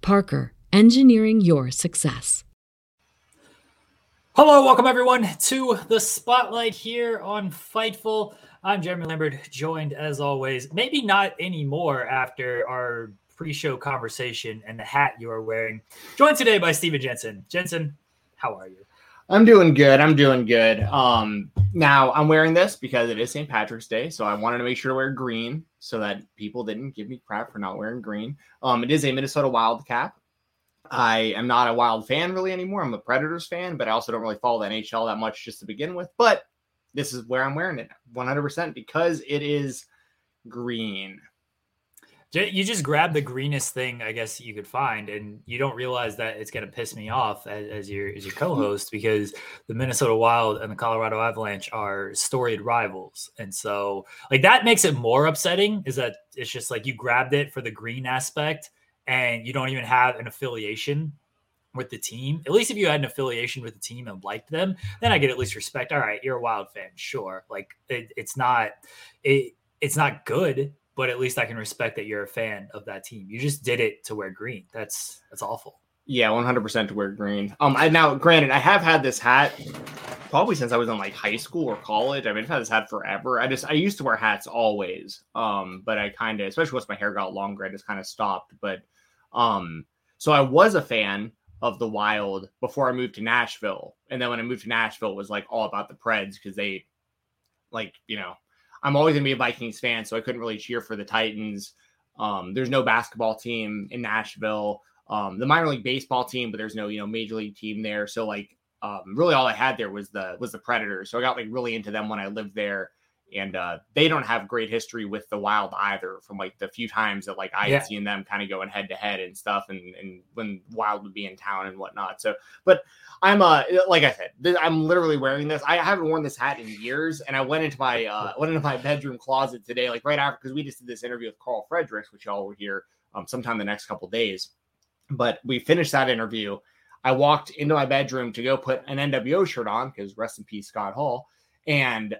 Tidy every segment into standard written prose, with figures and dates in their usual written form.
Parker, engineering your success. Hello, welcome everyone to the Spotlight here on Fightful. I'm Jeremy Lambert, joined as always, maybe not anymore after our pre-show conversation and the hat you are wearing. Joined today by Steven Jensen. Jensen, how are you? I'm doing good. Now, I'm wearing this because it is St. Patrick's Day, so I wanted to make sure to wear green so that people didn't give me crap for not wearing green. It is a Minnesota Wild cap. I am not a Wild fan really anymore. I'm a Predators fan, but I also don't really follow the NHL that much just to begin with. But this is where I'm wearing it 100% because it is green. You just grab the greenest thing I guess you could find, and you don't realize that it's going to piss me off as your co-host because the Minnesota Wild and the Colorado Avalanche are storied rivals. And so like that makes it more upsetting is that it's just like you grabbed it for the green aspect. And you don't even have an affiliation with the team. At least if you had an affiliation with the team and liked them, then I could at least respect, all right, you're a Wild fan, sure. Like it's not good, but at least I can respect that you're a fan of that team. You just did it to wear green. That's awful. Yeah, 100% to wear green. Now, granted, I have had this hat probably since I was in like high school or college. I mean, I've had this hat forever. I used to wear hats always, but I kind of, especially once my hair got longer, I just kind of stopped. But so I was a fan of the Wild before I moved to Nashville. And then when I moved to Nashville, it was like all about the Preds because they like, you know, I'm always going to be a Vikings fan. So I couldn't really cheer for the Titans. There's no basketball team in Nashville, the minor league baseball team, but there's no, you know, major league team there. So like really all I had there was the Predators. So I got like really into them when I lived there. And they don't have great history with the Wild either from like the few times that like I had seen them kind of going head to head and stuff and when Wild would be in town and whatnot. So, but I'm like I said, I'm literally wearing this. I haven't worn this hat in years. And I went into my, bedroom closet today, like right after, cause we just did this interview with Carl Fredericks, which y'all will hear sometime the next couple days, but we finished that interview. I walked into my bedroom to go put an NWO shirt on cause rest in peace, Scott Hall. And,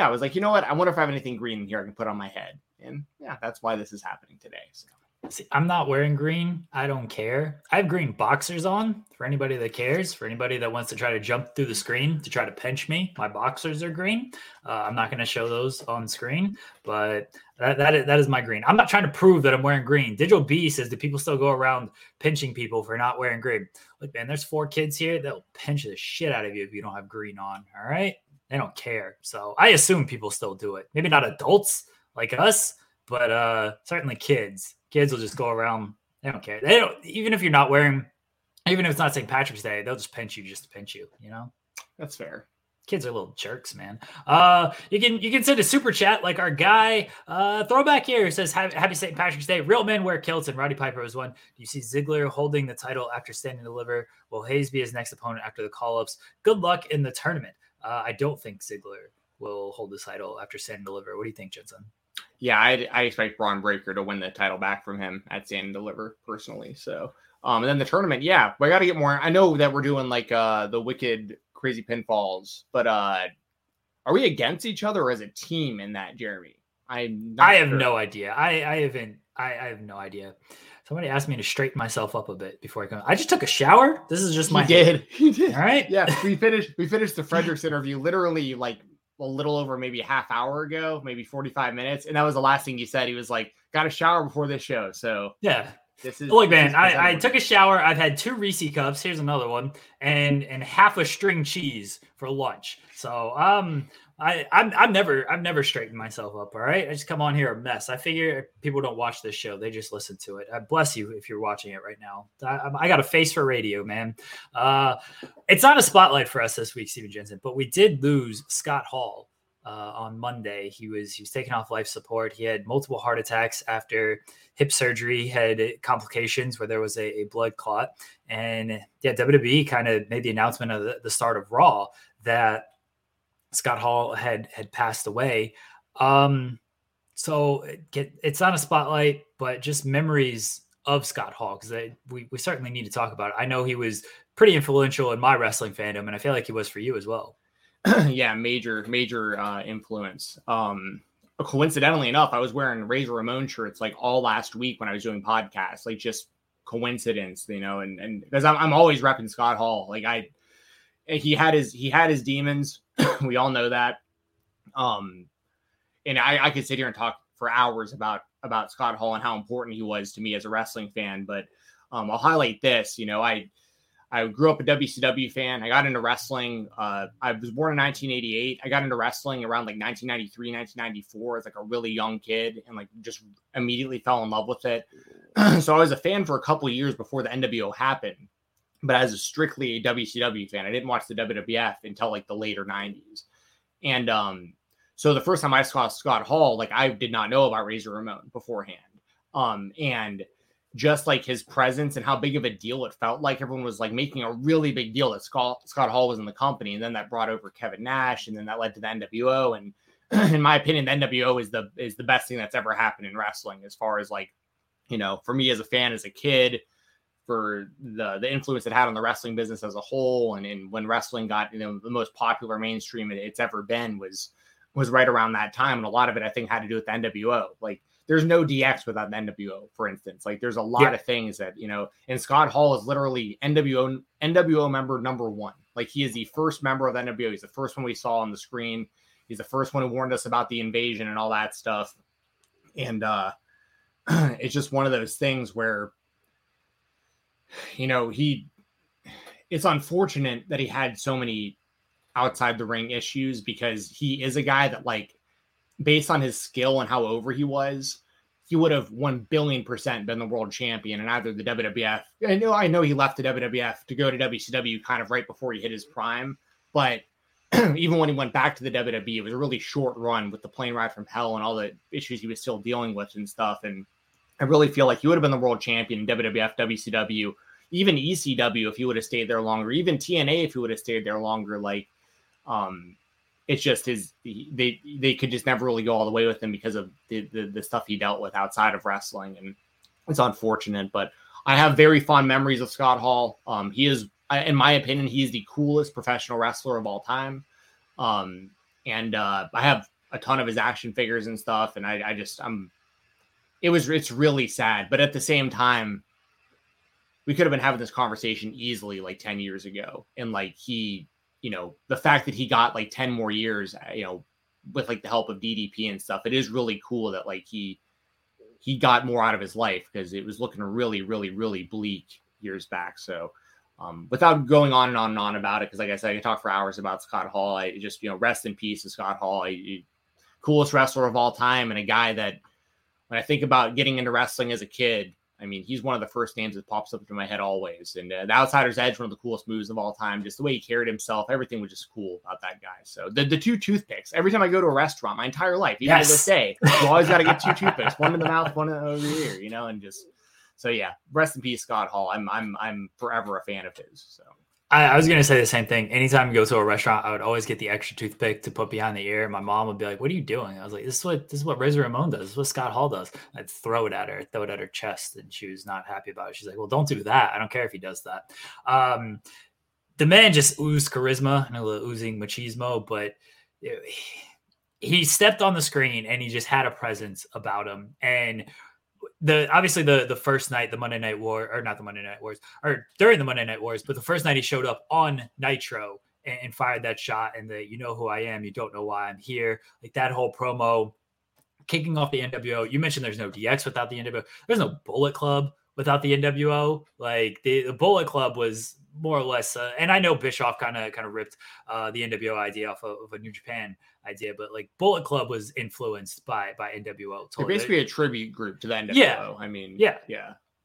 I was like, you know what? I wonder if I have anything green in here I can put on my head. And yeah, that's why this is happening today. So. See, I'm not wearing green. I don't care. I have green boxers on for anybody that cares, for anybody that wants to try to jump through the screen to try to pinch me. My boxers are green. I'm not going to show those on screen, but that is my green. I'm not trying to prove that I'm wearing green. Digital B says that people still go around pinching people for not wearing green. Look, man, there's 4 kids here that will pinch the shit out of you if you don't have green on. All right. They don't care. So I assume people still do it. Maybe not adults like us, but certainly kids. Kids will just go around. They don't care. They don't, even if you're not wearing, even if it's not St. Patrick's Day, they'll just to pinch you, you know? That's fair. Kids are little jerks, man. You can send a super chat like our guy Throwback here who says, Happy St. Patrick's Day. Real men wear kilts and Roddy Piper is one. Do you see Ziggler holding the title after Standing Deliver? Will Hayes be his next opponent after the call-ups? Good luck in the tournament. I don't think Ziggler will hold the title after Stand and Deliver. What do you think, Jensen? Yeah, I expect Braun Breaker to win the title back from him at Stand and Deliver personally. So And then the tournament, yeah, we got to get more. I know that we're doing like the wicked crazy pinfalls, but are we against each other as a team in that, Jeremy? I have no idea. I have no idea. Somebody asked me to straighten myself up a bit before I go. I just took a shower. This is just my head. All right. Yeah, we finished the Fredericks interview literally like a little over maybe a half hour ago, maybe 45 minutes. And that was the last thing he said. He was like, got a shower before this show. So yeah. Look, man, I took a shower. I've had 2 Reese's cups. Here's another one, and half a string cheese for lunch. So I've never straightened myself up. All right, I just come on here a mess. I figure people don't watch this show; they just listen to it. I bless you if you're watching it right now. I got a face for radio, man. It's not a spotlight for us this week, Steven Jensen, but we did lose Scott Hall on Monday. He was taken off life support. He had multiple heart attacks after hip surgery, had complications where there was a blood clot. And yeah, WWE kind of made the announcement of the start of Raw that Scott Hall had passed away. It's not a spotlight, but just memories of Scott Hall, because we certainly need to talk about it. I know he was pretty influential in my wrestling fandom, and I feel like he was for you as well. Yeah, major influence. Coincidentally enough, I was wearing Razor Ramon shirts like all last week when I was doing podcasts, like just coincidence, you know, and because I'm always repping Scott Hall. Like he had his demons. We all know that. And I could sit here and talk for hours about Scott Hall and how important he was to me as a wrestling fan. But I'll highlight this, you know, I grew up a WCW fan. I got into wrestling. I was born in 1988. I got into wrestling around like 1993, 1994 as like a really young kid and like just immediately fell in love with it. So I was a fan for a couple of years before the NWO happened, but I was strictly a WCW fan. I didn't watch the WWF until like the later 90s. And so the first time I saw Scott Hall, like I did not know about Razor Ramon beforehand. And just like his presence and how big of a deal it felt like. Everyone was like making a really big deal that Scott Hall was in the company. And then that brought over Kevin Nash. And then that led to the NWO. And in my opinion, the NWO is the best thing that's ever happened in wrestling, as far as like, you know, for me as a fan, as a kid, for the influence it had on the wrestling business as a whole. And when wrestling got, you know, the most popular mainstream it's ever been was right around that time. And a lot of it, I think, had to do with the NWO. Like, there's no DX without the NWO, for instance. Like there's a lot of things that, you know, and Scott Hall is literally NWO member number one. Like he is the first member of the NWO. He's the first one we saw on the screen. He's the first one who warned us about the invasion and all that stuff. And it's just one of those things where, you know, it's unfortunate that he had so many outside the ring issues, because he is a guy that, like, based on his skill and how over he was, he would have 1,000,000,000% been the world champion. And either the WWF, I know he left the WWF to go to WCW kind of right before he hit his prime. But even when he went back to the WWE, it was a really short run with the plane ride from hell and all the issues he was still dealing with and stuff. And I really feel like he would have been the world champion in WWF, WCW, even ECW if he would have stayed there longer, even TNA if he would have stayed there longer. Like, it's just they could just never really go all the way with him because of the stuff he dealt with outside of wrestling. And it's unfortunate, but I have very fond memories of Scott Hall. He is, in my opinion, he's the coolest professional wrestler of all time. And I have a ton of his action figures and stuff. And it's really sad, but at the same time, we could have been having this conversation easily like 10 years ago. And like you know, the fact that he got like 10 more years, you know, with like the help of DDP and stuff, it is really cool that like he got more out of his life, because it was looking really, really, really bleak years back. So without going on and on and on about it, because like I said, I could talk for hours about Scott Hall. I just, you know, rest in peace to Scott Hall. Coolest wrestler of all time, and a guy that when I think about getting into wrestling as a kid, I mean, he's one of the first names that pops up into my head always. And the Outsider's Edge, one of the coolest moves of all time. Just the way he carried himself, everything was just cool about that guy. So the two toothpicks. Every time I go to a restaurant, my entire life, even to this day, you always got to get 2 toothpicks, one in the mouth, one over the ear, you know. And just, so yeah, rest in peace, Scott Hall. I'm forever a fan of his. So I was going to say the same thing. Anytime you go to a restaurant, I would always get the extra toothpick to put behind the ear. My mom would be like, what are you doing? I was like, this is what Razor Ramon does. This is what Scott Hall does. I'd throw it at her chest, and she was not happy about it. She's like, well, don't do that. I don't care if he does that. The man just oozed charisma and a little oozing machismo, but he stepped on the screen and he just had a presence about him. And obviously the first night, during the Monday Night Wars, but the first night he showed up on Nitro and fired that shot, and the, you know who I am, you don't know why I'm here, like that whole promo, kicking off the NWO. You mentioned there's no DX without the NWO. There's no Bullet Club without the NWO. Like the Bullet Club was more or less, and I know Bischoff kind of ripped the NWO idea off of a New Japan idea, but like Bullet Club was influenced by NWO. Totally. They're basically a tribute group to the NWO. Yeah. I mean, yeah.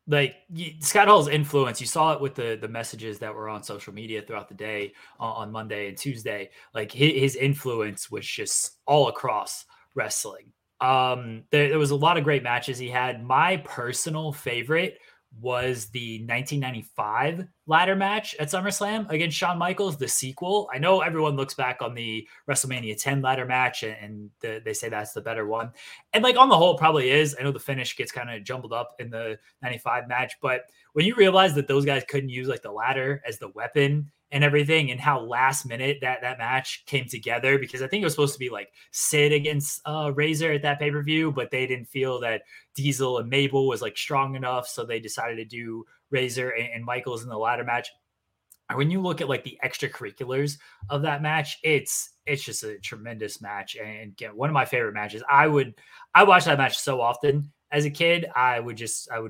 Like Scott Hall's influence, you saw it with the messages that were on social media throughout the day on Monday and Tuesday. Like his influence was just all across wrestling. There was a lot of great matches he had. My personal favorite was the 1995 ladder match at SummerSlam against Shawn Michaels, the sequel. I know everyone looks back on the WrestleMania 10 ladder match and they say that's the better one. And like on the whole, probably is. I know the finish gets kind of jumbled up in the 95 match, but when you realize that those guys couldn't use like the ladder as the weapon and everything, and how last minute that match came together, because I think it was supposed to be like Sid against Razor at that pay-per-view, but they didn't feel that Diesel and Mabel was like strong enough. So they decided to do Razor and Michaels in the ladder match. And when you look at like the extracurriculars of that match, it's just a tremendous match. And again, one of my favorite matches. I watched that match so often. As a kid, I would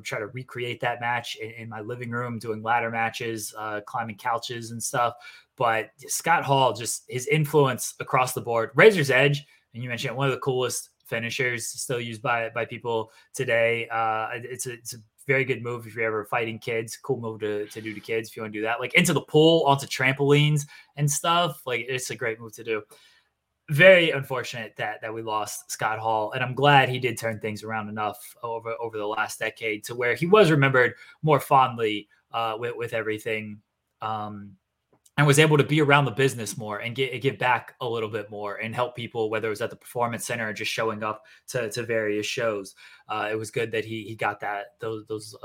try to recreate that match in my living room, doing ladder matches, climbing couches and stuff. But Scott Hall, just his influence across the board, Razor's Edge. And you mentioned one of the coolest finishers still used by people today. It's a very good move if you're ever fighting kids. Cool move to do to kids if you want to do that. Like into the pool, onto trampolines and stuff. Like it's a great move to do. Very unfortunate that we lost Scott Hall, and I'm glad he did turn things around enough over the last decade to where he was remembered more fondly with everything, and was able to be around the business more and give back a little bit more and help people, whether it was at the Performance Center or just showing up to various shows. It was good that he got those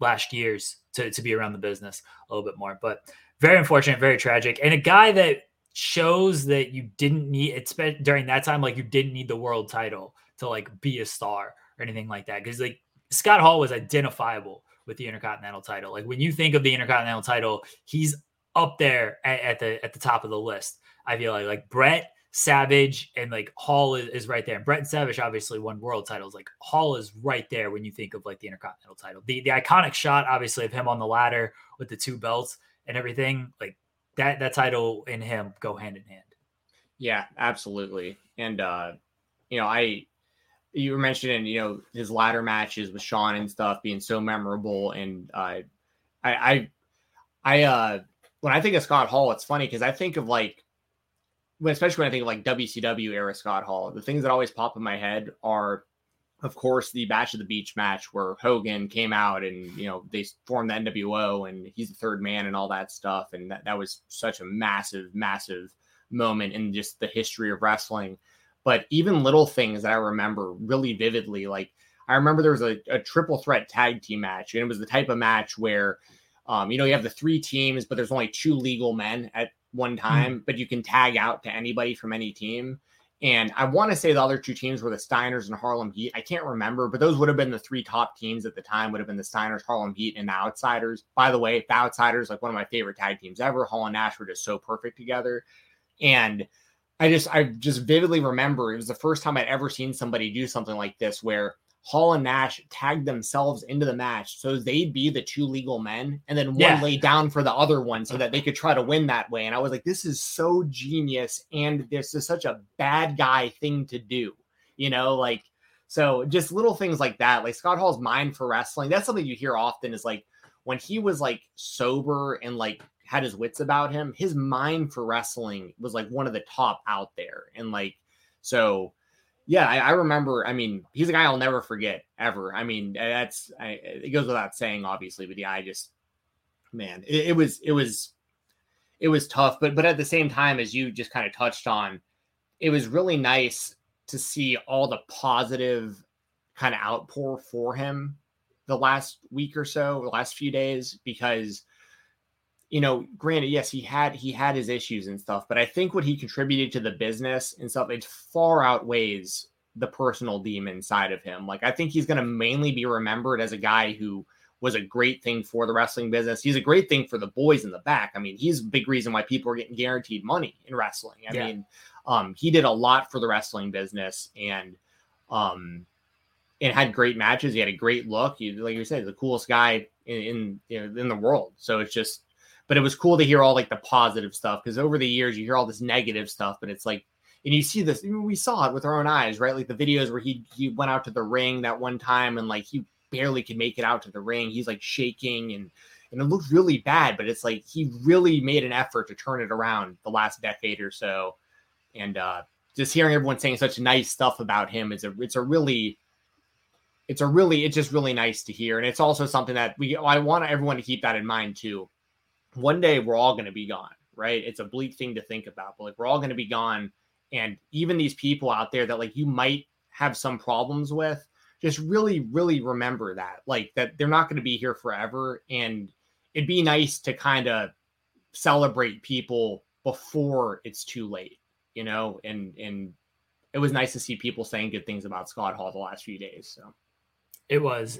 last years to be around the business a little bit more, but very unfortunate, very tragic, and a guy that shows that you didn't need it during that time. Like you didn't need the world title to like be a star or anything like that. Cause like Scott Hall was identifiable with the Intercontinental title. Like when you think of the Intercontinental title, he's up there at the top of the list. I feel like Brett, Savage, and like Hall is right there. And Brett and Savage obviously won world titles. Like Hall is right there. When you think of like the Intercontinental title, the iconic shot, obviously of him on the ladder with the two belts and everything, like, That title and him go hand in hand. Yeah, absolutely. And, you were mentioning, his ladder matches with Shawn and stuff being so memorable. And when I think of Scott Hall, it's funny because I think of especially when I think of like WCW era Scott Hall, the things that always pop in my head are, of course, the Bash at the Beach match where Hogan came out and, they formed the NWO and he's the third man and all that stuff. And that was such a massive, massive moment in just the history of wrestling. But even little things that I remember really vividly, like I remember there was a triple threat tag team match, and it was the type of match where, you have the three teams, but there's only two legal men at one time, but you can tag out to anybody from any team. And I want to say the other two teams were the Steiners and Harlem Heat. I can't remember, but those would have been the three top teams at the time, would have been the Steiners, Harlem Heat, and the Outsiders. By the way, the Outsiders, like one of my favorite tag teams ever. Hall and Nash were just so perfect together. And I just vividly remember it was the first time I'd ever seen somebody do something like this where Hall and Nash tagged themselves into the match so they'd be the two legal men, and then one laid down for the other one so that they could try to win that way. And I was like, this is so genius, and this is such a bad guy thing to do, so just little things like that. Like Scott Hall's mind for wrestling, that's something you hear often, is like when he was like sober and like had his wits about him, his mind for wrestling was like one of the top out there. And like, so yeah, I remember, he's a guy I'll never forget, ever. It goes without saying, obviously, but yeah, it was it was tough, but at the same time, as you just kind of touched on, it was really nice to see all the positive kind of outpour for him the last week or so, the last few days, because, you know, granted, yes, he had his issues and stuff, but I think what he contributed to the business and stuff, it far outweighs the personal demon side of him. Like, I think he's going to mainly be remembered as a guy who was a great thing for the wrestling business. He's a great thing for the boys in the back. I mean, he's a big reason why people are getting guaranteed money in wrestling. I mean, he did a lot for the wrestling business and had great matches. He had a great look. He, like you said, the coolest guy in the world. So it's just, but it was cool to hear all like the positive stuff, because over the years you hear all this negative stuff, but it's like, and you see this, we saw it with our own eyes, right? Like the videos where he went out to the ring that one time and like he barely could make it out to the ring. He's like shaking and it looked really bad, but it's like he really made an effort to turn it around the last decade or so. And just hearing everyone saying such nice stuff about him is it's just really nice to hear. And it's also something that I want everyone to keep that in mind too. One day we're all going to be gone, right? It's a bleak thing to think about, but like we're all going to be gone. And even these people out there that like you might have some problems with, just really, really remember that, like that they're not going to be here forever. And it'd be nice to kind of celebrate people before it's too late, you know? And it was nice to see people saying good things about Scott Hall the last few days. So it was,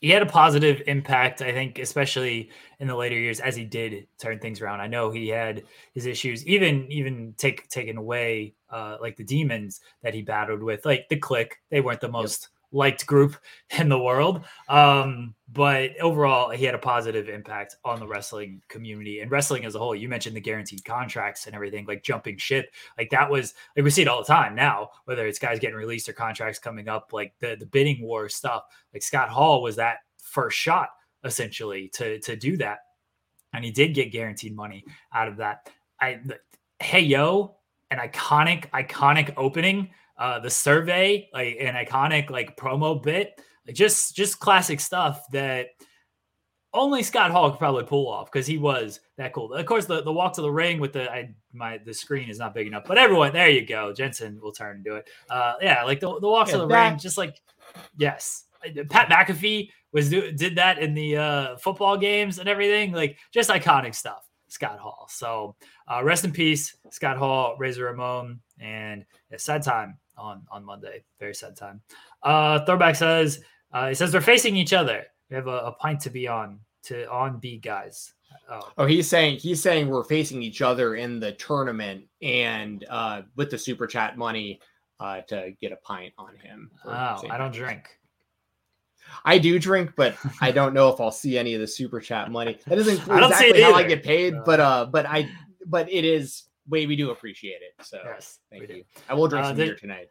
he had a positive impact, I think, especially in the later years as he did turn things around. I know he had his issues, even taken away, like the demons that he battled with, like the clique. They weren't the most liked group in the world. But overall, he had a positive impact on the wrestling community and wrestling as a whole. You mentioned the guaranteed contracts and everything, like jumping ship. Like that was, like we see it all the time now, whether it's guys getting released or contracts coming up, like the bidding war stuff. Like Scott Hall was that first shot, essentially, to do that. And he did get guaranteed money out of that. Hey, yo, an iconic opening. The survey, like an iconic like promo bit, like just classic stuff that only Scott Hall could probably pull off because he was that cool. Of course, the walk to the ring with the screen is not big enough, but everyone, there you go. Jensen will turn and do it. Like the walk to the ring, just like yes. Pat McAfee did that in the football games and everything, like just iconic stuff. Scott Hall. So rest in peace, Scott Hall, Razor Ramon, and a sad time on Monday. Very sad time. Throwback says, it says they're facing each other. We have a pint to be on, guys. Oh, he's saying we're facing each other in the tournament and with the super chat money to get a pint on him. Oh, I don't drink. I do drink, but I don't know if I'll see any of the super chat money. That doesn't include exactly how I get paid, but it is way we do appreciate it. So yes, thank you. I will drink some beer tonight.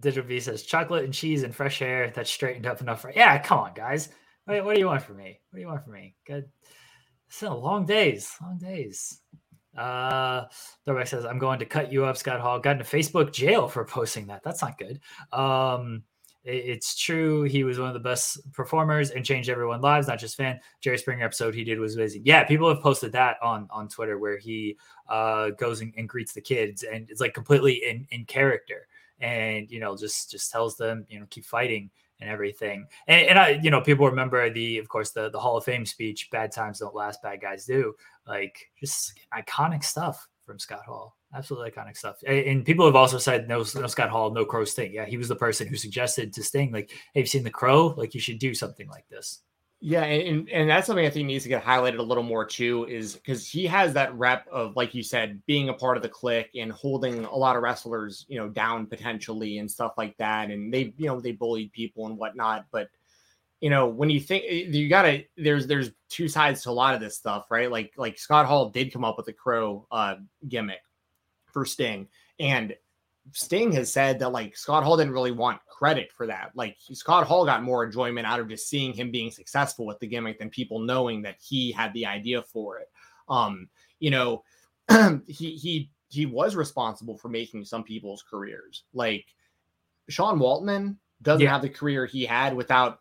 Digital V says chocolate and cheese and fresh air. That's straightened up enough for come on, guys. What do you want from me? Good. So long days. Throwback says, I'm going to cut you up, Scott Hall. Got into Facebook jail for posting that. That's not good. It's true. He was one of the best performers and changed everyone's lives, not just fans. Jerry Springer episode he did was amazing. Yeah, people have posted that on Twitter where he goes and greets the kids and it's like completely in character and, you know, just tells them, you know, keep fighting and everything. And I, you know, people remember of course, the Hall of Fame speech, bad times don't last, bad guys do. Like just iconic stuff from Scott Hall. Absolutely iconic stuff. And people have also said, no Scott Hall, no Crow Sting. Yeah, he was the person who suggested to Sting, like, hey, you've seen The Crow? Like, you should do something like this. Yeah, and that's something I think needs to get highlighted a little more, too, is because he has that rep of, like you said, being a part of the clique and holding a lot of wrestlers, you know, down potentially and stuff like that. And they, you know, they bullied people and whatnot. But, you know, when you think there's two sides to a lot of this stuff, right? Like Scott Hall did come up with the Crow gimmick for Sting, and Sting has said that like Scott Hall didn't really want credit for that. Like Scott Hall got more enjoyment out of just seeing him being successful with the gimmick than people knowing that he had the idea for it. You know, he was responsible for making some people's careers. Like Sean Waltman doesn't have the career he had without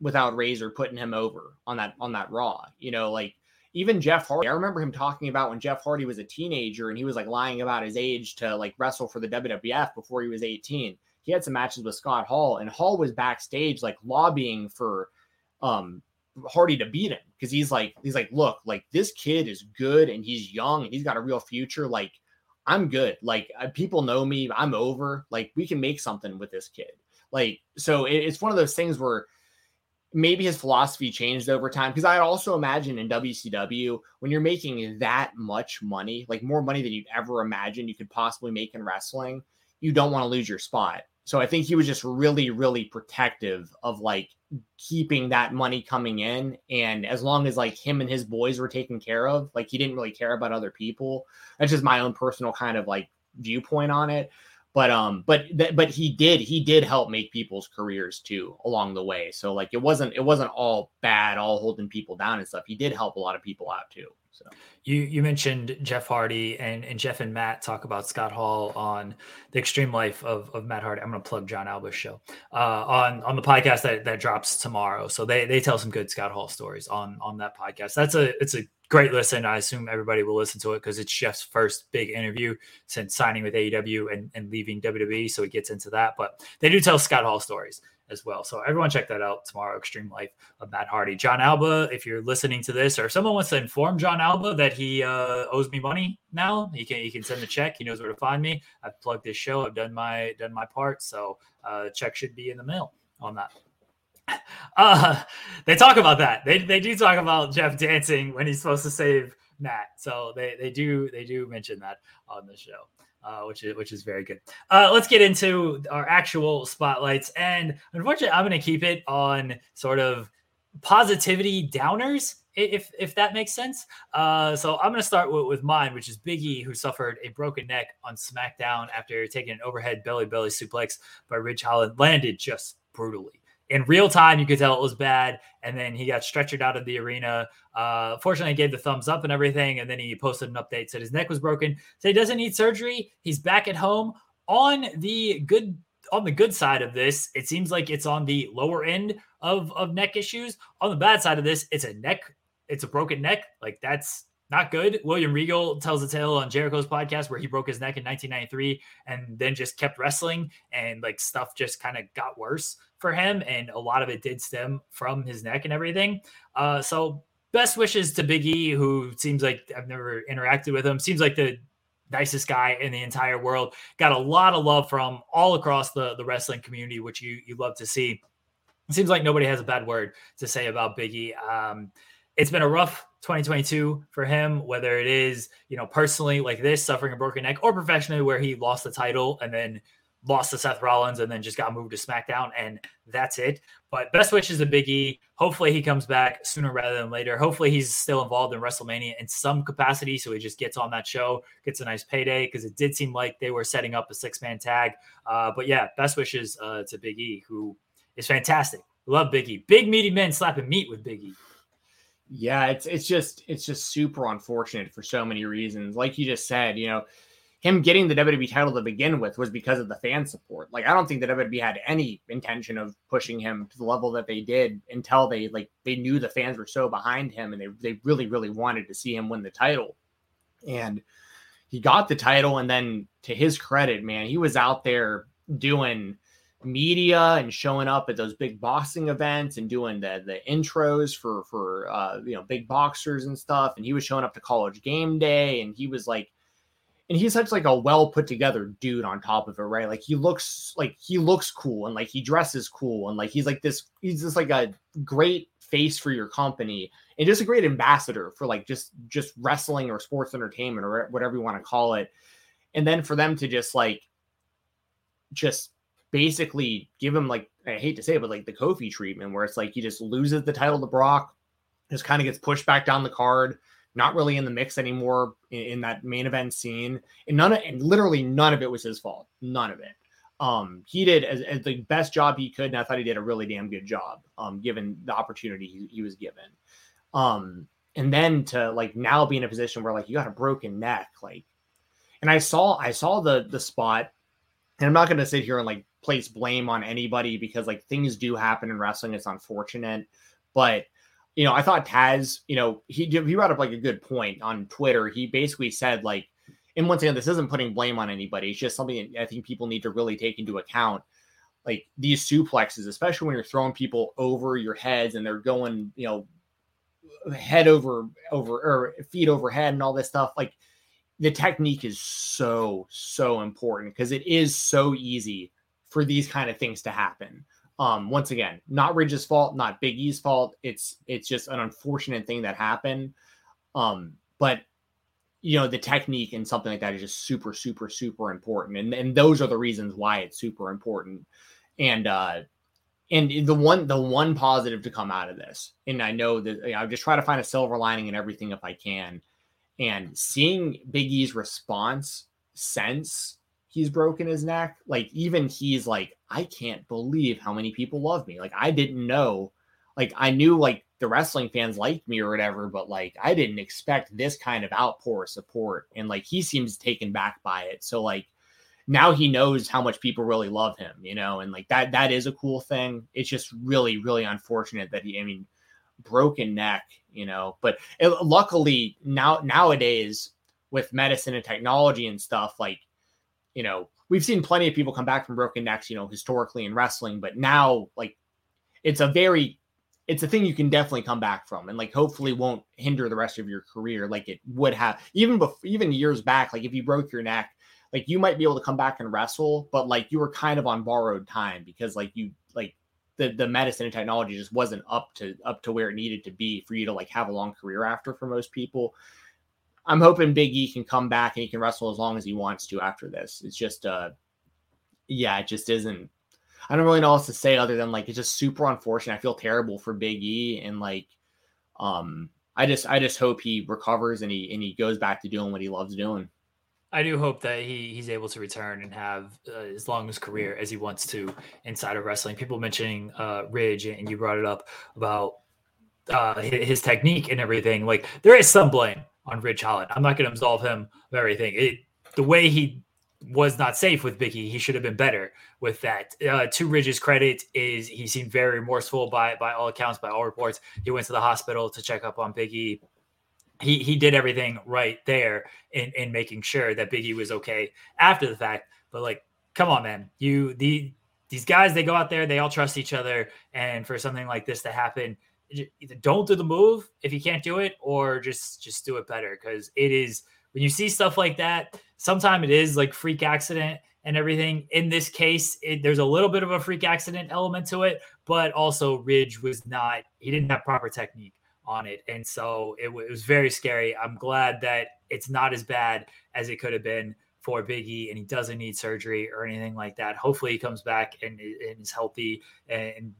Razor putting him over on that Raw. You know, like even Jeff Hardy, I remember him talking about when Jeff Hardy was a teenager and he was like lying about his age to like wrestle for the WWF before he was 18. He had some matches with Scott Hall, and Hall was backstage like lobbying for Hardy to beat him, because he's like, look, like this kid is good and he's young and he's got a real future. Like, I'm good. Like, people know me. I'm over. Like, we can make something with this kid. Like, so it's one of those things where maybe his philosophy changed over time, because I also imagine in WCW, when you're making that much money, like more money than you'd ever imagined you could possibly make in wrestling, you don't want to lose your spot. So I think he was just really, really protective of like keeping that money coming in. And as long as like him and his boys were taken care of, like he didn't really care about other people. That's just my own personal kind of like viewpoint on it. But he did help make people's careers too along the way. So like, it wasn't all bad, all holding people down and stuff. He did help a lot of people out too. So you mentioned Jeff Hardy, and Jeff and Matt talk about Scott Hall on The Extreme Life of Matt Hardy. I'm going to plug John Alba's show on the podcast that drops tomorrow. So they tell some good Scott Hall stories on that podcast. It's a great listen. I assume everybody will listen to it because it's Jeff's first big interview since signing with AEW and leaving WWE. So it gets into that, but they do tell Scott Hall stories as well. So everyone check that out tomorrow, Extreme Life of Matt Hardy. John Alba, if you're listening to this, or if someone wants to inform John Alba that he owes me money now, he can send a check. He knows where to find me. I've plugged this show. I've done my part. So check should be in the mail on that. They talk about that. They do talk about Jeff dancing when he's supposed to save Matt. So they do mention that on the show. Which is very good. Let's get into our actual spotlights. And unfortunately, I'm going to keep it on sort of positivity downers, if that makes sense. So I'm going to start with mine, which is Big E, who suffered a broken neck on SmackDown after taking an overhead belly-to-belly suplex by Ridge Holland. Landed just brutally. In real time, you could tell it was bad. And then he got stretchered out of the arena. Fortunately, he gave the thumbs up and everything. And then he posted an update, said his neck was broken. So he doesn't need surgery. He's back at home. On the good side of this, it seems like it's on the lower end of neck issues. On the bad side of this, it's a neck. It's a broken neck. Like, that's not good. William Regal tells a tale on Jericho's podcast where he broke his neck in 1993 and then just kept wrestling, and like stuff just kind of got worse for him. And a lot of it did stem from his neck and everything. So best wishes to Big E, who seems like, I've never interacted with him, seems like the nicest guy in the entire world. Got a lot of love from all across the wrestling community, which you love to see. It seems like nobody has a bad word to say about Big E. It's been a rough 2022 for him, whether it is, personally like this, suffering a broken neck, or professionally where he lost the title and then lost to Seth Rollins and then just got moved to SmackDown, and that's it. But best wishes to Big E. Hopefully he comes back sooner rather than later. Hopefully he's still involved in WrestleMania in some capacity, so he just gets on that show, gets a nice payday, because it did seem like they were setting up a 6-man tag. But yeah, best wishes to Big E, who is fantastic. Love Big E. Big meaty men slapping meat with Big E. Yeah, it's just super unfortunate for so many reasons. Like you just said, him getting the WWE title to begin with was because of the fan support. Like, I don't think that WWE had any intention of pushing him to the level that they did until they knew the fans were so behind him and they really, really wanted to see him win the title. And he got the title, and then to his credit, man, he was out there doing media and showing up at those big boxing events and doing the intros for big boxers and stuff. And he was showing up to College Game Day, and he was like, and he's such like a well put together dude on top of it, right? Like, he looks cool, and like he dresses cool, and like he's just like a great face for your company and just a great ambassador for like just wrestling or sports entertainment or whatever you want to call it. And then for them to just basically give him, like, I hate to say it, but like the Kofi treatment, where it's like he just loses the title to Brock, just kind of gets pushed back down the card, not really in the mix anymore in that main event scene. And literally none of it was his fault. None of it. He did as the best job he could, and I thought he did a really damn good job, given the opportunity he was given. And then to like now be in a position where like you got a broken neck, like, and I saw the spot, and I'm not going to sit here and like place blame on anybody, because like things do happen in wrestling. It's unfortunate, but you know, I thought Taz, you know, he brought up like a good point on Twitter. He basically said, like, and once again, this isn't putting blame on anybody. It's just something that I think people need to really take into account. Like these suplexes, especially when you're throwing people over your heads and they're going, you know, head over or feet over head and all this stuff. Like the technique is so important because it is so easy for these kind of things to happen. Once again, not Ridge's fault, not Big E's fault. It's just an unfortunate thing that happened. But you know, the technique and something like that is just super important. And those are the reasons why it's super important. And the one positive to come out of this, and I know that, you know, I just try to find a silver lining in everything if I can. And seeing Big E's response since he's broken his neck, like even he's like, I can't believe how many people love me. Like I didn't know, like I knew like the wrestling fans liked me or whatever, but like I didn't expect this kind of outpour of support. And like he seems taken back by it. So like now he knows how much people really love him, you know, and like that is a cool thing. It's just really unfortunate that he, I mean, broken neck, you know, but it, luckily nowadays with medicine and technology and stuff, like, you know, we've seen plenty of people come back from broken necks, you know, historically in wrestling, but now like it's a thing you can definitely come back from and like hopefully won't hinder the rest of your career. Like it would have even years back, like if you broke your neck, like you might be able to come back and wrestle, but like you were kind of on borrowed time because like you, like the medicine and technology just wasn't up to where it needed to be for you to like have a long career after for most people. I'm hoping Big E can come back and he can wrestle as long as he wants to after this. It's just, yeah, it just isn't, I don't really know what else to say other than like, it's just super unfortunate. I feel terrible for Big E. And like, I just hope he recovers and he goes back to doing what he loves doing. I do hope that he's able to return and have as long as career as he wants to inside of wrestling. People mentioning Ridge, and you brought it up about his technique and everything. Like there is some blame on Ridge Holland. I'm not going to absolve him of everything. The way he was not safe with Big E, he should have been better with that. To Ridge's credit is he seemed very remorseful by all accounts, by all reports. He went to the hospital to check up on Big E. He did everything right there in making sure that Big E was okay after the fact. But like, come on, man, these guys, they go out there, they all trust each other. And for something like this to happen, either don't do the move if you can't do it, or just do it better. Cause it is, when you see stuff like that, sometimes it is like freak accident and everything. In this case, there's a little bit of a freak accident element to it, but also Ridge he didn't have proper technique on it. And so it was very scary. I'm glad that it's not as bad as it could have been for Big E, and he doesn't need surgery or anything like that. Hopefully he comes back and is healthy and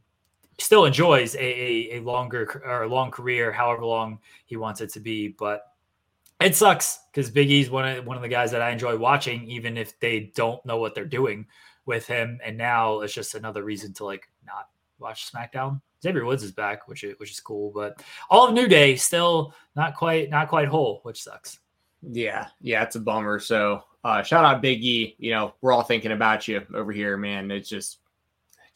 still enjoys a longer or a long career, however long he wants it to be. But it sucks because Big E's one of the guys that I enjoy watching, even if they don't know what they're doing with him. And now it's just another reason to like not watch SmackDown. Xavier Woods is back, which is cool, but all of New Day still not quite whole, which sucks. Yeah, it's a bummer. So shout out Big E. You know, we're all thinking about you over here, man. It's just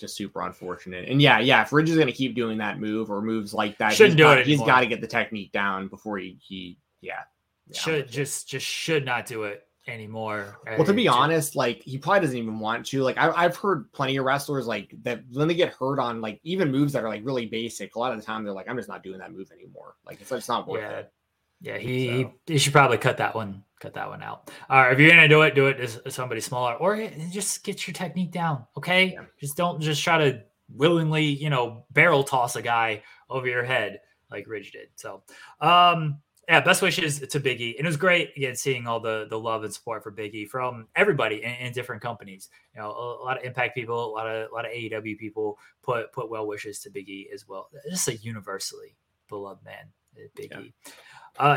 super unfortunate. And yeah, if Ridge is gonna keep doing that move or moves like that, he's got to get the technique down before he should not do it anymore. Well, to be honest, like he probably doesn't even want to. Like I've heard plenty of wrestlers like that when they get hurt on like even moves that are like really basic, a lot of the time they're like, I'm just not doing that move anymore. Like it's just not worth it. Yeah, he should probably cut that one out. All right, if you're gonna do it as somebody smaller, or just get your technique down. Okay, yeah. Just don't just try to willingly, you know, barrel toss a guy over your head like Ridge did. So, yeah, best wishes to Big E. And it was great, again, seeing all the love and support for Big E from everybody in different companies. You know, a lot of Impact people, a lot of AEW people put well wishes to Big E as well. Just a universally beloved man, Big E.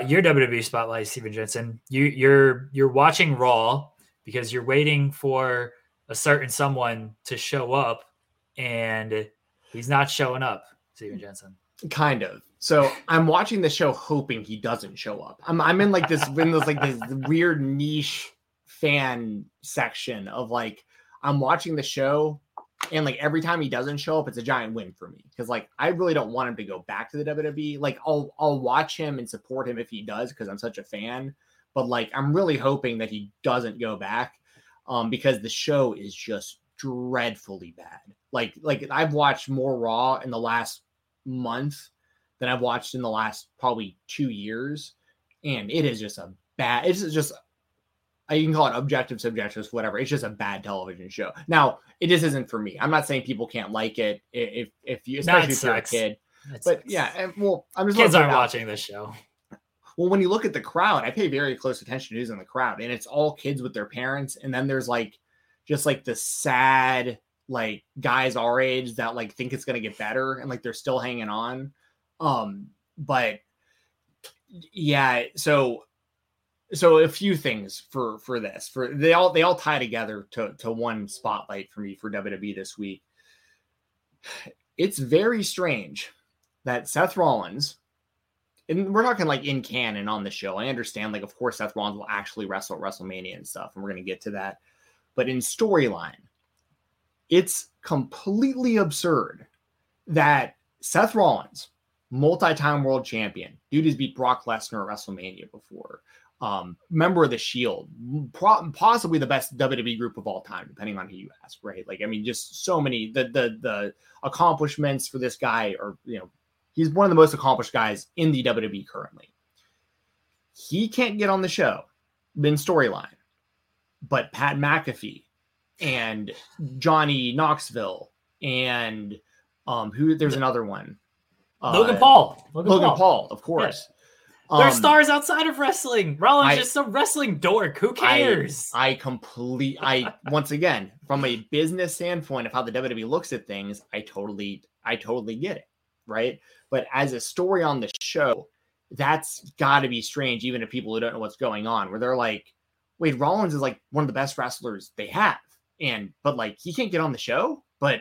Your WWE spotlight, Steven Jensen. You're watching Raw because you're waiting for a certain someone to show up, and he's not showing up, Steven Jensen. Kind of. So I'm watching the show hoping he doesn't show up. I'm in like this this weird niche fan section of like I'm watching the show And like every time he doesn't show up, it's a giant win for me, because like I really don't want him to go back to the WWE. Like I'll watch him and support him if he does, because I'm such a fan. But like I'm really hoping that he doesn't go back, because the show is just dreadfully bad. Like I've watched more Raw in the last month than I've watched in the last probably 2 years, and it is just a bad. It's just. You can call it objective, subjectivist, whatever. It's just a bad television show. Now, it just isn't for me. I'm not saying people can't like it if you, especially if you're a kid. But yeah, well, I'm just kids aren't watching this show. Well, when you look at the crowd, I pay very close attention to who's in the crowd, and it's all kids with their parents. And then there's like just like the sad like guys our age that like think it's gonna get better and like they're still hanging on. But yeah, so a few things for this, for they all tie together to one spotlight for me for WWE this week. It's very strange that Seth Rollins, and we're talking like in canon on the show. I understand, like, of course, Seth Rollins will actually wrestle at WrestleMania and stuff, and we're going to get to that. But in storyline, it's completely absurd that Seth Rollins, multi-time world champion, dude has beat Brock Lesnar at WrestleMania before. Member of the Shield, possibly the best WWE group of all time, depending on who you ask, right? Like, I mean, just so many, the accomplishments for this guy are, you know, he's one of the most accomplished guys in the WWE currently. He can't get on the show in storyline, but Pat McAfee and Johnny Knoxville and there's another one. Logan Paul, of course. Yeah. There's stars outside of wrestling. Rollins is just some wrestling dork. Who cares? I once again, from a business standpoint of how the WWE looks at things, I totally get it, right? But as a story on the show, that's got to be strange, even to people who don't know what's going on, where they're like, wait, Rollins is like one of the best wrestlers they have, but like he can't get on the show, but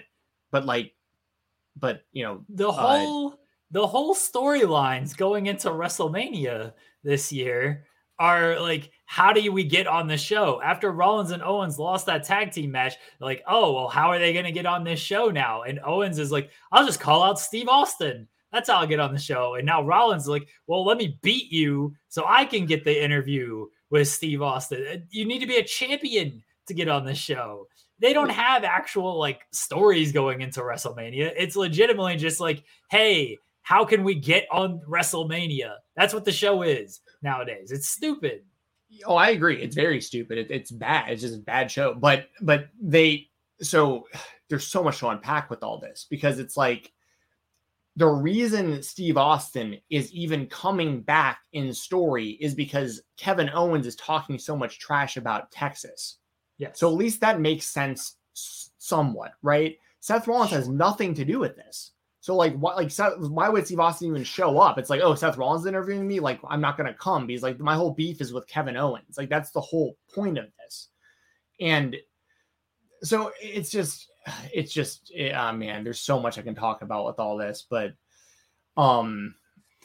you know the whole. The whole storylines going into WrestleMania this year are like, how do we get on the show? After Rollins and Owens lost that tag team match, like, oh, well, how are they going to get on this show now? And Owens is like, I'll just call out Steve Austin. That's how I'll get on the show. And now Rollins is like, well, let me beat you so I can get the interview with Steve Austin. You need to be a champion to get on the show. They don't have actual like stories going into WrestleMania. It's legitimately just like, hey, how can we get on WrestleMania? That's what the show is nowadays. It's stupid. Oh, I agree. It's very stupid. It's bad. It's just a bad show. But there's so much to unpack with all this, because it's like the reason Steve Austin is even coming back in story is because Kevin Owens is talking so much trash about Texas. Yeah. So at least that makes sense somewhat, right? Seth Rollins has nothing to do with this. So why would Steve Austin even show up? It's like, oh, Seth Rollins interviewing me. Like, I'm not going to come because like my whole beef is with Kevin Owens. Like, that's the whole point of this. And so man, there's so much I can talk about with all this, but,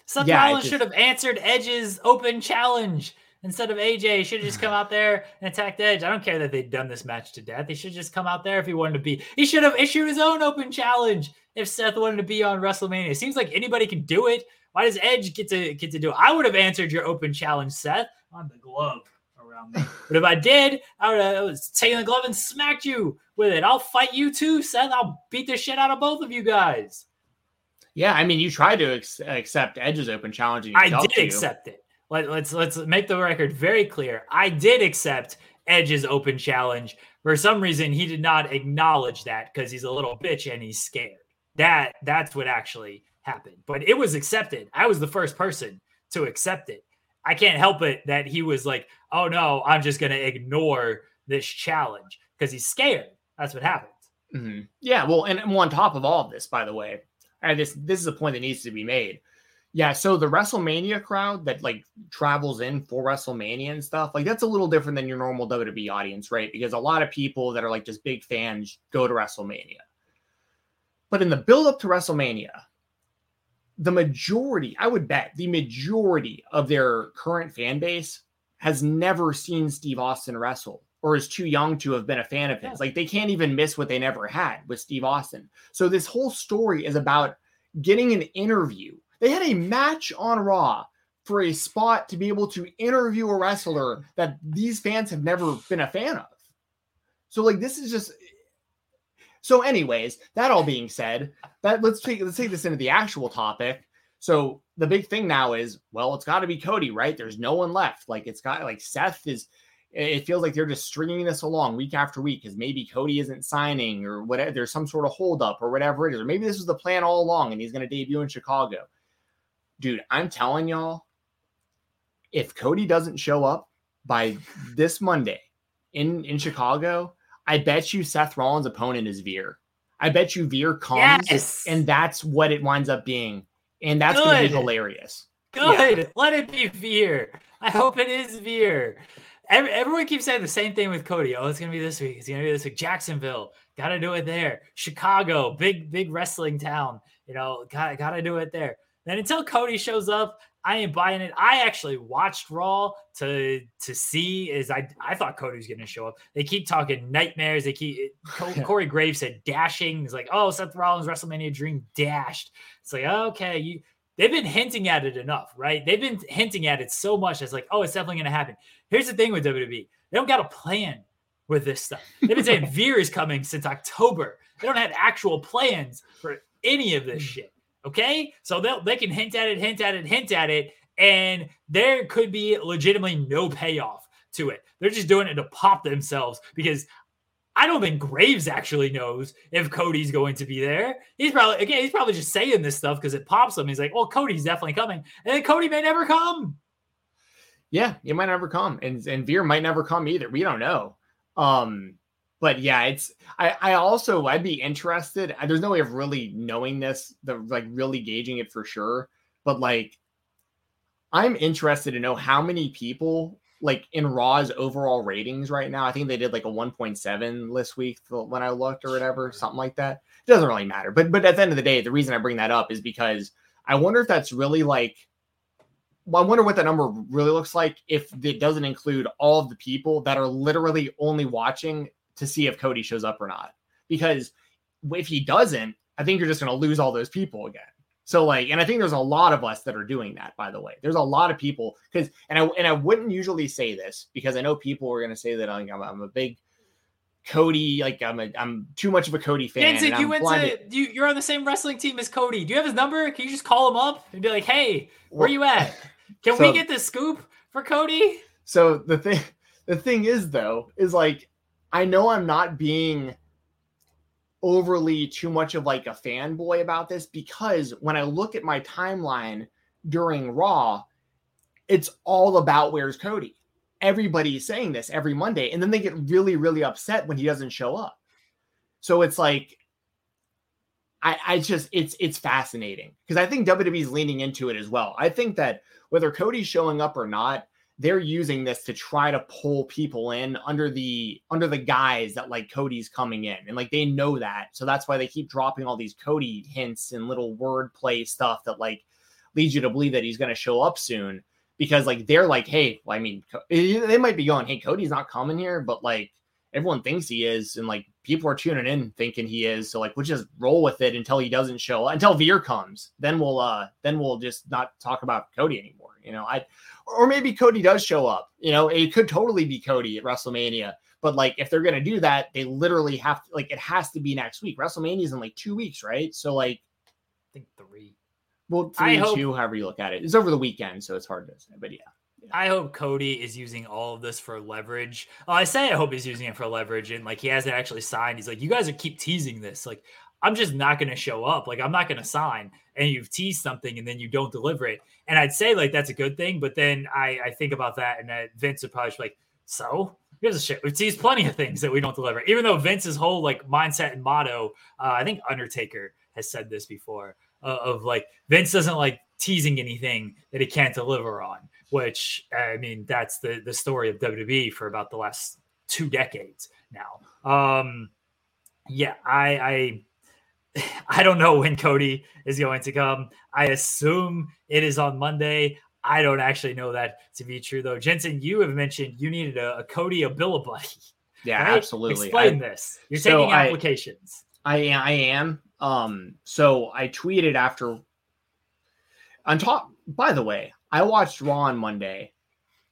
Seth Rollins should have answered Edge's open challenge instead of AJ. He should have just come out there and attacked Edge. I don't care that they'd done this match to death. He should just come out there if he wanted to be. He should have issued his own open challenge. If Seth wanted to be on WrestleMania, it seems like anybody can do it. Why does Edge get to do it? I would have answered your open challenge, Seth, on the glove around me. But if I did, I would have taken the glove and smacked you with it. I'll fight you too, Seth. I'll beat the shit out of both of you guys. Yeah, I mean, you tried to accept Edge's open challenge. And accept it. Let's make the record very clear. I did accept Edge's open challenge. For some reason, he did not acknowledge that because he's a little bitch and he's scared. That's what actually happened, but it was accepted. I was the first person to accept it. I can't help it that he was like, oh no, I'm just going to ignore this challenge because he's scared. That's what happened. Mm-hmm. Yeah. Well, and on top of all of this, by the way, and this is a point that needs to be made. Yeah. So the WrestleMania crowd that like travels in for WrestleMania and stuff, like that's a little different than your normal WWE audience, right? Because a lot of people that are like just big fans go to WrestleMania. But in the build-up to WrestleMania, the majority, I would bet, the majority of their current fan base has never seen Steve Austin wrestle. or is too young to have been a fan of his. Like, they can't even miss what they never had with Steve Austin. So this whole story is about getting an interview. They had a match on Raw for a spot to be able to interview a wrestler that these fans have never been a fan of. So like, this is just, so anyways, that all being said, that let's take this into the actual topic. So the big thing now is, well, it's gotta be Cody, right? There's no one left. Like, it's got, like, Seth is, it feels like they're just stringing this along week after week because maybe Cody isn't signing or whatever. There's some sort of holdup or whatever it is. Or maybe this was the plan all along and he's going to debut in Chicago. Dude, I'm telling y'all, if Cody doesn't show up by this Monday in Chicago, I bet you Seth Rollins' opponent is Veer. I bet you Veer comes, yes, and that's what it winds up being. And that's going to be hilarious. Good. Yeah. Let it be Veer. I hope it is Veer. Everyone keeps saying the same thing with Cody. Oh, it's going to be this week. It's going to be this week. Jacksonville. Got to do it there. Chicago. Big wrestling town. You know, got to do it there. Then until Cody shows up, I ain't buying it. I actually watched Raw to see is I thought Cody was going to show up. They keep talking nightmares. They keep Corey Graves said dashing. It's like, oh, Seth Rollins WrestleMania dream dashed. It's like, okay, they've been hinting at it enough, right? They've been hinting at it so much. It's like, oh, it's definitely going to happen. Here's the thing with WWE. They don't got a plan with this stuff. They've been saying Veer is coming since October. They don't have actual plans for any of this shit, okay? So they can hint at it, and there could be legitimately no payoff to it. They're just doing it to pop themselves because I don't think Graves actually knows if Cody's going to be there. He's probably just saying this stuff because it pops him. He's like, well, Cody's definitely coming. And then Cody may never come. Yeah, he might never come. And Veer might never come either. We don't know. But yeah, I'd be interested. There's no way of really knowing this, really gauging it for sure. But like, I'm interested to know how many people, like, in Raw's overall ratings right now. I think they did like a 1.7 this week when I looked or whatever, something like that. It doesn't really matter. But at the end of the day, the reason I bring that up is because I wonder if that's really like, well, I wonder what that number really looks like if it doesn't include all of the people that are literally only watching to see if Cody shows up or not. Because if he doesn't, I think you're just going to lose all those people again. So like, and I think there's a lot of us that are doing that, by the way. There's a lot of people because I wouldn't usually say this because I know people are going to say that like, I'm a big Cody, like I'm too much of a Cody fan. Danzig, you're on the same wrestling team as Cody. Do you have his number? Can you just call him up and be like, hey, where you at? Can we get the scoop for Cody? So the thing is though, is like, I know I'm not being overly too much of like a fanboy about this because when I look at my timeline during Raw, it's all about where's Cody. Everybody's saying this every Monday, and then they get really, really upset when he doesn't show up. So it's like, it's fascinating because I think WWE's leaning into it as well. I think that whether Cody's showing up or not, they're using this to try to pull people in under the guise that like Cody's coming in, and like they know that, so that's why they keep dropping all these Cody hints and little wordplay stuff that like leads you to believe that he's going to show up soon because like they're like, hey, well, I mean, they might be going, hey, Cody's not coming here, but like everyone thinks he is, and like people are tuning in thinking he is, so like we'll just roll with it until he doesn't show up, until Veer comes, then we'll just not talk about Cody anymore. You know, or maybe Cody does show up, you know, it could totally be Cody at WrestleMania, but like, if they're going to do that, they literally have to, like, it has to be next week. WrestleMania is in like 2 weeks, right? So like, I think three, however you look at it. It's over the weekend, so it's hard to say, but yeah. I hope Cody is using all of this for leverage. I hope he's using it for leverage and like, he hasn't actually signed. He's like, you guys are keep teasing this. Like, I'm just not going to show up. Like, I'm not going to sign. And you've teased something and then you don't deliver it. And I'd say like, that's a good thing. But then I think about that and that Vince would probably be like, so here's the shit. We've teased plenty of things that we don't deliver. Even though Vince's whole like mindset and motto, I think Undertaker has said this before of like, Vince doesn't like teasing anything that he can't deliver on, which I mean, that's the story of WWE for about the last 2 decades now. I don't know when Cody is going to come. I assume it is on Monday. I don't actually know that to be true, though. Jensen, you have mentioned you needed a Cody Abilibuddy. Yeah, right? Absolutely. Explain this. You're so taking applications. I am. So I tweeted after. On top, by the way, I watched Raw on Monday.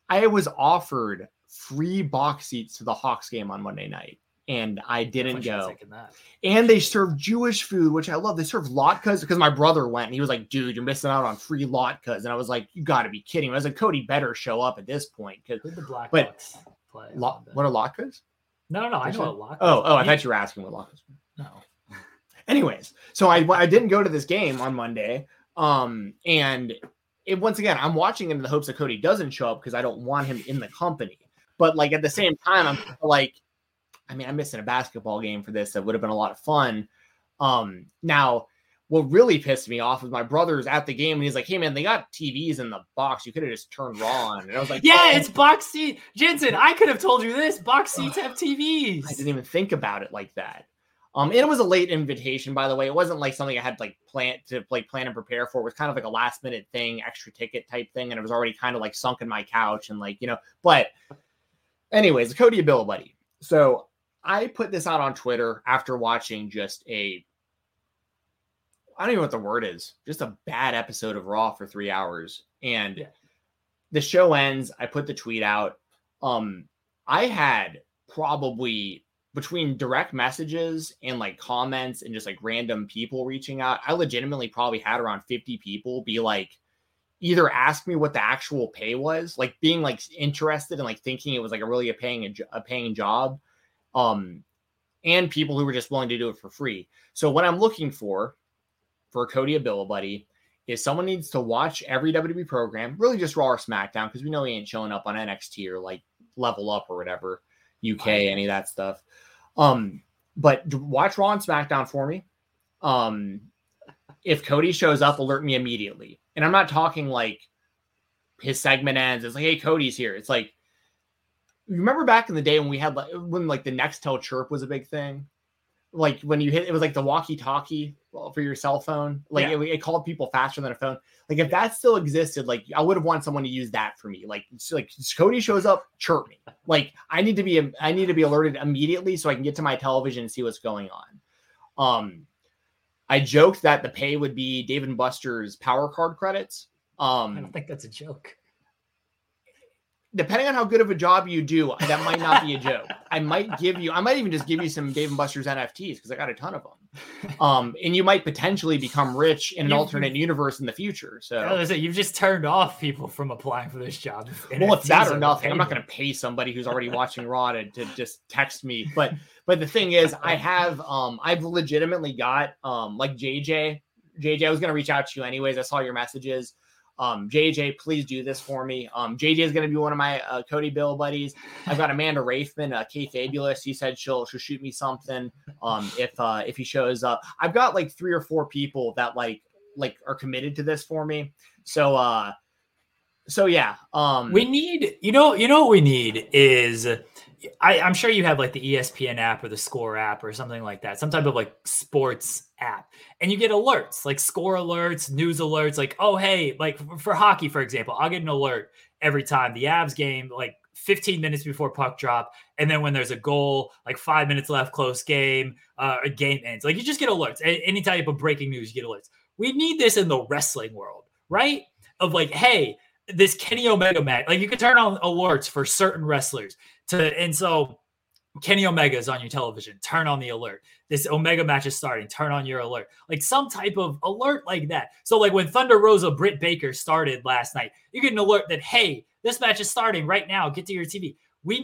I was offered free box seats to the Hawks game on Monday night, and I didn't go. And they served Jewish food, which I love. They served latkes because my brother went, and he was like, dude, you're missing out on free latkes. And I was like, you got to be kidding me. I was like, Cody better show up at this point. Who'd the Black Hawks play? What are latkes? No, I know what latkes are. Oh, I thought you were asking what latkes were. No. Anyways, so I didn't go to this game on Monday, and once again, I'm watching in the hopes that Cody doesn't show up because I don't want him in the company. But like at the same time, I'm like, I mean, I'm missing a basketball game for this. That would have been a lot of fun. Now, what really pissed me off was my brother's at the game and he's like, hey man, they got TVs in the box. You could have just turned Raw on. And I was like, yeah, it's box seat. Jensen, I could have told you this. Box seats have TVs. I didn't even think about it like that. And it was a late invitation, by the way. It wasn't like something I had like plan and prepare for. It was kind of like a last minute thing, extra ticket type thing. And it was already kind of like sunk in my couch and like, you know, but anyways, Cody Abilibuddy. So I put this out on Twitter after watching just I don't even know what the word is, just a bad episode of Raw for 3 hours. And The show ends. I put the tweet out. I had probably between direct messages and like comments and just like random people reaching out, I legitimately probably had around 50 people be like, either ask me what the actual pay was, like being like interested and like thinking it was like a paying job. And people who were just willing to do it for free. So what I'm looking for Cody Abilibuddy is someone needs to watch every WWE program, really just Raw or SmackDown, because we know he ain't showing up on NXT or like Level Up or whatever. UK, any of that stuff. But watch Raw and SmackDown for me. If Cody shows up, alert me immediately. And I'm not talking like his segment ends. It's like, hey, Cody's here. It's like, you remember back in the day when we had when the Nextel chirp was a big thing? Like when you hit, it was like the walkie-talkie for your cell phone. Like it called people faster than a phone. Like if that still existed, like I would have wanted someone to use that for me. Like, Cody shows up, chirp me. Like I need to be alerted immediately so I can get to my television and see what's going on. I joked that the pay would be Dave & Buster's power card credits. I don't think that's a joke. Depending on how good of a job you do, that might not be a joke. I might even just give you some Dave & Buster's NFTs because I got a ton of them. And you might potentially become rich in an alternate universe in the future. So you've just turned off people from applying for this job. Well, it's that or nothing. I'm not going to pay somebody who's already watching Raw to just text me. But the thing is, I have I've legitimately got like JJ. JJ, I was going to reach out to you anyways. I saw your messages. JJ, please do this for me. JJ is going to be one of my Cody Bill buddies. I've got Amanda Raifman, Kay Fabulous. He said she'll shoot me something if he shows up. I've got like 3 or 4 people that like are committed to this for me. So yeah. We need you know what we need is I'm sure you have like the ESPN app or the Score app or something like that, some type of like sports app, and you get alerts like score alerts, news alerts, like, oh, hey, like for hockey, for example, I'll get an alert every time the Avs game, like 15 minutes before puck drop. And then when there's a goal, like 5 minutes left, close game, a game ends, like you just get alerts. Any type of breaking news, you get alerts. We need this in the wrestling world, right? Of like, hey, this Kenny Omega match, like you can turn on alerts for certain wrestlers and so Kenny Omega is on your television, turn on the alert. This Omega match is starting, turn on your alert. Like some type of alert like that. So like when Thunder Rosa, Britt Baker started last night, you get an alert that, hey, this match is starting right now. Get to your TV.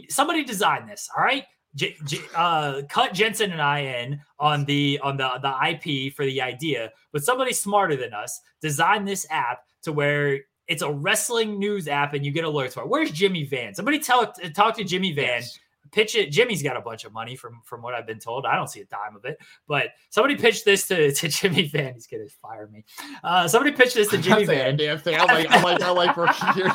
Somebody designed this. All right. Cut Jensen and I in on the IP for the idea, but somebody smarter than us designed this app to where it's a wrestling news app and you get alerts for it. Where's Jimmy Van? Somebody talk to Jimmy Van. Yes. Pitch it. Jimmy's got a bunch of money from what I've been told. I don't see a dime of it, but somebody pitched this to Jimmy Van. He's going to fire me. Somebody pitched this to Jimmy Van. Damn thing. I like working here,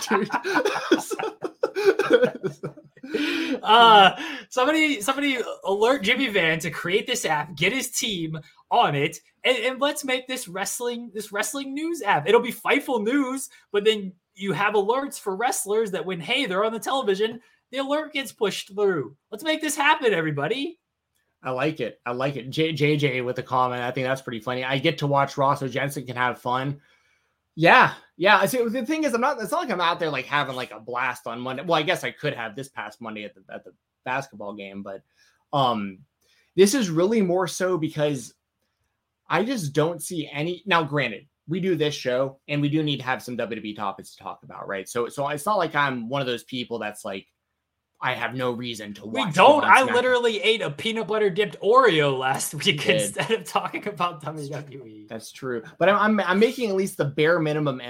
dude. Somebody alert Jimmy Van to create this app, get his team on it, and let's make this wrestling news app. It'll be Fightful News, but then you have alerts for wrestlers that when, hey, they're on the television, the alert gets pushed through. Let's make this happen, everybody. I like it. I like it. JJ with a comment. I think that's pretty funny. I get to watch Ross or Jensen can have fun. Yeah. Yeah. See, the thing is, it's not like I'm out there like having like a blast on Monday. Well, I guess I could have this past Monday at the basketball game, but this is really more so because I just don't see any. Now, granted, we do this show and we do need to have some WWE topics to talk about. Right. So it's not like I'm one of those people that's like, I have no reason to watch. We don't. I literally ate a peanut butter dipped Oreo last week instead of talking about WWE. That's true. But I'm making at least the bare minimum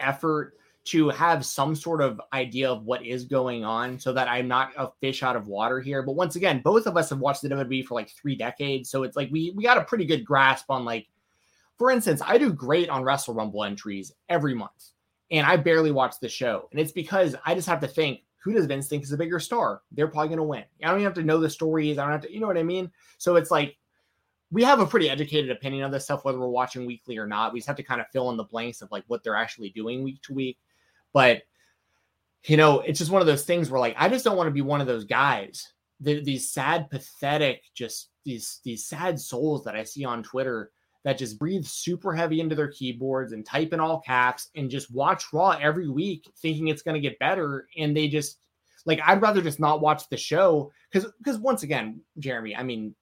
effort to have some sort of idea of what is going on so that I'm not a fish out of water here. But once again, both of us have watched the WWE for like 3 decades. So it's like we got a pretty good grasp on, like, for instance, I do great on Wrestle Rumble entries every month and I barely watch the show. And it's because I just have to think, who does Vince think is a bigger star? They're probably going to win. I don't even have to know the stories. I don't have to, you know what I mean? So it's like, we have a pretty educated opinion on this stuff, whether we're watching weekly or not. We just have to kind of fill in the blanks of like what they're actually doing week to week. But, you know, it's just one of those things where like, I just don't want to be one of those guys, these sad, pathetic, just these sad souls that I see on Twitter that just breathe super heavy into their keyboards and type in all caps and just watch Raw every week thinking it's going to get better. And they just like, I'd rather just not watch the show. Cause once again, Jeremy, I mean,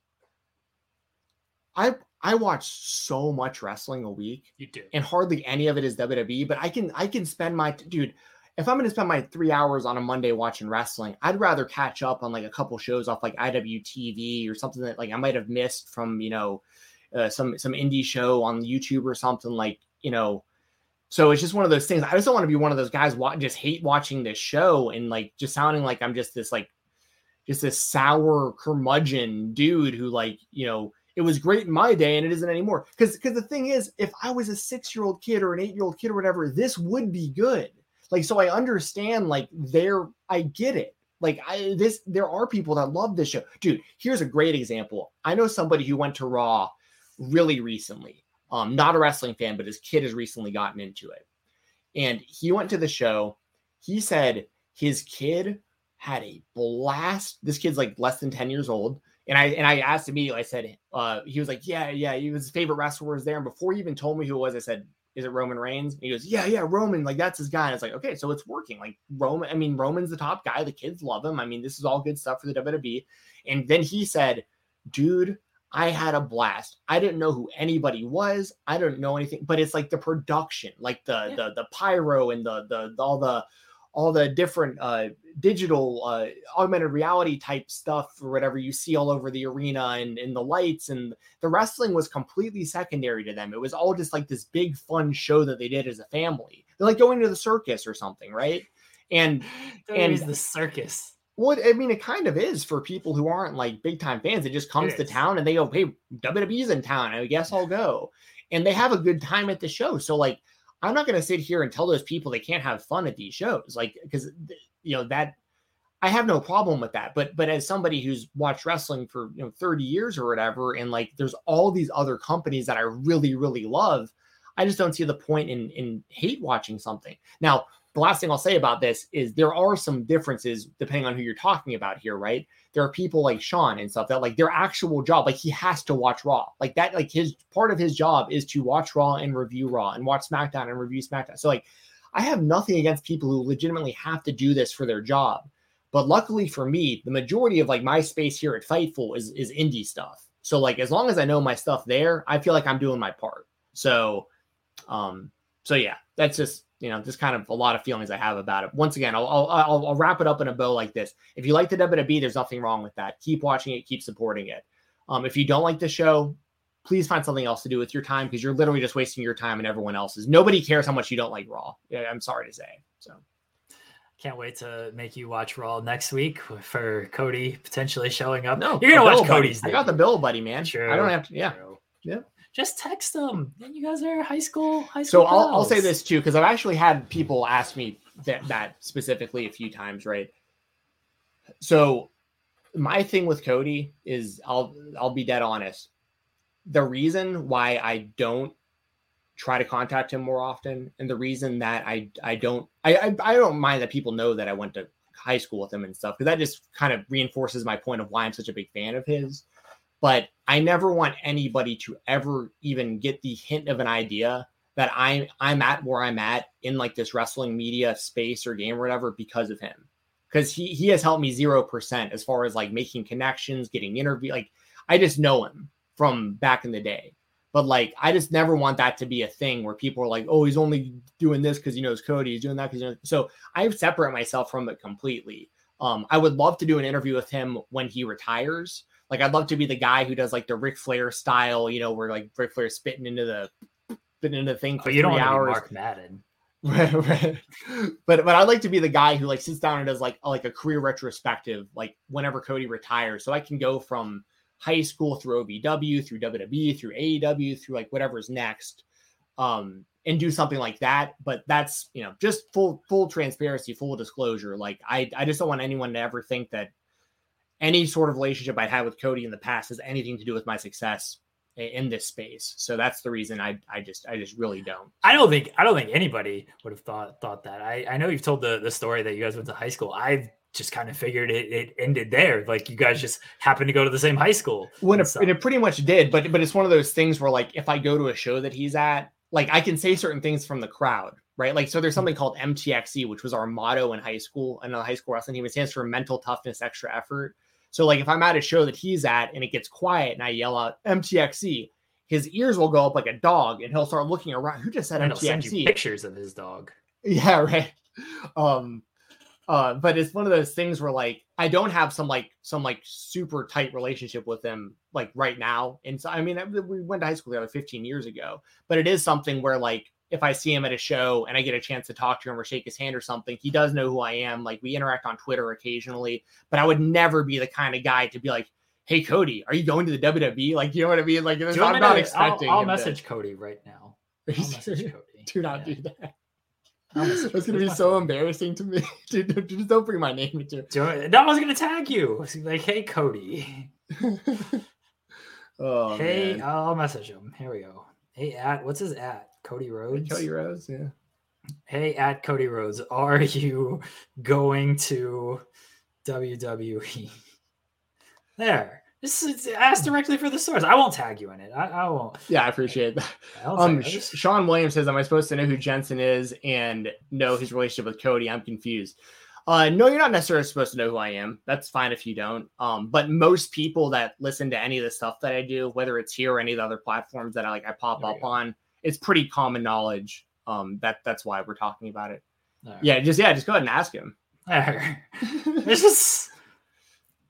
I watch so much wrestling a week. You do. And hardly any of it is WWE, but I can spend my, dude, if I'm going to spend my 3 hours on a Monday watching wrestling, I'd rather catch up on like a couple shows off like IWTV or something that like I might've missed from, you know, some indie show on YouTube or something, like, you know. So it's just one of those things. I just don't want to be one of those guys just hate watching this show and like just sounding like I'm just this sour curmudgeon dude who, like, you know, it was great in my day and it isn't anymore. Because the thing is, if I was a 6-year-old kid or an 8-year-old kid or whatever, this would be good. Like, so I understand, like, I get it. Like, there are people that love this show. Dude, here's a great example. I know somebody who went to Raw really recently, not a wrestling fan, but his kid has recently gotten into it, and he went to the show. He said his kid had a blast. This kid's like less than 10 years old, and I asked immediately. I said, he was like, yeah, he was, his favorite wrestler was there, and before he even told me who it was, I said, is it Roman Reigns? And he goes, yeah, Roman, like, that's his guy. And it's like, okay, so it's working. Like, Roman's the top guy. The kids love him. I mean, this is all good stuff for the WWE. And then he said, dude, I had a blast. I didn't know who anybody was. I don't know anything, but it's like the production, like the pyro and all the different digital augmented reality type stuff or whatever you see all over the arena and the lights, and the wrestling was completely secondary to them. It was all just like this big fun show that they did as a family. They're like going to the circus or something, right? And the circus. Well, I mean, it kind of is for people who aren't like big time fans. It just comes to town and they go, hey, WWE's in town, I guess I'll go. And they have a good time at the show. So like, I'm not going to sit here and tell those people they can't have fun at these shows. Like, because, you know, that I have no problem with that. But as somebody who's watched wrestling for, you know, 30 years or whatever, and like, there's all these other companies that I really, really love. I just don't see the point in hate watching something. Now, the last thing I'll say about this is there are some differences depending on who you're talking about here, right? There are people like Sean and stuff that like their actual job, like he has to watch Raw, like that, like his part of his job is to watch Raw and review Raw and watch SmackDown and review SmackDown. So like, I have nothing against people who legitimately have to do this for their job. But luckily for me, the majority of like my space here at Fightful is indie stuff. So like, as long as I know my stuff there, I feel like I'm doing my part. So yeah, that's just, you know, just kind of a lot of feelings I have about it. Once again, I'll wrap it up in a bow like this. If you like the WWE, there's nothing wrong with that. Keep watching it, keep supporting it. If you don't like the show, please find something else to do with your time, because you're literally just wasting your time and everyone else's. Nobody cares how much you don't like Raw. I'm sorry to say. So can't wait to make you watch Raw next week for Cody potentially showing up. No, you're gonna watch Cody's. Buddy. I got the bill, buddy, man. True, I don't have to. Yeah, true. Yeah. Just text them. You guys are high school. So I'll say this too, because I've actually had people ask me that specifically a few times, right? So my thing with Cody is I'll be dead honest. The reason why I don't try to contact him more often. And the reason that I don't mind that people know that I went to high school with him and stuff, because that just kind of reinforces my point of why I'm such a big fan of his. But I never want anybody to ever even get the hint of an idea that I'm at where I'm at in like this wrestling media space or game or whatever because of him. Because he has helped me 0% as far as like making connections, getting interviewed. Like, I just know him from back in the day. But like, I just never want that to be a thing where people are like, oh, he's only doing this because he knows Cody. He's doing that because he knows. So I separate myself from it completely. I would love to do an interview with him when he retires. Like, I'd love to be the guy who does like the Ric Flair style, you know, where like Ric Flair's spitting into the thing for 3 hours. Mark Madden. but I'd like to be the guy who like sits down and does like a career retrospective, like whenever Cody retires. So I can go from high school through OVW, through WWE, through AEW, through like whatever's next, and do something like that. But that's, you know, just full transparency, full disclosure. Like, I just don't want anyone to ever think that any sort of relationship I had with Cody in the past has anything to do with my success in this space. So that's the reason I just really don't. I don't think anybody would have thought that. I know you've told the story that you guys went to high school. I've just kind of figured it ended there. Like, you guys just happened to go to the same high school. And it pretty much did, but it's one of those things where like, if I go to a show that he's at, like I can say certain things from the crowd, right? Like, so there's something called MTXE, which was our motto in high school, and high school wrestling team. It stands for mental toughness, extra effort. So like, if I'm at a show that he's at and it gets quiet and I yell out MTXE, his ears will go up like a dog and he'll start looking around. Who just said MTXE? He'll send you pictures of his dog. Yeah, right. But it's one of those things where like, I don't have some super tight relationship with him like right now. And so, I mean, we went to high school together 15 years ago, but it is something where like, if I see him at a show and I get a chance to talk to him or shake his hand or something, he does know who I am. Like, we interact on Twitter occasionally, but I would never be the kind of guy to be like, hey, Cody, are you going to the WWE? Like, you know what I mean? Like, I'm not expecting. I'll message Cody right now. Do not do that. That's going to be so embarrassing to me. Dude, just don't bring my name into it. No, I was going to tag you. Like, hey, Cody. Oh, hey, man. I'll message him. Here we go. Hey, what's his at? Cody Rhodes. Cody Rhodes, yeah. Hey, at Cody Rhodes, are you going to WWE? There. This is asked directly for the source. I won't tag you in it. I won't. Yeah, I appreciate that. Sean Williams says, am I supposed to know who Jensen is and know his relationship with Cody? I'm confused. No, you're not necessarily supposed to know who I am. That's fine if you don't. But most people that listen to any of the stuff that I do, whether it's here or any of the other platforms that I pop up on, it's pretty common knowledge. That's why we're talking about it. Right. Yeah, just go ahead and ask him. Right. It's just,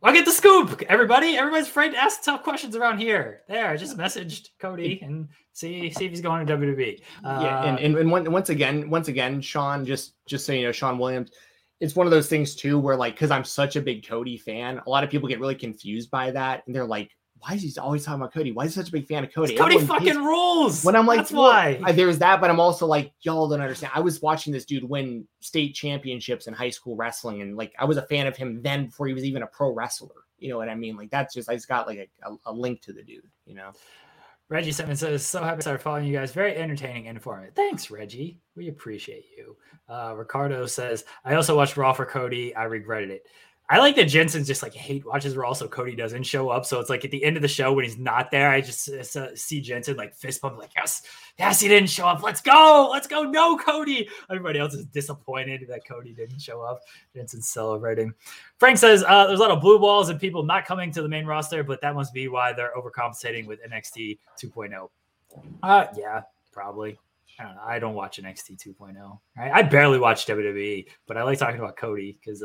I'll get the scoop. Everybody's afraid to ask tough questions around here. There, just messaged Cody and see if he's going to WWE. And once again, Sean, just so you know, Sean Williams, it's one of those things too where like, because I'm such a big Cody fan, a lot of people get really confused by that, and they're like, why is he always talking about Cody? Why is he such a big fan of Cody? Cody fucking rules. When I'm like, that's why. There's that, but I'm also like, y'all don't understand. I was watching this dude win state championships in high school wrestling, and like, I was a fan of him then before he was even a pro wrestler. You know what I mean? Like, that's just, I just got like a link to the dude, you know? Reggie Simmons says, so happy to start following you guys. Very entertaining and informative. Thanks, Reggie. We appreciate you. Ricardo says, I also watched Raw for Cody. I regretted it. I like that Jensen's just like hate watches Raw, so Cody doesn't show up. So it's like at the end of the show when he's not there, I just see Jensen like fist bump, like yes, he didn't show up. Let's go, no Cody. Everybody else is disappointed that Cody didn't show up. Jensen's celebrating. Frank says there's a lot of blue balls and people not coming to the main roster, but that must be why they're overcompensating with NXT 2.0. Yeah, probably. I don't know. I don't watch NXT 2.0. Right? I barely watch WWE, but I like talking about Cody because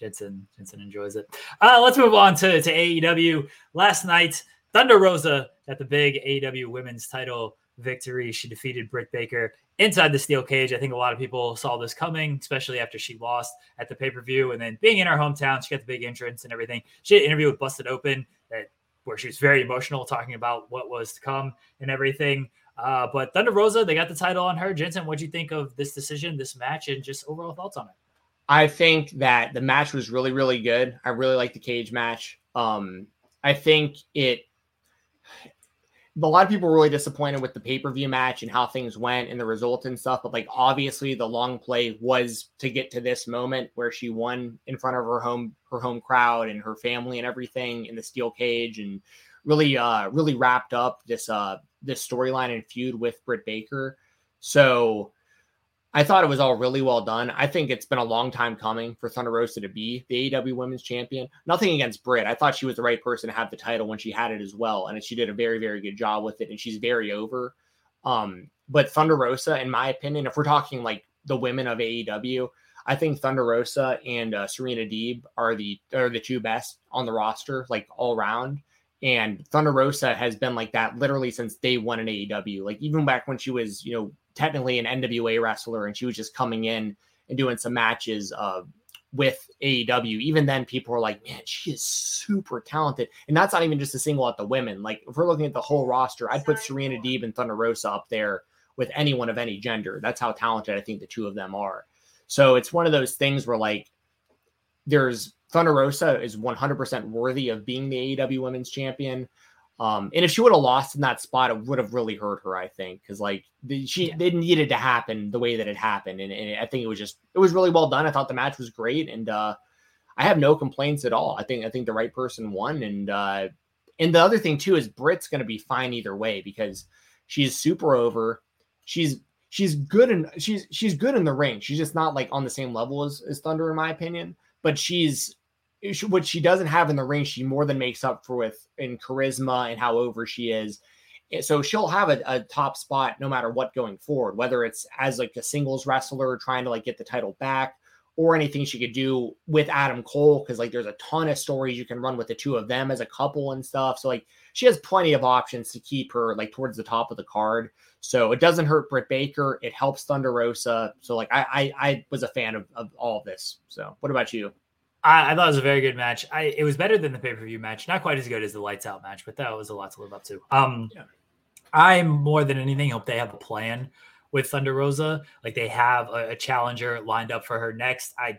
Jensen enjoys it. Let's move on to AEW. Last night, Thunder Rosa got the big AEW women's title victory. She defeated Britt Baker inside the steel cage. I think a lot of people saw this coming, especially after she lost at the pay-per-view. And then being in her hometown, she got the big entrance and everything. She did an interview with Busted Open where she was very emotional talking about what was to come and everything. But Thunder Rosa, they got the title on her. Jensen, what'd you think of this decision, this match, and just overall thoughts on it? I think that the match was really, really good. I really like the cage match. I think it a lot of people were really disappointed with the pay-per-view match and how things went and the result and stuff. But, like, obviously the long play was to get to this moment where she won in front of her home crowd and her family and everything in the steel cage, and really wrapped up this storyline and feud with Britt Baker. So I thought it was all really well done. I think it's been a long time coming for Thunder Rosa to be the AEW Women's Champion. Nothing against Britt. I thought she was the right person to have the title when she had it as well. And she did a very, very good job with it. And she's very over. But Thunder Rosa, in my opinion, if we're talking like the women of AEW, I think Thunder Rosa and Serena Deeb are the two best on the roster, like all around. And Thunder Rosa has been like that literally since day one in AEW. Like even back when she was, you know, technically an NWA wrestler, and she was just coming in and doing some matches with AEW. Even then, people were like, man, she is super talented. And that's not even just a single at the women. Like if we're looking at the whole roster, I'd put Serena Deeb and Thunder Rosa up there with anyone of any gender. That's how talented I think the two of them are. So it's one of those things where like Thunder Rosa is 100% worthy of being the AEW Women's Champion. And if she would have lost in that spot, it would have really hurt her, I think, because like it needed to happen the way that it happened. And I think it was really well done. I thought the match was great. And I have no complaints at all. I think the right person won. And the other thing, too, is Britt's going to be fine either way because she's super over. She's good. And she's good in the ring. She's just not like on the same level as Thunder, in my opinion. But what she doesn't have in the ring, she more than makes up for with in charisma and how over she is. So she'll have a top spot no matter what going forward, whether it's as like a singles wrestler trying to like get the title back or anything she could do with Adam Cole. Cause like there's a ton of stories you can run with the two of them as a couple and stuff. So like she has plenty of options to keep her like towards the top of the card. So it doesn't hurt Britt Baker. It helps Thunder Rosa. So like I was a fan of all of this. So what about you? I thought it was a very good match. It was better than the pay-per-view match. Not quite as good as the lights out match, but that was a lot to live up to. Yeah. I more than anything hope they have a plan with Thunder Rosa. Like they have a challenger lined up for her next. I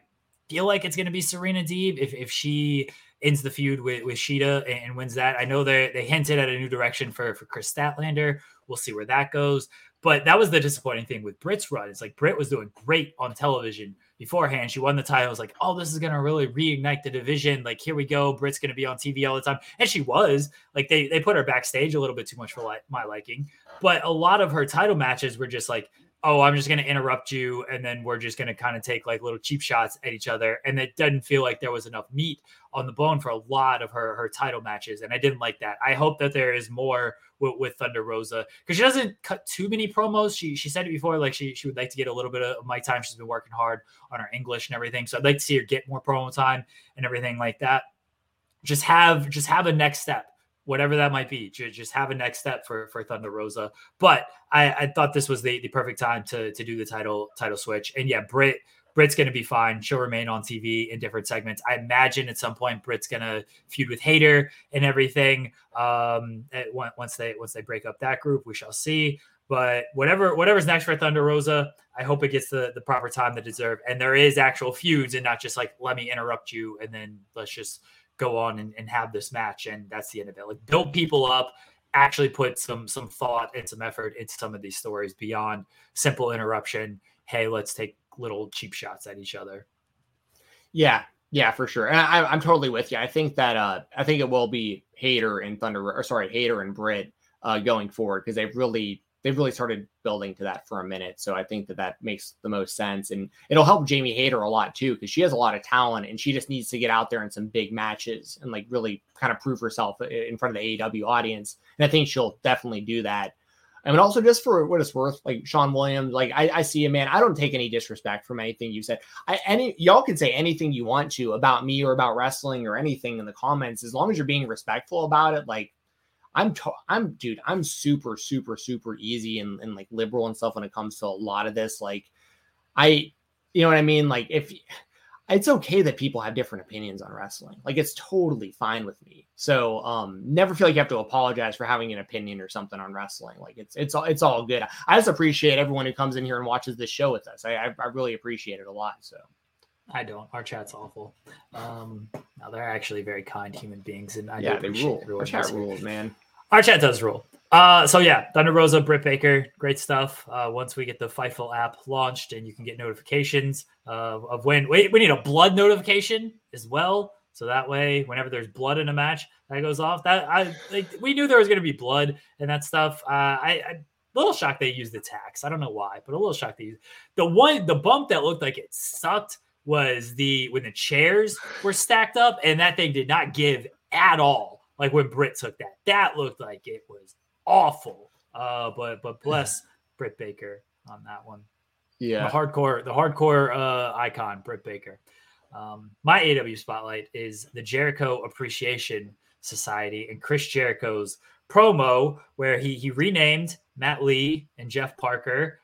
feel like it's going to be Serena Deeb if she ends the feud with Shida and wins that. I know they hinted at a new direction for Chris Statlander. We'll see where that goes. But that was the disappointing thing with Britt's run. It's like Britt was doing great on television beforehand. She won the title. It was like, oh, this is going to really reignite the division. Like, here we go. Britt's going to be on TV all the time. And she was. Like, they put her backstage a little bit too much for my liking. But a lot of her title matches were just like, oh, I'm just going to interrupt you. And then we're just going to kind of take like little cheap shots at each other. And it doesn't feel like there was enough meat on the bone for a lot of her title matches. And I didn't like that. I hope that there is more with Thunder Rosa because she doesn't cut too many promos. She said it before, like she would like to get a little bit of mic time. She's been working hard on her English and everything. So I'd like to see her get more promo time and everything like that. Just have a next step. Whatever that might be, just have a next step for Thunder Rosa. But I thought this was the perfect time to do the title switch. And yeah, Britt's going to be fine. She'll remain on TV in different segments. I imagine at some point Britt's going to feud with Hayter and everything. Once they break up that group, we shall see. But whatever's next for Thunder Rosa, I hope it gets the proper time they deserve. And there is actual feuds and not just like, let me interrupt you and then let's just go on and have this match, and that's the end of it. Like, build people up, actually put some thought and some effort into some of these stories beyond simple interruption. Hey, let's take little cheap shots at each other. Yeah, for sure. And I'm totally with you. I think that I think it will be Hayter and Britt going forward because they've really started building to that for a minute. So I think that makes the most sense, and it'll help Jamie Hayter a lot too, because she has a lot of talent and she just needs to get out there in some big matches and like really kind of prove herself in front of the AEW audience. And I think she'll definitely do that. I mean, also just for what it's worth, like Sean Williams, like I see him, man. I don't take any disrespect from anything you said. Y'all can say anything you want to about me or about wrestling or anything in the comments, as long as you're being respectful about it. Like, I'm super, super, super easy and like liberal and stuff when it comes to a lot of this. Like, you know what I mean? Like, it's okay that people have different opinions on wrestling. Like, it's totally fine with me. So, never feel like you have to apologize for having an opinion or something on wrestling. Like, it's all good. I just appreciate everyone who comes in here and watches this show with us. I really appreciate it a lot. So. I don't. Our chat's awful. Now they're actually very kind human beings, and I do appreciate everyone. Our chat rules, man. Our chat does rule. So yeah, Thunder Rosa, Britt Baker, great stuff. Once we get the Fightful app launched and you can get notifications of when we need a blood notification as well. So that way, whenever there's blood in a match, that goes off. That I like, we knew there was going to be blood and that stuff. I'm a little shocked they used the tax. I don't know why, but a little shocked they used the bump that looked like it sucked was when the chairs were stacked up and that thing did not give at all. Like when Britt took that looked like it was awful. But bless Britt Baker on that one. Yeah, the hardcore icon Britt Baker. My AEW spotlight is the Jericho Appreciation Society and Chris Jericho's promo where he renamed Matt Lee and Jeff Parker.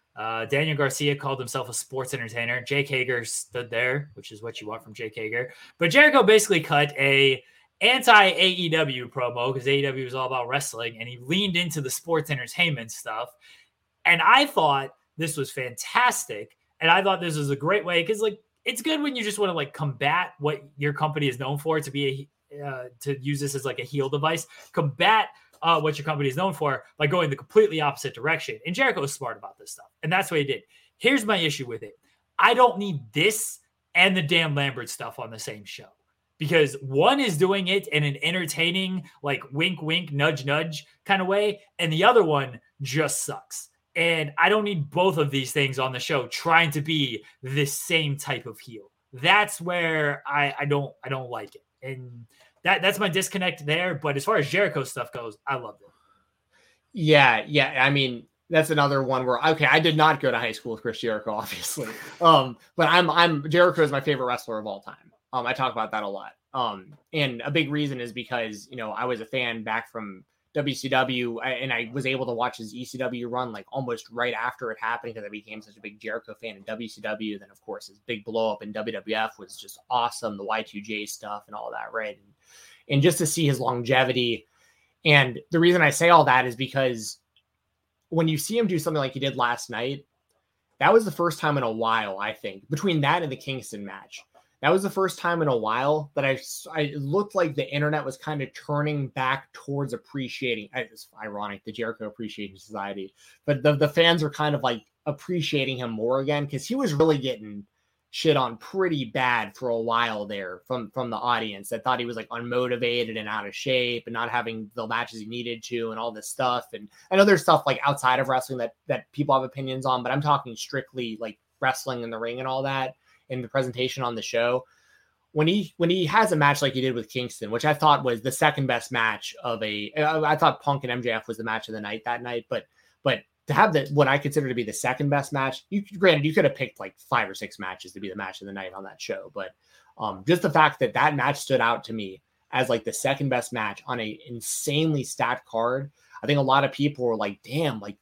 Daniel Garcia called himself a sports entertainer. Jake Hager stood there, which is what you want from Jake Hager. But Jericho basically cut a anti-AEW promo because AEW is all about wrestling, and he leaned into the sports entertainment stuff. And I thought this was fantastic, and I thought this was a great way because, like, it's good when you just want to like combat what your company is known for to be to use this as like a heel device, combat what your company is known for by going the completely opposite direction. And Jericho is smart about this stuff, and that's what he did. Here's my issue with it: I don't need this and the Dan Lambert stuff on the same show. Because one is doing it in an entertaining, like wink, wink, nudge, nudge kind of way. And the other one just sucks. And I don't need both of these things on the show trying to be this same type of heel. That's where I don't like it. And that's my disconnect there. But as far as Jericho stuff goes, I loved it. Yeah. I mean, that's another one where, okay, I did not go to high school with Chris Jericho, obviously. But I'm Jericho is my favorite wrestler of all time. I talk about that a lot. And a big reason is because, you know, I was a fan back from WCW and I was able to watch his ECW run like almost right after it happened because I became such a big Jericho fan in WCW. Then, of course, his big blow up in WWF was just awesome. The Y2J stuff and all that, right? And just to see his longevity. And the reason I say all that is because when you see him do something like he did last night, that was the first time in a while, I think, between that and the Kingston match. That was the first time in a while that I looked like the internet was kind of turning back towards appreciating. It's ironic, the Jericho Appreciation Society, but the fans are kind of like appreciating him more again because he was really getting shit on pretty bad for a while there from the audience that thought he was like unmotivated and out of shape and not having the matches he needed to and all this stuff. And I know there's stuff like outside of wrestling that people have opinions on, but I'm talking strictly like wrestling in the ring and all that. In the presentation on the show, when he has a match like he did with Kingston, which I thought was the second best match of I thought Punk and MJF was the match of the night that night, but to have that, what I consider to be the second best match, you could have picked like 5 or 6 matches to be the match of the night on that show. But just the fact that match stood out to me as like the second best match on a insanely stacked card. I think a lot of people were like, damn, like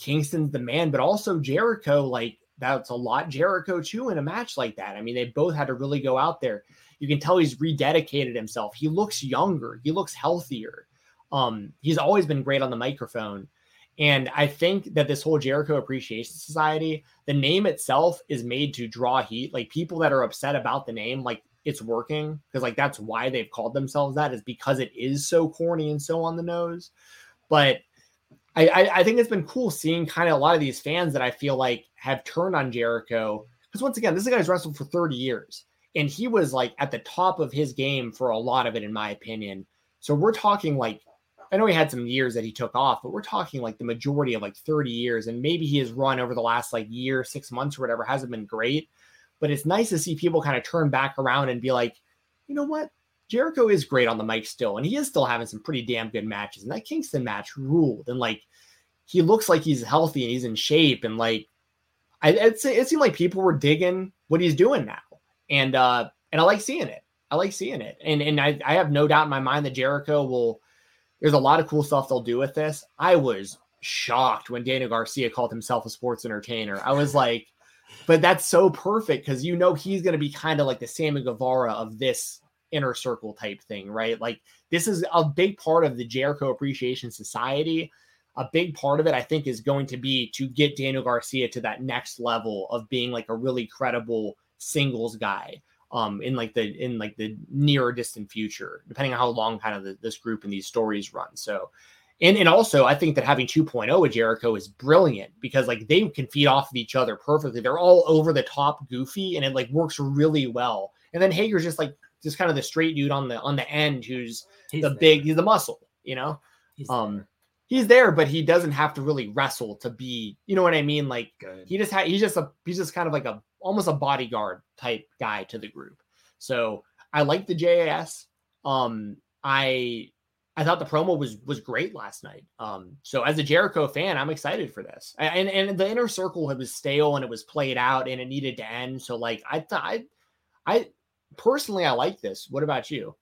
Kingston's the man, but also Jericho, like, that's a lot Jericho too in a match like that. I mean, they both had to really go out there. You can tell he's rededicated himself. He looks younger. He looks healthier. He's always been great on the microphone. And I think that this whole Jericho Appreciation Society, the name itself is made to draw heat. Like people that are upset about the name, like it's working because like, that's why they've called themselves that is because it is so corny and so on the nose. But I think it's been cool seeing kind of a lot of these fans that I feel like have turned on Jericho because once again, this guy's wrestled for 30 years and he was like at the top of his game for a lot of it, in my opinion. So we're talking like, I know he had some years that he took off, but we're talking like the majority of like 30 years. And maybe he has run over the last like year, 6 months or whatever, hasn't been great, but it's nice to see people kind of turn back around and be like, you know what? Jericho is great on the mic still, and he is still having some pretty damn good matches. And that Kingston match ruled, and like he looks like he's healthy and he's in shape, and like it seemed like people were digging what he's doing now, and I like seeing it. I like seeing it, and I have no doubt in my mind that Jericho will. There's a lot of cool stuff they'll do with this. I was shocked when Daniel Garcia called himself a sports entertainer. I was like, but that's so perfect because you know he's going to be kind of like the Sammy Guevara of this inner circle type thing, right? Like this is a big part of the Jericho Appreciation Society. A big part of it, I think, is going to be to get Daniel Garcia to that next level of being like a really credible singles guy in like the near or distant future, depending on how long kind of this group and these stories run. So And also, I think that having 2.0 with Jericho is brilliant because, like, they can feed off of each other perfectly. They're all over the top goofy, and it, like, works really well. And then Hager's just, like, just kind of the straight dude on the end who's he's the muscle, you know? He's there, but he doesn't have to really wrestle to be, you know what I mean? Like, he's just kind of like almost a bodyguard type guy to the group. So I like the JAS. I thought the promo was great last night. So as a Jericho fan, I'm excited for this. And the inner circle, it was stale and it was played out and it needed to end. So like, I personally like this. What about you?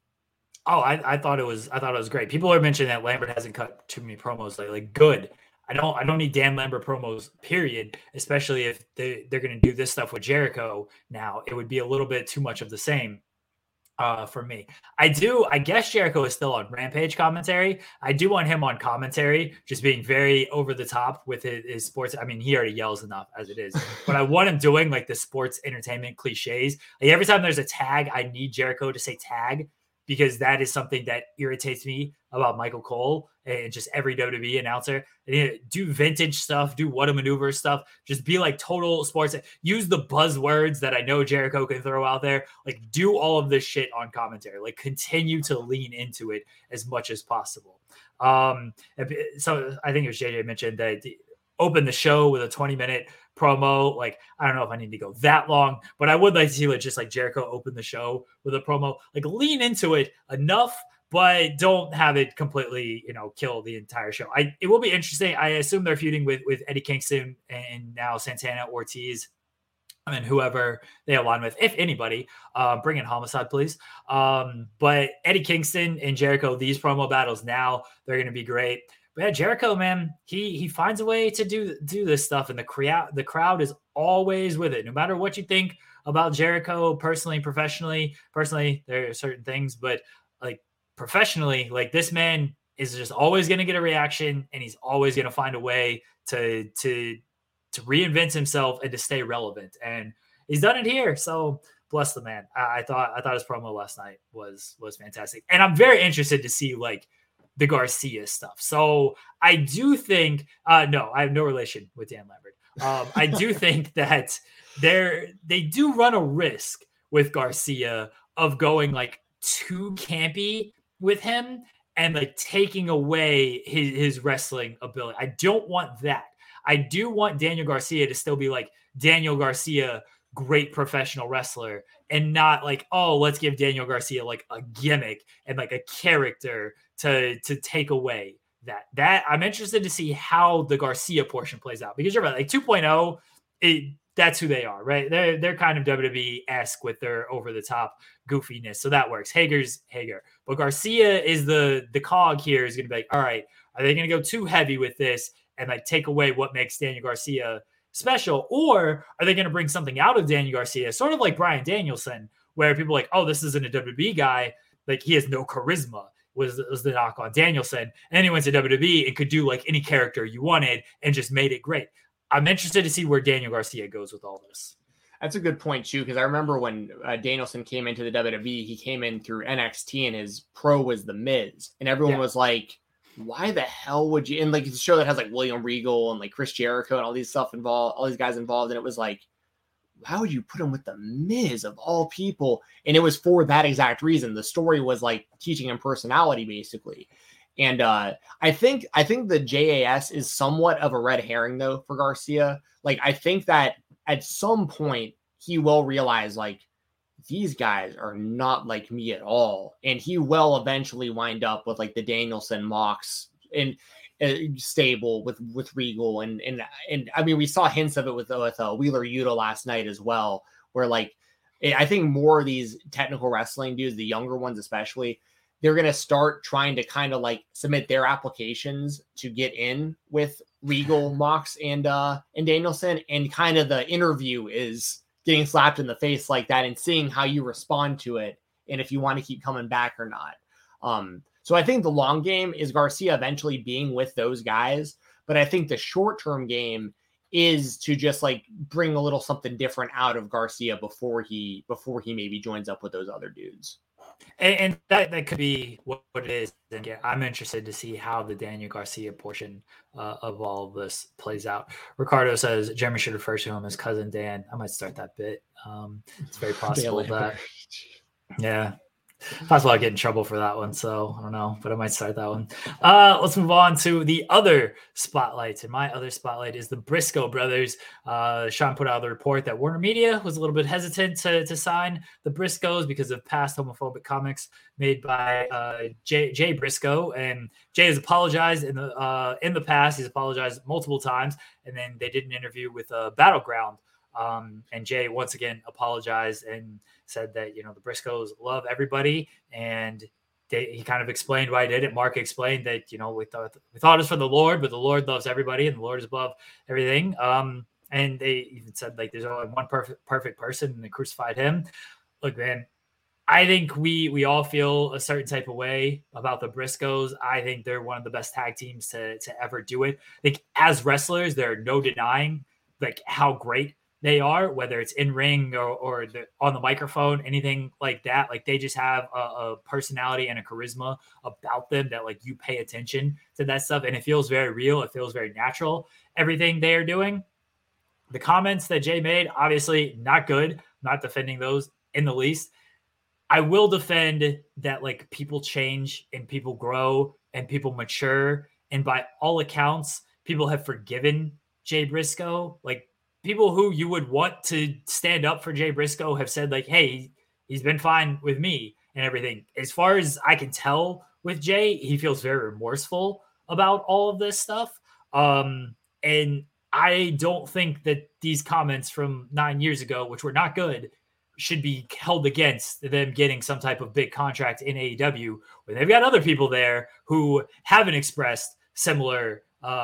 Oh, I thought it was great. People are mentioning that Lambert hasn't cut too many promos lately. Like, good. I don't need Dan Lambert promos, period. Especially if they're going to do this stuff with Jericho now, it would be a little bit too much of the same. For me, I guess Jericho is still on Rampage commentary. I do want him on commentary, just being very over the top with his sports. I mean, he already yells enough as it is, but I want him doing like the sports entertainment cliches. Like every time there's a tag, I need Jericho to say tag because that is something that irritates me about Michael Cole and just every WWE announcer. Do vintage stuff, do what a maneuver stuff, just be like total sports. Use the buzzwords that I know Jericho can throw out there. Like do all of this shit on commentary, like continue to lean into it as much as possible. So I think it was JJ mentioned that open the show with a 20-minute promo. Like, I don't know if I need to go that long, but I would like to see like, just like Jericho open the show with a promo, like lean into it enough, but don't have it completely, you know, kill the entire show. It will be interesting. I assume they're feuding with Eddie Kingston and now Santana, Ortiz, and then whoever they align with, if anybody. Bring in Homicide, please. But Eddie Kingston and Jericho, these promo battles now, they're going to be great. But yeah, Jericho, man, he finds a way to do this stuff, and the crowd is always with it, no matter what you think about Jericho personally, professionally. Personally, there are certain things, but like, professionally, like this man is just always going to get a reaction, and he's always going to find a way to reinvent himself and to stay relevant. And he's done it here. So bless the man. I thought his promo last night was fantastic. And I'm very interested to see like the Garcia stuff. So I do think, no, I have no relation with Dan Lambert. I do think that they do run a risk with Garcia of going like too campy with him and like taking away his wrestling ability. I don't want that. I do want Daniel Garcia to still be like Daniel Garcia, great professional wrestler, and not like, oh, let's give Daniel Garcia like a gimmick and like a character to take away that I'm interested to see how the Garcia portion plays out, because you're right, like 2.0, that's who they are, right? They're kind of WWE-esque with their over-the-top goofiness, so that works. Hager's Hager. But Garcia is the cog here is going to be like, all right, are they going to go too heavy with this and like take away what makes Daniel Garcia special? Or are they going to bring something out of Daniel Garcia, sort of like Bryan Danielson, where people are like, oh, this isn't a WWE guy. Like, he has no charisma was the knock on Danielson. And he went to WWE and could do like any character you wanted and just made it great. I'm interested to see where Daniel Garcia goes with all this. That's a good point, too, because I remember when Danielson came into the WWE, he came in through NXT and his pro was The Miz. And everyone was like, why the hell would you? And like the show that has like William Regal and like Chris Jericho and all these stuff involved, all these guys involved. And it was like, how would you put him with The Miz of all people? And it was for that exact reason. The story was like teaching him personality, basically. And I think the JAS is somewhat of a red herring, though, for Garcia. Like, I think that at some point he will realize, like, these guys are not like me at all. And he will eventually wind up with, like, the Danielson, Mox, and stable with Regal. And I mean, we saw hints of it with Wheeler Yuta last night as well, where, like, I think more of these technical wrestling dudes, the younger ones especially, they're going to start trying to kind of like submit their applications to get in with Regal, Mox, and Danielson. And kind of the interview is getting slapped in the face like that and seeing how you respond to it and if you want to keep coming back or not. So I think the long game is Garcia eventually being with those guys. But I think the short-term game is to just like bring a little something different out of Garcia before he maybe joins up with those other dudes. And that could be what it is. And yeah, I'm interested to see how the Daniel Garcia portion of all of this plays out. Ricardo says Jeremy should refer to him as Cousin Dan. I might start that bit. It's very possible that, yeah, possible I get in trouble for that one. So I don't know, but I might start that one. Let's move on to the other spotlights. And my other spotlight is the Briscoe brothers. Sean put out the report that Warner Media was a little bit hesitant to sign the Briscoes because of past homophobic comments made by Jay Briscoe. And Jay has apologized in the past. He's apologized multiple times. And then they did an interview with Battleground. And Jay once again apologized and said that, you know, the Briscoes love everybody, and he kind of explained why he did it. Mark explained that, you know, we thought it was for the Lord, but the Lord loves everybody and the Lord is above everything. And they even said, like, there's only one perfect person, and they crucified him. Look, man, I think we all feel a certain type of way about the Briscoes. I think they're one of the best tag teams to ever do it. I think as wrestlers, there are no denying like how great they are, whether it's in ring or on the microphone, anything like that. Like, they just have a personality and a charisma about them that, like, you pay attention to that stuff. And it feels very real. It feels very natural, everything they are doing. The comments that Jay made, obviously not good. I'm not defending those in the least. I will defend that, like, people change and people grow and people mature. And by all accounts, people have forgiven Jay Briscoe. Like, people who you would want to stand up for Jay Briscoe have said, like, hey, he's been fine with me and everything. As far as I can tell with Jay, he feels very remorseful about all of this stuff. And I don't think that these comments from 9 years ago, which were not good, should be held against them getting some type of big contract in AEW, where they've got other people there who haven't expressed similar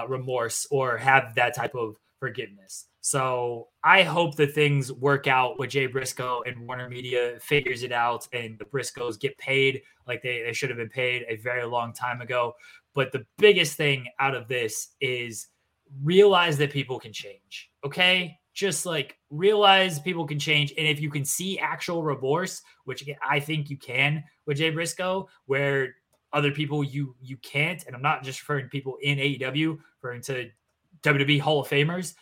remorse or have that type of forgiveness. So I hope that things work out with Jay Briscoe and Warner Media figures it out, and the Briscoes get paid like they should have been paid a very long time ago. But the biggest thing out of this is realize that people can change, okay? Just, like, realize people can change. And if you can see actual remorse, which I think you can with Jay Briscoe, where other people you can't, and I'm not just referring to people in AEW, referring to WWE Hall of Famers,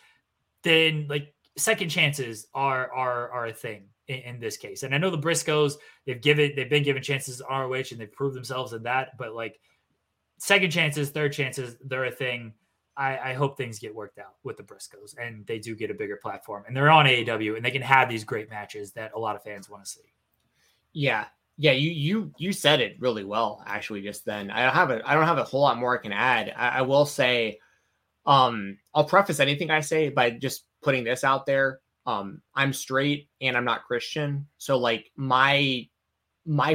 then, like, second chances are a thing in this case. And I know the Briscoes, they've been given chances at ROH and they've proved themselves in that, but, like, second chances, third chances, they're a thing. I hope things get worked out with the Briscoes and they do get a bigger platform and they're on AEW and they can have these great matches that a lot of fans want to see. Yeah. Yeah. You said it really well, actually, just then. I don't have a whole lot more I can add. I will say, I'll preface anything I say by just putting this out there. I'm straight and I'm not Christian. So, like, my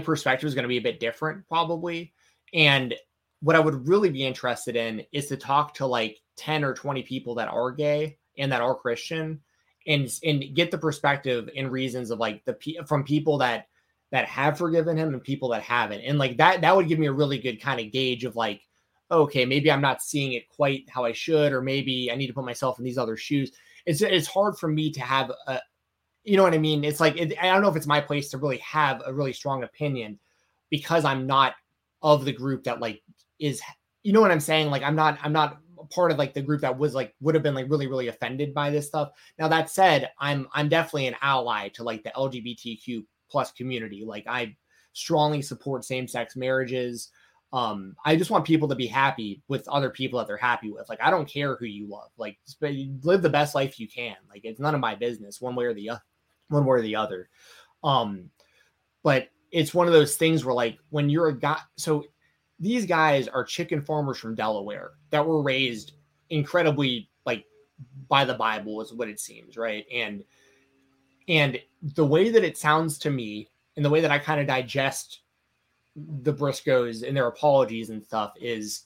perspective is going to be a bit different probably. And what I would really be interested in is to talk to, like, 10 or 20 people that are gay and that are Christian and get the perspective and reasons of, like, from people that have forgiven him and people that haven't. And, like, that would give me a really good kind of gauge of, like, okay, maybe I'm not seeing it quite how I should, or maybe I need to put myself in these other shoes. It's hard for me to have a, you know what I mean? It's like, I don't know if it's my place to really have a really strong opinion because I'm not of the group that, like, is, you know what I'm saying? Like, I'm not part of, like, the group that was, like, would have been, like, really, really offended by this stuff. Now, that said, I'm definitely an ally to, like, the LGBTQ plus community. Like, I strongly support same-sex marriages. I just want people to be happy with other people that they're happy with. Like, I don't care who you love, like, live the best life you can. Like, it's none of my business one way or the other. But it's one of those things where, like, when you're a guy, so these guys are chicken farmers from Delaware that were raised incredibly, like, by the Bible is what it seems. Right. And the way that it sounds to me and the way that I kind of digest the Briscoes and their apologies and stuff is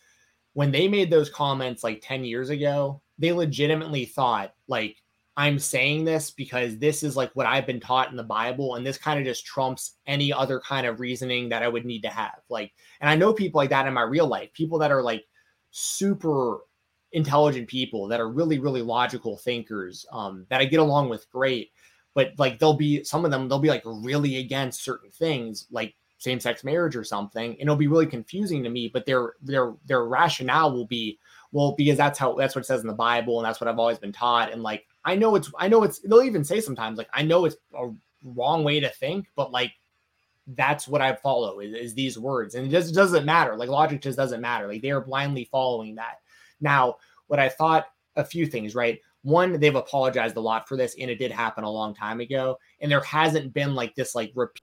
when they made those comments, like, 10 years ago, they legitimately thought, like, I'm saying this because this is, like, what I've been taught in the Bible. And this kind of just trumps any other kind of reasoning that I would need to have. Like, and I know people like that in my real life, people that are, like, super intelligent people that are really, really logical thinkers, that I get along with great, but, like, they'll be, some of them, they'll be, like, really against certain things. Like, same-sex marriage or something, and it'll be really confusing to me. But their rationale will be, well, because that's what it says in the Bible, and that's what I've always been taught. And like, I know it's they'll even say sometimes, like, I know it's a wrong way to think, but like, that's what I follow is these words. And it just doesn't matter. Like, logic just doesn't matter. Like, they are blindly following that. Now, what I thought, a few things, right? One, they've apologized a lot for this, and it did happen a long time ago. And there hasn't been like this, like, repeat.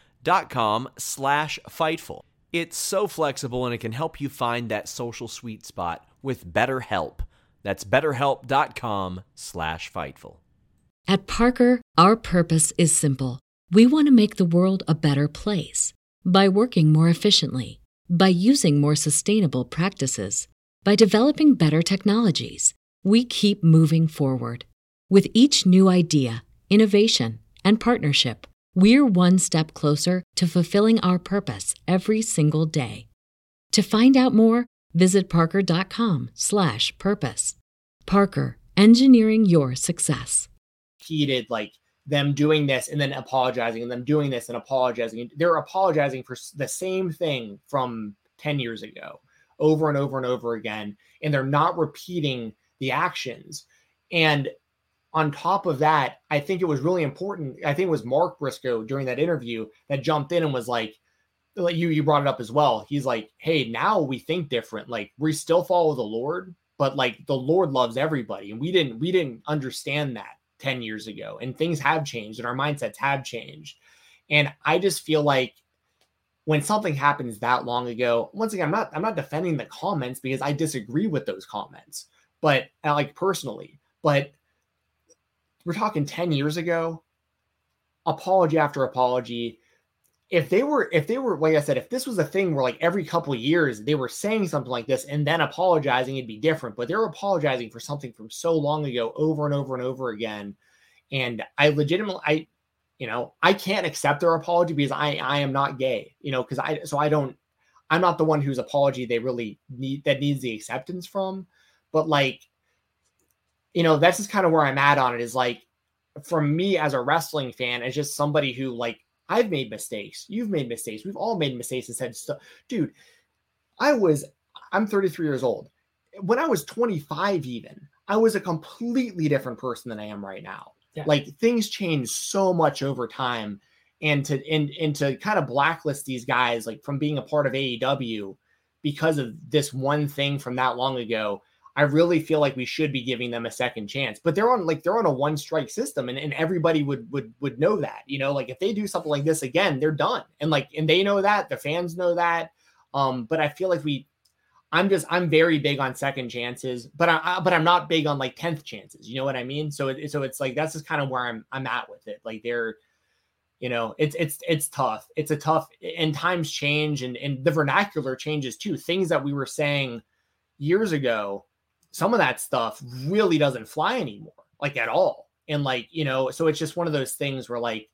.com/Fightful. It's so flexible, and it can help you find that social sweet spot with BetterHelp. That's BetterHelp.com/Fightful. At Parker, our purpose is simple. We want to make the world a better place by working more efficiently, by using more sustainable practices, by developing better technologies. We keep moving forward. With each new idea, innovation, and partnership, we're one step closer to fulfilling our purpose every single day. To find out more, visit parker.com/purpose. Parker, engineering your success. Heated, like, them doing this and then apologizing, and them doing this and apologizing. They're apologizing for the same thing from 10 years ago, over and over and over again. And they're not repeating the actions. And on top of that, I think it was really important. I think it was Mark Briscoe during that interview that jumped in and was like, you brought it up as well. He's like, hey, now we think different. Like, we still follow the Lord, but like, the Lord loves everybody. And we didn't understand that 10 years ago, and things have changed, and our mindsets have changed. And I just feel like when something happens that long ago, once again, I'm not defending the comments, because I disagree with those comments, but like, personally, but we're talking 10 years ago, apology after apology. If they were, like I said, if this was a thing where like every couple of years they were saying something like this and then apologizing, it'd be different. But they're apologizing for something from so long ago, over and over and over again. And I legitimately, I can't accept their apology, because I am not gay, because I'm not the one whose apology they really need, that needs the acceptance from. But like, that's just kind of where I'm at on it, is like, from me as a wrestling fan, as just somebody who, like, I've made mistakes. You've made mistakes. We've all made mistakes and said stuff. Dude, I'm 33 years old. When I was 25, even, I was a completely different person than I am right now. Yeah. Like, things change so much over time, and to kind of blacklist these guys, like, from being a part of AEW because of this one thing from that long ago, I really feel like we should be giving them a second chance. But they're on a one strike system, and everybody would know that, like, if they do something like this again, they're done. And like, and they know that, the fans know that. But I feel like I'm very big on second chances, but I'm not big on like 10th chances. You know what I mean? So it's like, that's just kind of where I'm at with it. Like, they're, it's tough. It's a tough, and times change, and the vernacular changes too. Things that we were saying years ago, some of that stuff really doesn't fly anymore, like, at all. And like, so it's just one of those things where, like,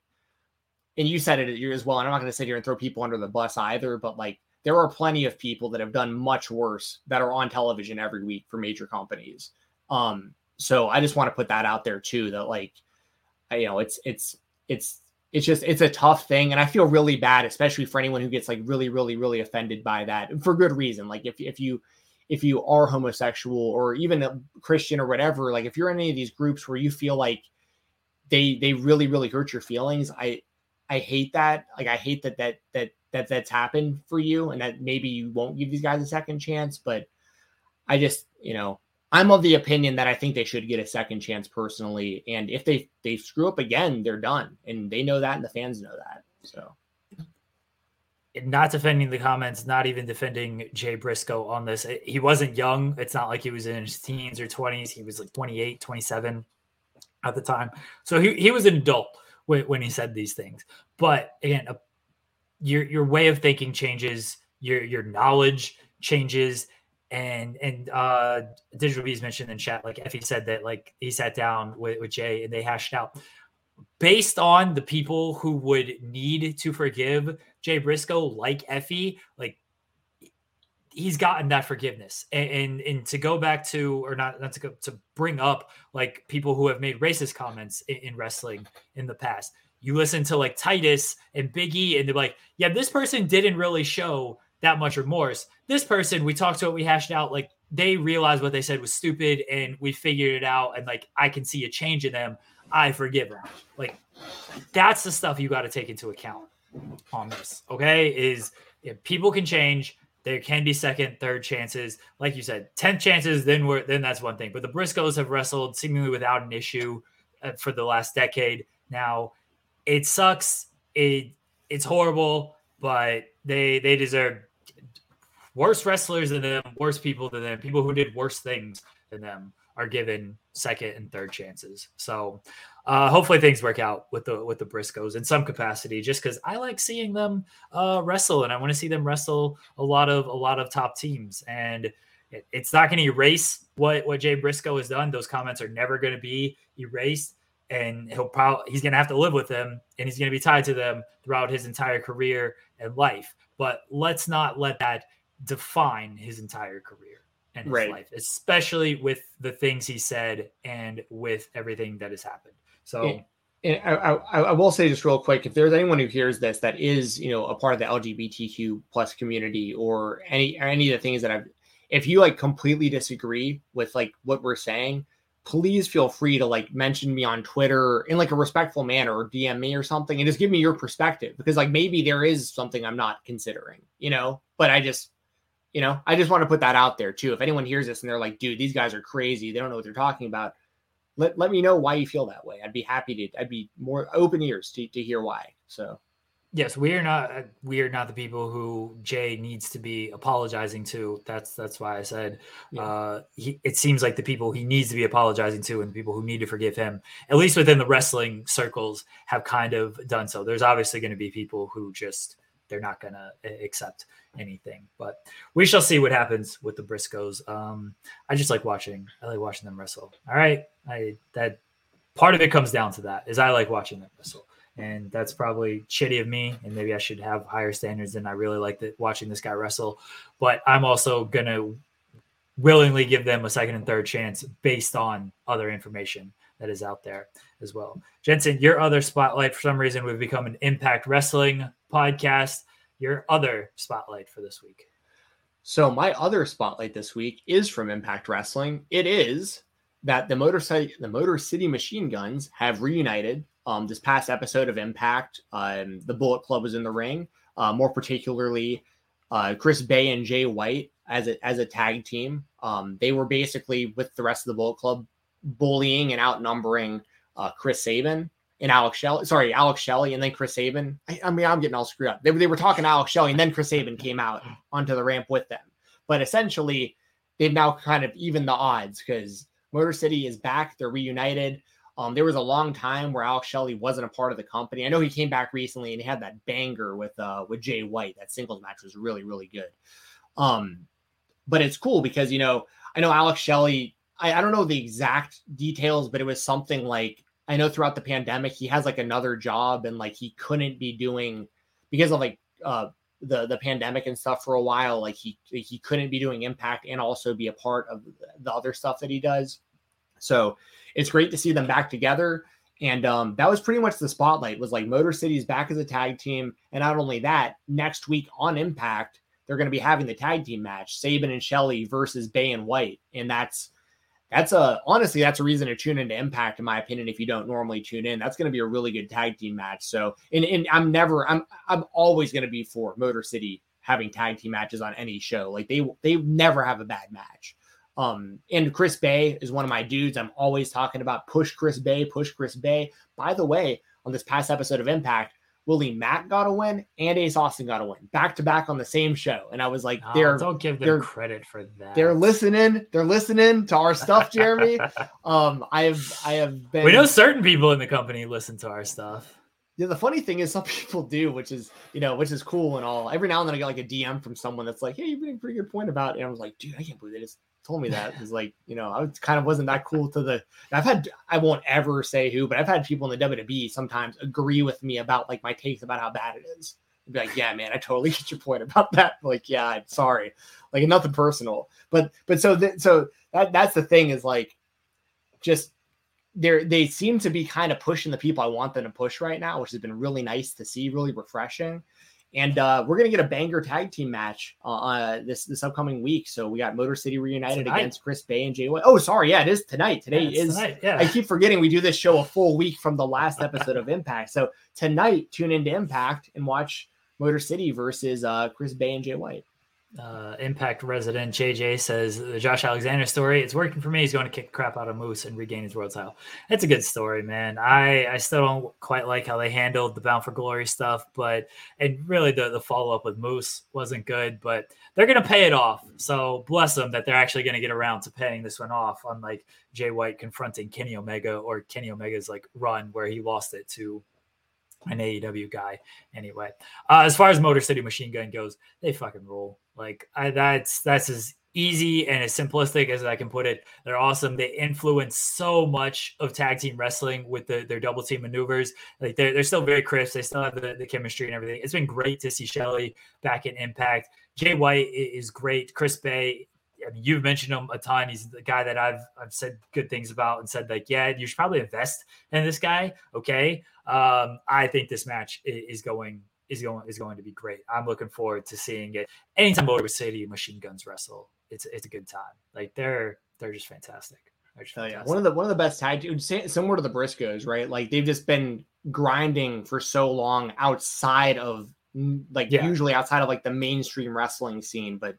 and you said it as well, and I'm not going to sit here and throw people under the bus either, but like, there are plenty of people that have done much worse that are on television every week for major companies. So I just want to put that out there too, that like, you know, it's just, it's a tough thing. And I feel really bad, especially for anyone who gets like really, really, really offended by that for good reason. Like if you are homosexual or even a Christian or whatever, like if you're in any of these groups where you feel like they really, really hurt your feelings, I hate that. Like, I hate that's happened for you and that maybe you won't give these guys a second chance, but I just, you know, I'm of the opinion that I think they should get a second chance personally. And if they screw up again, they're done. And they know that, and the fans know that. So not defending the comments, not even defending Jay Briscoe on this. He wasn't young. It's not like he was in his teens or 20s. He was like 28, 27 at the time. So he was an adult when he said these things. But again, your way of thinking changes, your knowledge changes. And Digital Bees mentioned in chat, like Effie said that like he sat down with Jay and they hashed out based on the people who would need to forgive Jay Briscoe, like Effie, like he's gotten that forgiveness. And to go back to, or not to go to bring up like people who have made racist comments in wrestling in the past, you listen to like Titus and Big E and they're like, yeah, this person didn't really show that much remorse. This person, we talked to it, we hashed out, like they realized what they said was stupid and we figured it out. And like, I can see a change in them. I forgive them. Like that's the stuff you got to take into account on this. Okay. Is if people can change, there can be second, third chances. Like you said, 10th chances. Then that's one thing, but the Briscoes have wrestled seemingly without an issue for the last decade. Now it sucks. It's horrible, but they deserve worse wrestlers than them, worse people than them, people who did worse things than them are given second and third chances. So hopefully things work out with the Briscoes in some capacity, just because I like seeing them wrestle and I want to see them wrestle a lot of top teams. And it's not going to erase what Jay Briscoe has done. Those comments are never going to be erased. And he's going to have to live with them and he's going to be tied to them throughout his entire career and life. But let's not let that define his entire career and his life, especially with the things he said and with everything that has happened. So and I will say just real quick, if there's anyone who hears this, that is, you know, a part of the LGBTQ plus community or any of the things that if you like completely disagree with like what we're saying, please feel free to like mention me on Twitter in like a respectful manner or DM me or something and just give me your perspective, because like maybe there is something I'm not considering, you know, but I just want to put that out there too. If anyone hears this and they're like, dude, these guys are crazy, they don't know what they're talking about, let me know why you feel that way. I'd be more open ears to hear why. So yes, we are not the people who Jay needs to be apologizing to. That's why I said it seems like the people he needs to be apologizing to and the people who need to forgive him, at least within the wrestling circles, have kind of done so. There's obviously going to be people who just they're not going to accept anything, but we shall see what happens with the Briscoes. I just like watching. I like watching them wrestle. All right, that part of it comes down to that is I like watching them wrestle. And that's probably shitty of me. And maybe I should have higher standards than I really like watching this guy wrestle. But I'm also going to willingly give them a second and third chance based on other information that is out there as well. Jensen, your other spotlight, for some reason, we've become an Impact Wrestling podcast. Your other spotlight for this week. So my other spotlight this week is from Impact Wrestling. It is that the Motor City Machine Guns have reunited. This past episode of Impact, the Bullet Club was in the ring, more particularly Chris Bay and Jay White as a tag team. They were basically, with the rest of the Bullet Club, bullying and outnumbering Chris Sabin and Alex Shelley and then Chris Sabin. I mean, I'm getting all screwed up. They were talking to Alex Shelley and then Chris Sabin came out onto the ramp with them. But essentially, they've now kind of evened the odds because Motor City is back. They're reunited. There was a long time where Alex Shelley wasn't a part of the company. I know he came back recently and he had that banger with Jay White. That singles match was really, really good. But it's cool because, you know, I know Alex Shelley, I don't know the exact details, but it was something like, I know throughout the pandemic, he has like another job and like he couldn't be doing, because of like the pandemic and stuff for a while, like he couldn't be doing Impact and also be a part of the other stuff that he does. So it's great to see them back together. And that was pretty much the spotlight, was like Motor City's back as a tag team. And not only that, next week on Impact, they're going to be having the tag team match, Sabin and Shelly versus Bey and White. And that's honestly a reason to tune into Impact, in my opinion. If you don't normally tune in, that's going to be a really good tag team match. So, I'm always going to be for Motor City having tag team matches on any show. Like they never have a bad match. And Chris Bey is one of my dudes. I'm always talking about push Chris Bey. By the way, on this past episode of Impact, Willie Mack got a win and Ace Austin got a win back-to-back on the same show. And I was like, don't give them credit for that. They're listening to our stuff, Jeremy. I have been... We know certain people in the company listen to our stuff. Yeah, the funny thing is some people do, which is cool and all. Every now and then I get like a DM from someone that's like, hey, you've been a pretty good point about it. And I was like, dude, I can't believe they just told me that. It's like, I kind of wasn't that cool to the, I won't ever say who, but I've had people in the WWE sometimes agree with me about like my takes about how bad it is. I'd be like, yeah, man, I totally get your point about that. Like, yeah, I'm sorry. Like nothing personal, but that's the thing is like, just, They seem to be kind of pushing the people I want them to push right now, which has been really nice to see, really refreshing. And we're going to get a banger tag team match this upcoming week. So we got Motor City reunited against Chris Bey and Jay White. Oh, sorry. Yeah, it is tonight. Tonight, yeah. I keep forgetting we do this show a full week from the last episode of Impact. So tonight, tune into Impact and watch Motor City versus Chris Bey and Jay White. Impact resident JJ says the Josh Alexander story, it's working for me. He's going to kick the crap out of Moose and regain his world title. That's a good story, man. I still don't quite like how they handled the Bound for Glory stuff, and really the follow-up with Moose wasn't good, but they're going to pay it off. So bless them that they're actually going to get around to paying this one off, unlike Jay White confronting Kenny Omega or Kenny Omega's like run where he lost it to an AEW guy. Anyway, as far as Motor City Machine Gun goes, they fucking roll. Like that's as easy and as simplistic as I can put it. They're awesome. They influence so much of tag team wrestling with their double team maneuvers. Like they're still very crisp. They still have the chemistry and everything. It's been great to see Shelly back in Impact. Jay White is great. Chris Bey, I mean, you've mentioned him a ton. He's the guy that I've said good things about and said like, yeah, you should probably invest in this guy. Okay. I think this match is going to be great. I'm looking forward to seeing it. Anytime Motor City Machine Guns wrestle, it's a good time. Like they're just fantastic. Yeah. One of the best tag teams, similar to the Briscoes, right? Like they've just been grinding for so long usually outside of like the mainstream wrestling scene. But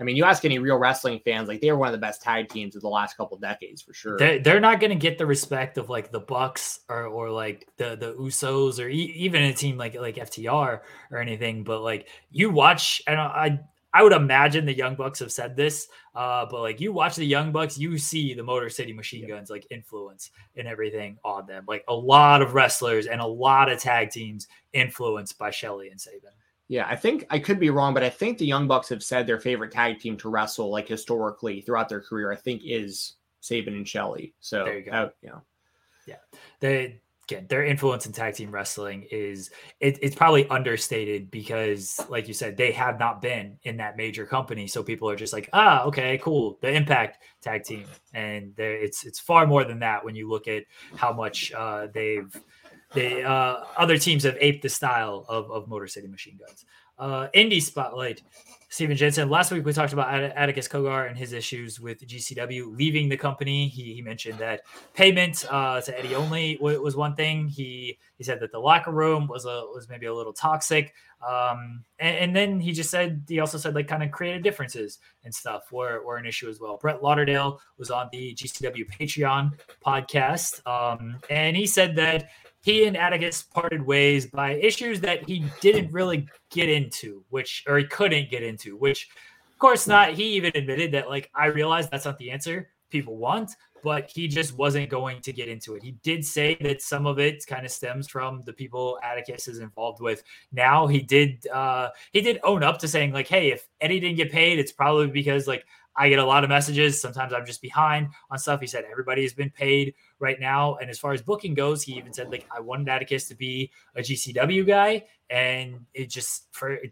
I mean, you ask any real wrestling fans, like they are one of the best tag teams of the last couple of decades for sure. They're not going to get the respect of like the Bucks or like the Usos or even a team like FTR or anything. But like you watch, and I would imagine the Young Bucks have said this, but like you watch the Young Bucks, you see the Motor City Machine Guns like influence and everything on them. Like a lot of wrestlers and a lot of tag teams influenced by Shelly and Sabin. Yeah, I think I could be wrong, but I think the Young Bucks have said their favorite tag team to wrestle, like historically throughout their career, I think is Sabin and Shelly. So there you go. Their influence in tag team wrestling it's probably understated because, like you said, they have not been in that major company, so people are just like, ah, okay, cool, the Impact tag team, and it's far more than that when you look at how much other teams have aped the style of Motor City Machine Guns. Indie Spotlight, Steven Jensen. Last week we talked about Atticus Kogar and his issues with GCW leaving the company. He mentioned that payment to Eddie only was one thing. He said that the locker room was maybe a little toxic. And then he also said like kind of creative differences and stuff were an issue as well. Brett Lauderdale was on the GCW Patreon podcast, and he said that he and Atticus parted ways by issues that he didn't really get into, or he couldn't get into, which of course not. He even admitted that, like, I realized that's not the answer people want, but he just wasn't going to get into it. He did say that some of it kind of stems from the people Atticus is involved with. Now he did own up to saying like, hey, if Eddie didn't get paid, it's probably because like I get a lot of messages. Sometimes I'm just behind on stuff. He said, everybody has been paid right now. And as far as booking goes, he even said, like, I wanted Atticus to be a GCW guy, and it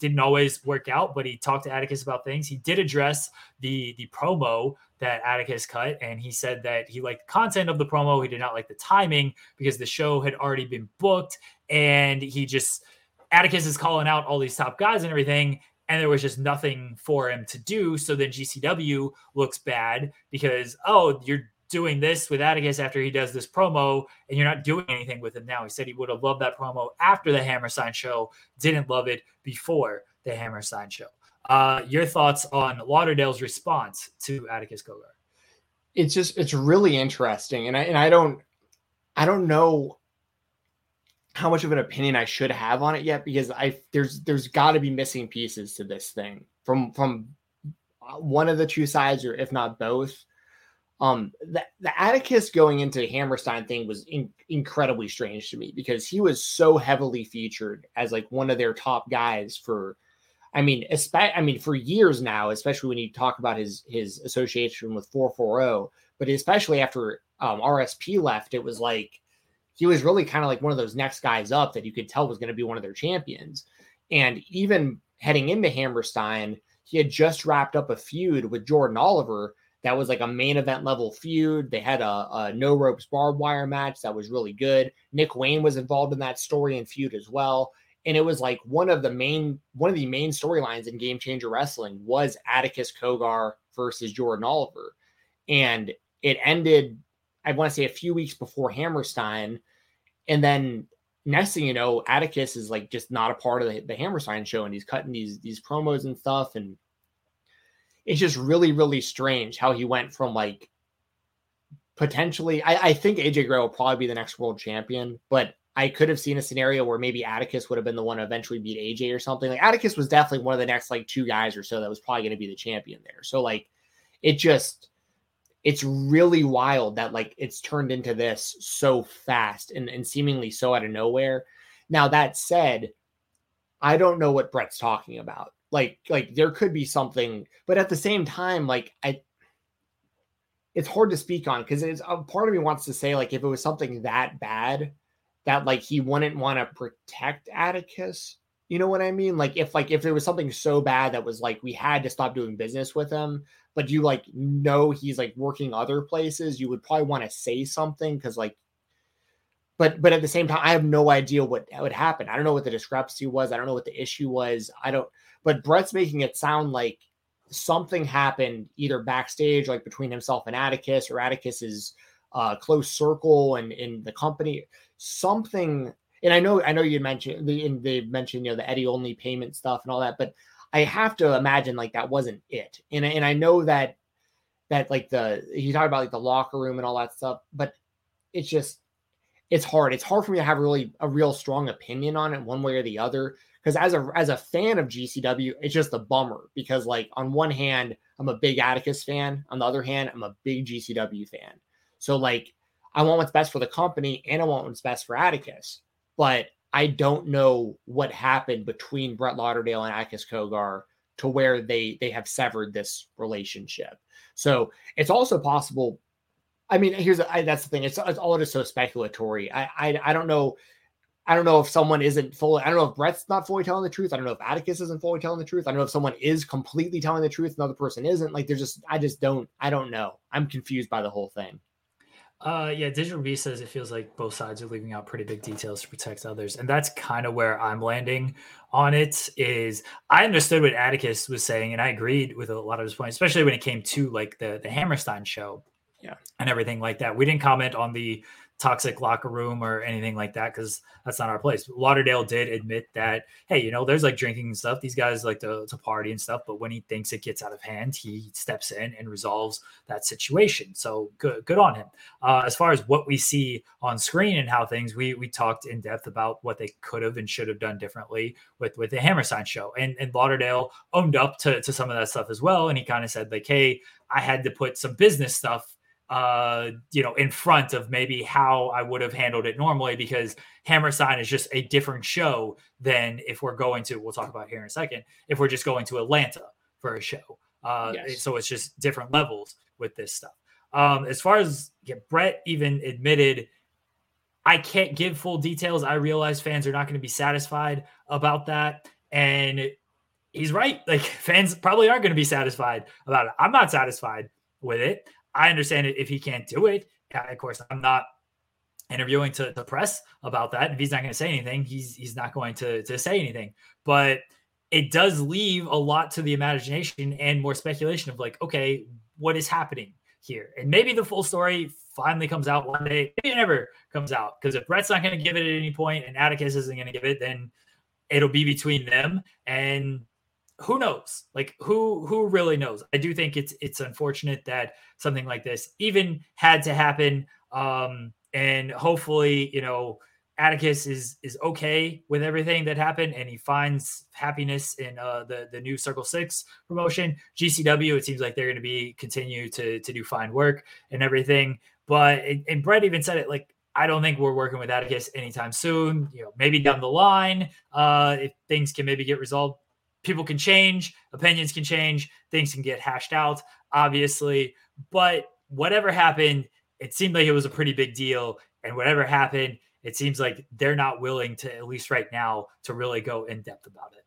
didn't always work out, but he talked to Atticus about things. He did address the promo that Atticus cut, and he said that he liked the content of the promo. He did not like the timing because the show had already been booked, and he just Atticus is calling out all these top guys and everything, and there was just nothing for him to do. So then GCW looks bad because, oh, you're doing this with Atticus after he does this promo, and you're not doing anything with him now. He said he would have loved that promo after the Hammerstein show, didn't love it before the Hammerstein show. Your thoughts on Lauderdale's response to Atticus Kogar? It's just, it's really interesting. And I don't know how much of an opinion I should have on it yet, because there's gotta be missing pieces to this thing from one of the two sides, or if not both. The Atticus going into Hammerstein thing was incredibly strange to me, because he was so heavily featured as like one of their top guys for, for years now, especially when you talk about his association with 440, but especially after RSP left, it was like he was really kind of like one of those next guys up that you could tell was going to be one of their champions. And even heading into Hammerstein, he had just wrapped up a feud with Jordan Oliver that was like a main event level feud. They had a no ropes barbed wire match that was really good. Nick Wayne was involved in that story and feud as well. And it was like one of the main storylines in Game Changer Wrestling was Atticus Kogar versus Jordan Oliver. And it ended, I want to say, a few weeks before Hammerstein. And then next thing you know, Atticus is like just not a part of the Hammerstein show, and he's cutting these promos and stuff. And it's just really, really strange how he went from like potentially, I think AJ Gray will probably be the next world champion, but I could have seen a scenario where maybe Atticus would have been the one to eventually beat AJ or something. Like Atticus was definitely one of the next like two guys or so that was probably going to be the champion there. So like, it's really wild that like it's turned into this so fast and seemingly so out of nowhere. Now that said, I don't know what Brett's talking about. Like there could be something, but at the same time, like it's hard to speak on, because it's a part of me wants to say like, if it was something that bad, that like he wouldn't want to protect Atticus. You know what I mean? Like if there was something so bad that was like, we had to stop doing business with him, but you like know he's like working other places, you would probably want to say something, because like, but at the same time, I have no idea what would happen. I don't know what the discrepancy was. I don't know what the issue was. But Brett's making it sound like something happened either backstage, like between himself and Atticus, or Atticus's close circle and in the company, something. And I know you mentioned they mentioned, you know, the Eddie only payment stuff and all that, but I have to imagine like that wasn't it. And I know that like you talked about like the locker room and all that stuff, but it's just, it's hard for me to have really a real strong opinion on it one way or the other. Cause as a fan of GCW, it's just a bummer, because like on one hand, I'm a big Atticus fan. On the other hand, I'm a big GCW fan. So like, I want what's best for the company and I want what's best for Atticus, but I don't know what happened between Brett Lauderdale and Atticus Kogar to where they have severed this relationship. So it's also possible. I mean, that's the thing. It's all just so speculatory. I don't know. I don't know if someone isn't fully, I don't know if Brett's not fully telling the truth. I don't know if Atticus isn't fully telling the truth. I don't know if someone is completely telling the truth. Another person isn't. Like there's just, I don't know. I'm confused by the whole thing. Yeah, Digital Beast says it feels like both sides are leaving out pretty big details to protect others. And that's kind of where I'm landing on it, is I understood what Atticus was saying, and I agreed with a lot of his points, especially when it came to like the Hammerstein show, yeah, and everything like that. We didn't comment on the toxic locker room or anything like that, because that's not our place. Lauderdale did admit that, hey, you know, there's like drinking and stuff. These guys like to party and stuff, but when he thinks it gets out of hand, he steps in and resolves that situation. So good on him. As far as what we see on screen and how things, we talked in depth about what they could have and should have done differently with the Hammerstein show. And Lauderdale owned up to some of that stuff as well. And he kind of said like, hey, I had to put some business stuff in front of maybe how I would have handled it normally, because Hammerstein is just a different show than if we're going to, we'll talk about here in a second, if we're just going to Atlanta for a show. Yes. So it's just different levels with this stuff. As far as Brett even admitted, I can't give full details. I realize fans are not going to be satisfied about that. And he's right. Like fans probably aren't going to be satisfied about it. I'm not satisfied with it. I understand it if he can't do it. Of course, I'm not interviewing to press about that. If he's not going to say anything, he's not going to say anything. But it does leave a lot to the imagination and more speculation of like, okay, what is happening here? And maybe the full story finally comes out one day. Maybe it never comes out, because if Brett's not going to give it at any point and Atticus isn't going to give it, then it'll be between them. And who knows? Like, who really knows? I do think it's unfortunate that something like this even had to happen. And hopefully, you know, Atticus is okay with everything that happened, and he finds happiness in the new Circle 6 promotion. GCW, it seems like they're going to continue to do fine work and everything. But and Brett even said it, like, I don't think we're working with Atticus anytime soon. You know, maybe down the line, if things can maybe get resolved. People can change, opinions can change, things can get hashed out, obviously. But whatever happened, it seemed like it was a pretty big deal. And whatever happened, it seems like they're not willing to, at least right now, to really go in depth about it.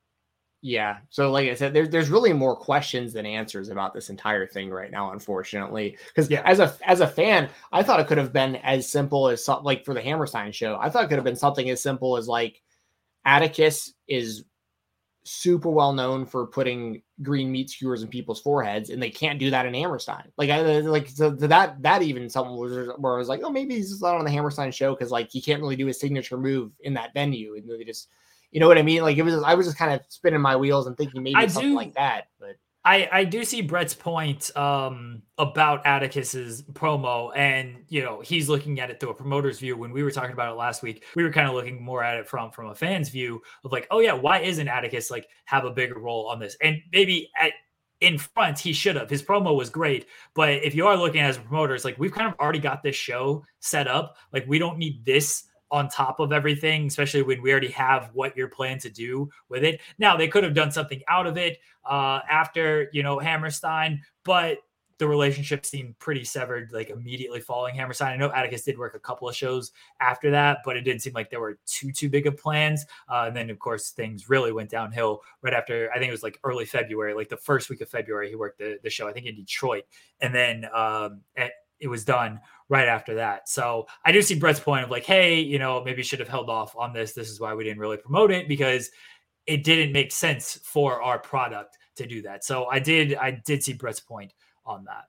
Yeah. So like I said, there's really more questions than answers about this entire thing right now, unfortunately, because as a fan, I thought it could have been as simple as something like for the Hammerstein show. I thought it could have been something as simple as like Atticus is super well known for putting green meat skewers in people's foreheads, and they can't do that in Hammerstein. Like, so that even something where I was like, oh, maybe he's just not on the Hammerstein show because like he can't really do his signature move in that venue, and they just, you know what I mean? Like, it was, I was just kind of spinning my wheels and thinking maybe something like that. But I do see Brett's point about Atticus's promo, and you know, he's looking at it through a promoter's view. When we were talking about it last week, we were kind of looking more at it from a fan's view of like, oh yeah, why isn't Atticus like have a bigger role on this? And maybe in front he should have. His promo was great, but if you are looking at it as a promoter, it's like, we've kind of already got this show set up. Like, we don't need this on top of everything, especially when we already have what you're planning to do with it. Now, they could have done something out of it after, you know, Hammerstein, but the relationship seemed pretty severed, like immediately following Hammerstein. I know Atticus did work a couple of shows after that, but it didn't seem like there were too big of plans. And then of course things really went downhill right after. I think it was like early February, like the first week of February, he worked the show, I think in Detroit. And then it was done right after that. So I do see Brett's point of like, hey, you know, maybe should have held off on this. This is why we didn't really promote it, because it didn't make sense for our product to do that. So I did see Brett's point on that.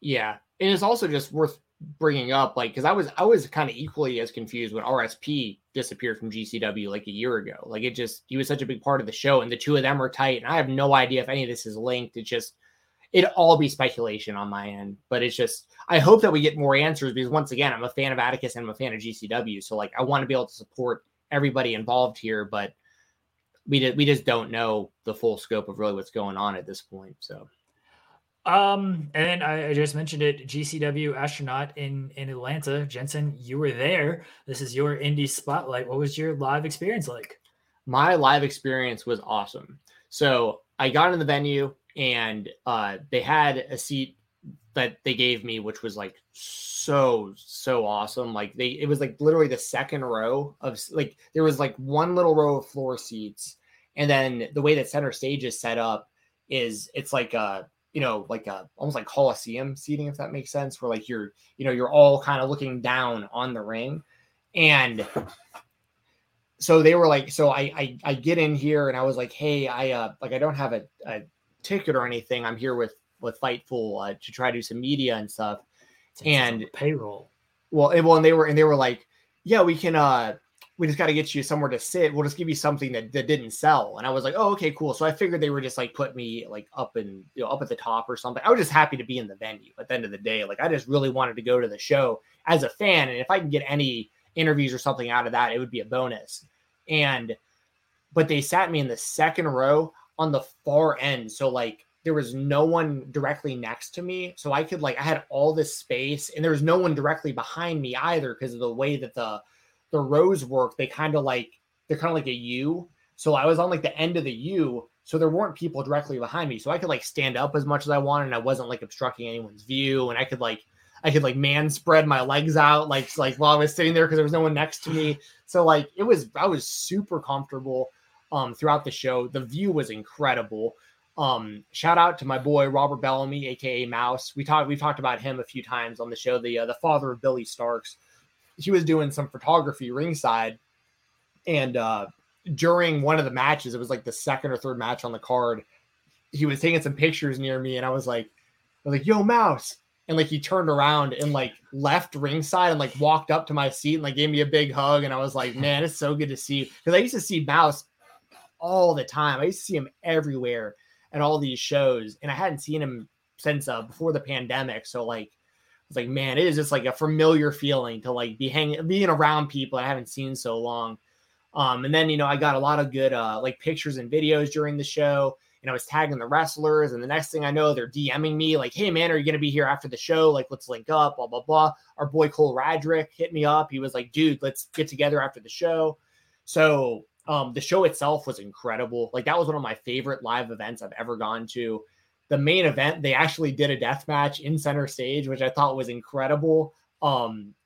Yeah. And it's also just worth bringing up, like, cause I was kind of equally as confused when RSP disappeared from GCW like a year ago. Like, it just, he was such a big part of the show, and the two of them are tight, and I have no idea if any of this is linked. It just, it'd all be speculation on my end, but it's just, I hope that we get more answers, because once again, I'm a fan of Atticus and I'm a fan of GCW. So like, I want to be able to support everybody involved here, but we just don't know the full scope of really what's going on at this point. So. And I just mentioned it, GCW Astronaut in Atlanta. Jensen, you were there. This is your indie spotlight. What was your live experience like? My live experience was awesome. So I got in the venue, and they had a seat that they gave me, which was like so awesome. Like, it was like literally the second row of, like, there was like one little row of floor seats, and then the way that center stage is set up is it's like a, you know, like a almost like Coliseum seating, if that makes sense, where like you're, you know, you're all kind of looking down on the ring. And so they were like, so I get in here, and I was like, hey, I don't have a ticket or anything. I'm here with Fightful to try to do some media and stuff. It's and payroll. Well, and they were like, yeah, we can, we just got to get you somewhere to sit. We'll just give you something that didn't sell. And I was like, oh, okay, cool. So I figured they were just like, put me like up in, you know, up at the top or something. I was just happy to be in the venue at the end of the day. Like, I just really wanted to go to the show as a fan. And if I can get any interviews or something out of that, it would be a bonus. But they sat me in the second row on the far end. So like, there was no one directly next to me. So I could like, I had all this space, and there was no one directly behind me either, because of the way that the rows work. They kind of like, they're kind of like a U. So I was on like the end of the U. So there weren't people directly behind me. So I could like stand up as much as I wanted, and I wasn't like obstructing anyone's view. And I could man spread my legs out, like while I was sitting there, because there was no one next to me. So like, I was super comfortable throughout the show. The view was incredible. Shout out to my boy Robert Bellamy, aka Mouse. We've talked about him a few times on the show. The father of Billy Starks. He was doing some photography ringside, and during one of the matches, it was like the second or third match on the card. He was taking some pictures near me, and I was like, "Yo, Mouse!" And like he turned around and like left ringside and like walked up to my seat and like gave me a big hug. And I was like, "Man, it's so good to see you." Because I used to see Mouse all the time. I used to see him everywhere at all these shows, and I hadn't seen him since before the pandemic. So like, it's like, man, it is just like a familiar feeling to like be being around people I haven't seen so long. And then, you know, I got a lot of good like pictures and videos during the show, and I was tagging the wrestlers. And the next thing I know, they're DMing me like, "Hey man, are you going to be here after the show? Like, let's link up, blah, blah, blah." Our boy Cole Radrick hit me up. He was like, "Dude, let's get together after the show." So the show itself was incredible. Like, that was one of my favorite live events I've ever gone to. The main event, they actually did a death match in center stage, which I thought was incredible.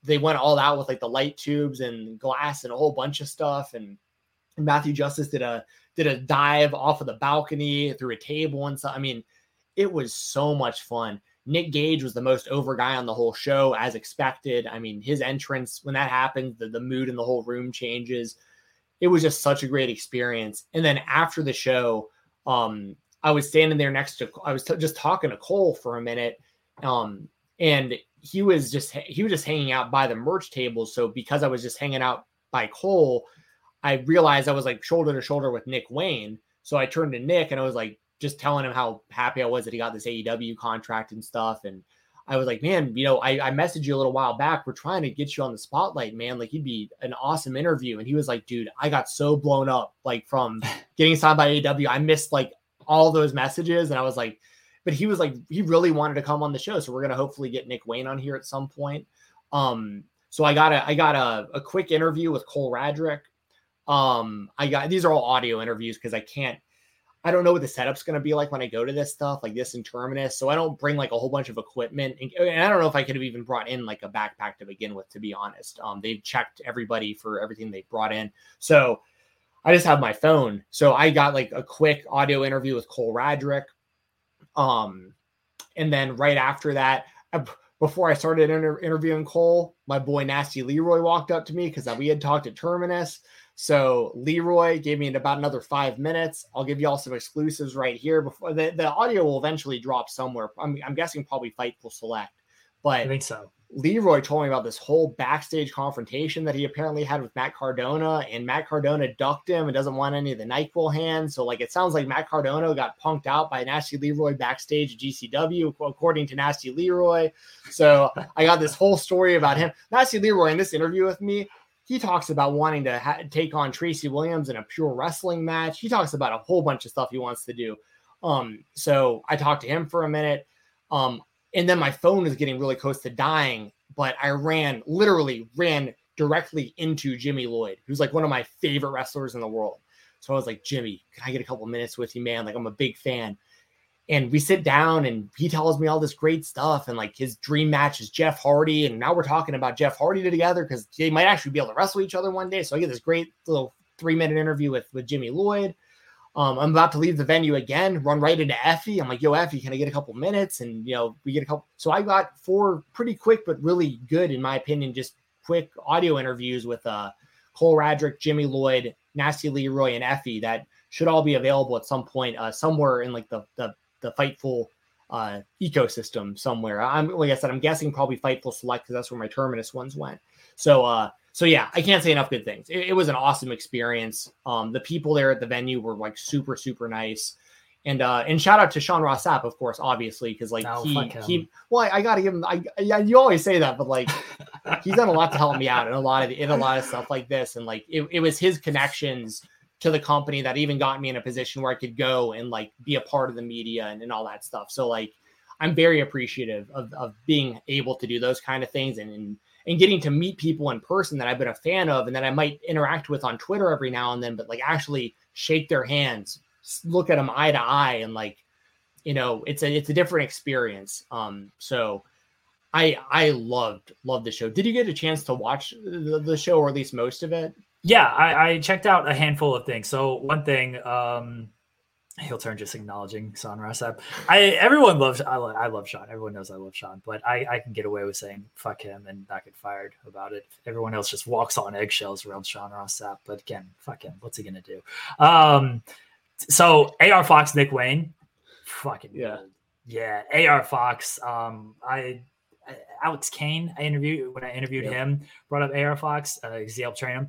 They went all out with like the light tubes and glass and a whole bunch of stuff. And Matthew Justice did a dive off of the balcony through a table and stuff. I mean, it was so much fun. Nick Gage was the most over guy on the whole show, as expected. I mean, his entrance, when that happens, the mood in the whole room changes. It was just such a great experience. And then after the show, I was standing there just talking to Cole for a minute. And he was just hanging out by the merch table. So because I was just hanging out by Cole, I realized I was like shoulder to shoulder with Nick Wayne. So I turned to Nick and I was like, just telling him how happy I was that he got this AEW contract and stuff. And I was like, "Man, you know, I messaged you a little while back. We're trying to get you on the spotlight, man. Like, you'd be an awesome interview." And he was like, "Dude, I got so blown up, like from getting signed by AEW. I missed like all those messages." And I was like, but he was like, he really wanted to come on the show. So we're going to hopefully get Nick Wayne on here at some point. So I got a quick interview with Cole Radrick. These are all audio interviews, cause I don't know what the setup's going to be like when I go to this stuff, like this in Terminus. So I don't bring like a whole bunch of equipment, and I don't know if I could have even brought in like a backpack to begin with, to be honest. They've checked everybody for everything they brought in. So I just have my phone. So I got like a quick audio interview with Cole Radrick. And then right after that, before I started interviewing Cole, my boy Nasty Leroy walked up to me because we had talked at Terminus. So Leroy gave me about another 5 minutes. I'll give you all some exclusives right here. Before the audio will eventually drop somewhere. I'm guessing probably Fightful Select, but I think so. Leroy told me about this whole backstage confrontation that he apparently had with Matt Cardona, and Matt Cardona ducked him and doesn't want any of the NyQuil hands. So like, it sounds like Matt Cardona got punked out by Nasty Leroy backstage at GCW, according to Nasty Leroy. So I got this whole story about him. Nasty Leroy, in this interview with me, he talks about wanting to take on Tracy Williams in a pure wrestling match. He talks about a whole bunch of stuff he wants to do. So I talked to him for a minute. And then my phone was getting really close to dying, but I literally ran directly into Jimmy Lloyd, who's like one of my favorite wrestlers in the world. So I was like, "Jimmy, can I get a couple minutes with you, man? Like, I'm a big fan." And we sit down and he tells me all this great stuff. And like, his dream match is Jeff Hardy. And now we're talking about Jeff Hardy together, because they might actually be able to wrestle each other one day. So I get this great little 3-minute interview with Jimmy Lloyd. I'm about to leave the venue again, run right into Effie. I'm like, "Yo, Effie, can I get a couple minutes?" And, you know, we get a couple. So I got 4 pretty quick, but really good, in my opinion, just quick audio interviews with Cole Radrick, Jimmy Lloyd, Nasty Leroy, and Effie that should all be available at some point, somewhere in like the Fightful ecosystem somewhere. I'm guessing probably Fightful Select, because that's where my Terminus ones went. So yeah, I can't say enough good things. It was an awesome experience. The people there at the venue were like super, super nice. And shout out to Sean Rossap, of course, obviously, because like I got to give him, you always say that, but like he's done a lot to help me out in a lot of stuff like this. And like, it was his connections to the company that even got me in a position where I could go and like be a part of the media and all that stuff. So like, I'm very appreciative of being able to do those kind of things and getting to meet people in person that I've been a fan of and that I might interact with on Twitter every now and then, but like actually shake their hands, look at them eye to eye. And like, you know, it's a different experience. So I loved the show. Did you get a chance to watch the show, or at least most of it? Yeah, I checked out a handful of things. So one thing, Heel turn just acknowledging Sean Rossap. I love Sean. Everyone knows I love Sean, but I can get away with saying fuck him and not get fired about it. Everyone else just walks on eggshells around Sean Rossap, but again, fuck him. What's he gonna do? So AR Fox, Nick Wayne, fucking yeah, dude. Yeah. AR Fox. Alex Kane. I interviewed him. Brought up AR Fox. He helped train him.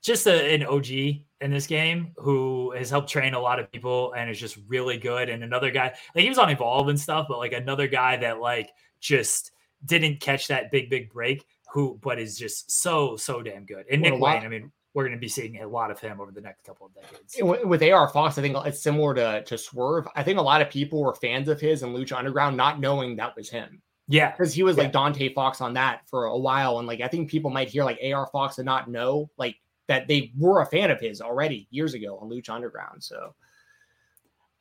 Just an OG in this game who has helped train a lot of people and is just really good. And another guy, like he was on Evolve and stuff, but like another guy that like just didn't catch that big break but is just so damn good. And Nick Wayne, I mean, we're going to be seeing a lot of him over the next couple of decades. With AR Fox, I think it's similar to Swerve. I think a lot of people were fans of his and Lucha Underground, not knowing that was him. Yeah. Because he was like Dante Fox on that for a while. And like, I think people might hear like AR Fox and not know, like, that they were a fan of his already years ago on Lucha Underground. So,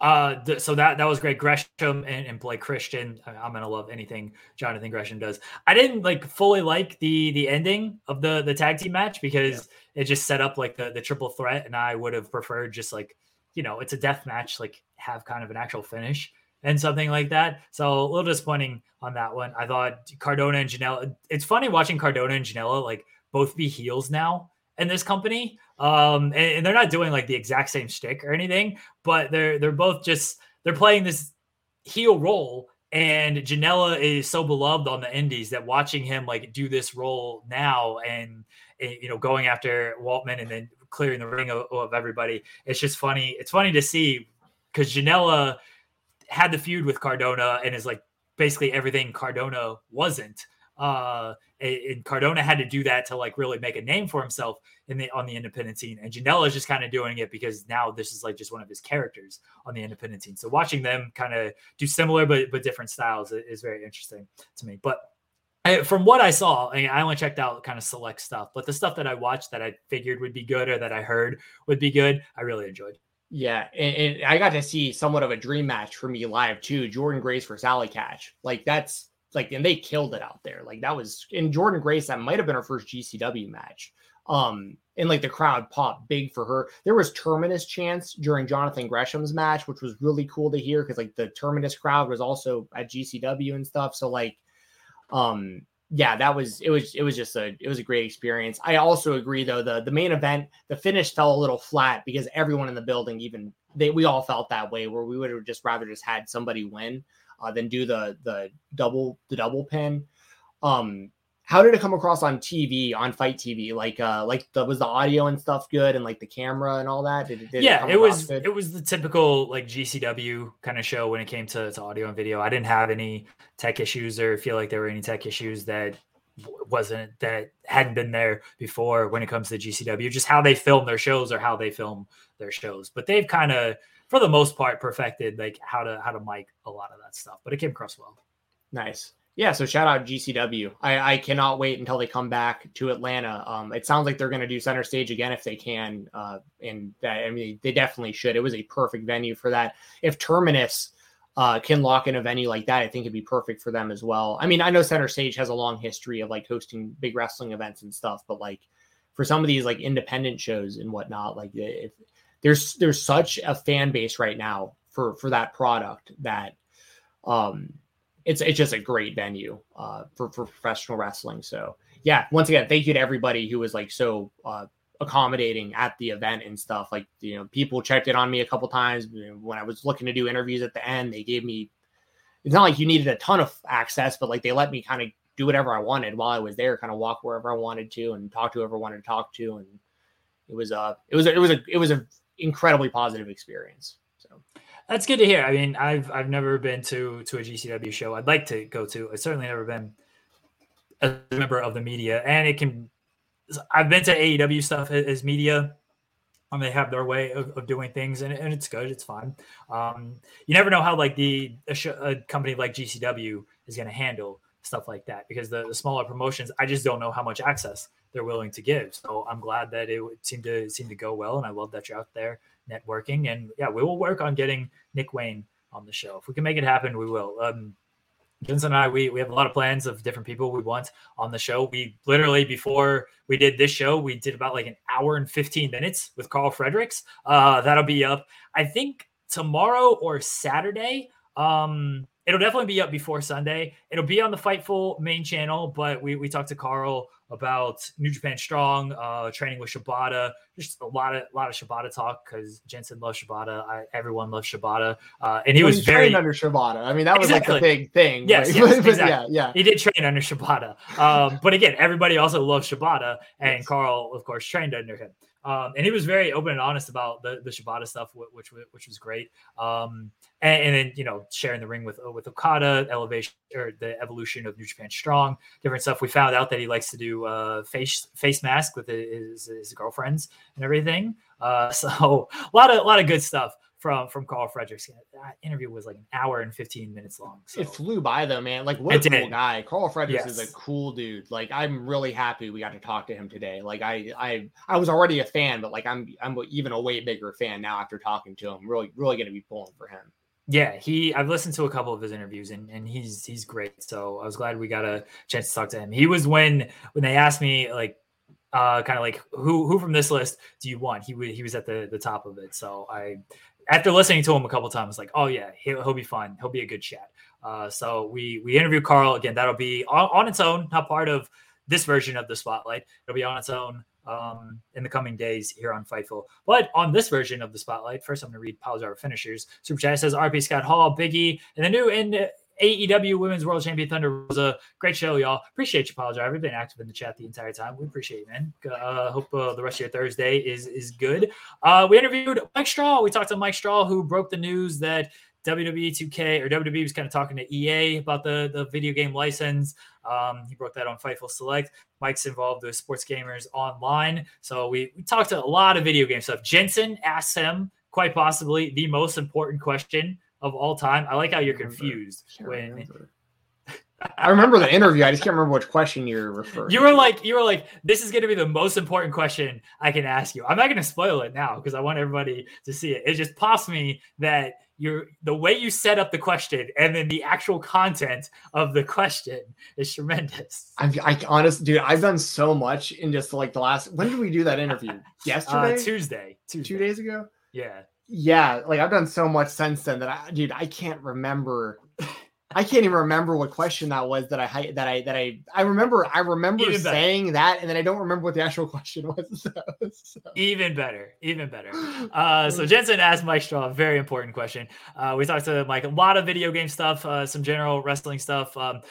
so that was great. Gresham and Blake Christian. I'm going to love anything Jonathan Gresham does. I didn't like fully like the ending of the tag team match because it just set up like the triple threat. And I would have preferred just like, you know, it's a death match, like have kind of an actual finish and something like that. So a little disappointing on that one. I thought Cardona and Janela, it's funny watching Cardona and Janela, like both be heels now in this company. And they're not doing like the exact same shtick or anything, but they're both just, they're playing this heel role. And Janela is so beloved on the indies that watching him like do this role now and you know, going after Waltman and then clearing the ring of everybody. It's just funny. It's funny to see because Janela had the feud with Cardona and is like basically everything Cardona wasn't. And Cardona had to do that to like really make a name for himself on the independent scene. And Janela is just kind of doing it because now this is like just one of his characters on the independent scene. So watching them kind of do similar but different styles is very interesting to me. But from what I saw, I only checked out kind of select stuff, but the stuff that I watched that I figured would be good or that I heard would be good, I really enjoyed. Yeah, and I got to see somewhat of a dream match for me live too. Jordan Grace versus Alley Catch. Like that's like, and they killed it out there. Like that was in Jordan Grace. That might've been her first GCW match. And like the crowd popped big for her. There was Terminus chants during Jonathan Gresham's match, which was really cool to hear. Cause like the Terminus crowd was also at GCW and stuff. So like, yeah, it was a great experience. I also agree though, the main event, the finish fell a little flat because everyone in the building, we all felt that way where we would have just rather just had somebody win. Then do the double pin. How did it come across on TV, on Fight TV? Was the audio and stuff good, and like the camera and all that? It was the typical like GCW kind of show when it came to audio and video. I didn't have any tech issues or feel like there were any tech issues that hadn't been there before when it comes to GCW. Just how they film their shows or how they film their shows, but they've kind of, for the most part, perfected like how to mic a lot of that stuff, but it came across well. Nice. Yeah. So shout out GCW. I cannot wait until they come back to Atlanta. It sounds like they're going to do center stage again if they can. And that, I mean, they definitely should. It was a perfect venue for that. If Terminus can lock in a venue like that, I think it'd be perfect for them as well. I mean, I know center stage has a long history of like hosting big wrestling events and stuff, but like for some of these like independent shows and whatnot, like if there's such a fan base right now for that product that it's just a great venue for professional wrestling. So yeah, once again, thank you to everybody who was like so accommodating at the event and stuff. Like, you know, people checked in on me a couple times when I was looking to do interviews at the end. They gave me, it's not like you needed a ton of access, but like they let me kind of do whatever I wanted while I was there, kind of walk wherever I wanted to and talk to whoever I wanted to talk to. And it was a incredibly positive experience. So that's good to hear. I mean, I've never been to a GCW show. I'd like to go to. I've certainly never been a member of the media, and I've been to AEW stuff as media. They have their way of doing things, and it's good. It's fun. You never know how like a company like GCW is going to handle stuff like that because the smaller promotions, I just don't know how much access they're willing to give. So I'm glad that it seemed to go well. And I love that you're out there networking, and yeah, we will work on getting Nick Wayne on the show. If we can make it happen, we will. Jensen and I, we have a lot of plans of different people we want on the show. We literally, before we did this show, we did about like an hour and 15 minutes with Carl Fredericks. That'll be up, I think, tomorrow or Saturday. It'll definitely be up before Sunday. It'll be on the Fightful main channel, but we talked to Carl about New Japan Strong, training with Shibata, just a lot of Shibata talk because Jensen loves Shibata. Everyone loves Shibata. And he was very under Shibata. I mean, that was exactly. Like the big thing. Yes, exactly. Yeah. He did train under Shibata. But again, everybody also loves Shibata, and yes. Carl, of course, trained under him. And he was very open and honest about the Shibata stuff, which was great. And then, you know, sharing the ring with Okada, elevation or the evolution of New Japan Strong, different stuff. We found out that he likes to do face mask with his girlfriends and everything. So a lot of good stuff from Carl Fredericks. That interview was like an hour and 15 minutes long. So. It flew by though, man. Like what a cool guy. Carl Fredericks is a cool dude. Like I'm really happy we got to talk to him today. Like I was already a fan, but like I'm even a way bigger fan now after talking to him. Really, really going to be pulling for him. Yeah, I've listened to a couple of his interviews and he's great. So I was glad we got a chance to talk to him. He was when they asked me like, kind of like who from this list do you want? He was at the top of it. So after listening to him a couple of times, like, oh yeah, he'll be fun. He'll be a good chat. So we interviewed Carl again. That'll be on its own, not part of this version of the Spotlight. It'll be on its own in the coming days here on Fightful. But on this version of the Spotlight, first I'm going to read Power Hour finishers. Super Chat says RP Scott Hall, Biggie, and the new AEW Women's World Champion Thunder Rosa. Great show, y'all. Appreciate you, Paul Driver. We've been active in the chat the entire time. We appreciate it, man. Hope the rest of your Thursday is good. We interviewed Mike Straw. We talked to Mike Straw, who broke the news that WWE 2K or WWE was kind of talking to EA about the video game license. He broke that on Fightful Select. Mike's involved with Sports Gamers Online. So we talked to a lot of video game stuff. Jensen asked him quite possibly the most important question of all time. I like how you're confused I remember the interview. I just can't remember which question you're referring to. You were like, this is going to be the most important question I can ask you. I'm not going to spoil it now because I want everybody to see it. It just pops me that the way you set up the question and then the actual content of the question is tremendous. I honestly, dude, I've done so much in just like the last, when did we do that interview? Yesterday? Tuesday. 2 days ago? Yeah. Yeah, like I've done so much since then that I can't remember. I can't even remember what question that was that I remember even saying better. That, and then I don't remember what the actual question was. So. Even better. So Jensen asked Mike Straw a very important question. We talked to Mike a lot of video game stuff, some general wrestling stuff. A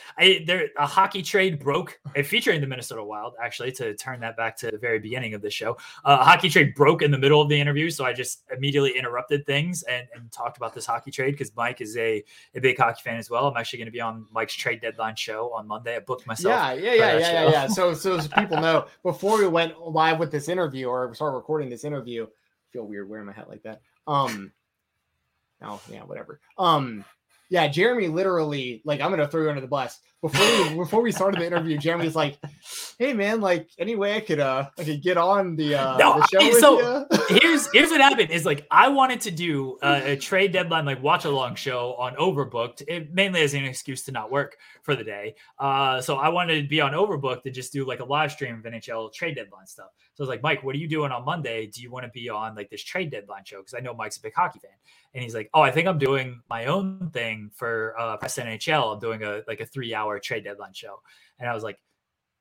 hockey trade broke, featuring the Minnesota Wild, actually, to turn that back to the very beginning of the show. A hockey trade broke in the middle of the interview, so I just immediately interrupted things and talked about this hockey trade because Mike is a big hockey fan as well. I'm actually going to be on Mike's trade deadline show on Monday. I booked myself. Yeah. So as people know, before we went live with this interview or started recording this interview, I feel weird wearing my hat like that. Whatever. Yeah, Jeremy literally, like, I'm going to throw you under the bus. Before we started the interview, Jeremy was like, hey, man, like, any way I could get on the show with you? Here's what happened is, like, I wanted to do a trade deadline, like, watch-along show on Overbooked, mainly as an excuse to not work for the day. So I wanted to be on Overbooked to just do, like, a live stream of NHL trade deadline stuff. So I was like, Mike, what are you doing on Monday? Do you want to be on like this trade deadline show? Because I know Mike's a big hockey fan. And he's like, oh, I think I'm doing my own thing for Press NHL. I'm doing a 3-hour trade deadline show. And I was like,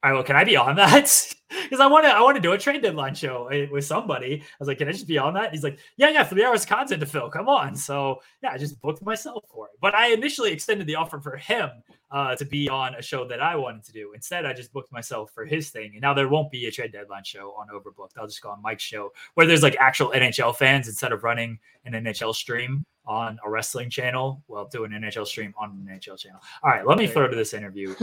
all right, well, can I be on that? Because I want to do a trade deadline show with somebody. I was like, can I just be on that? And he's like, yeah, 3 hours content to fill. Come on. So yeah, I just booked myself for it. But I initially extended the offer for him to be on a show that I wanted to do. Instead, I just booked myself for his thing. And now there won't be a trade deadline show on Overbooked. I'll just go on Mike's show where there's like actual NHL fans instead of running an NHL stream on a wrestling channel. Well, do an NHL stream on an NHL channel. All right, let me throw to this interview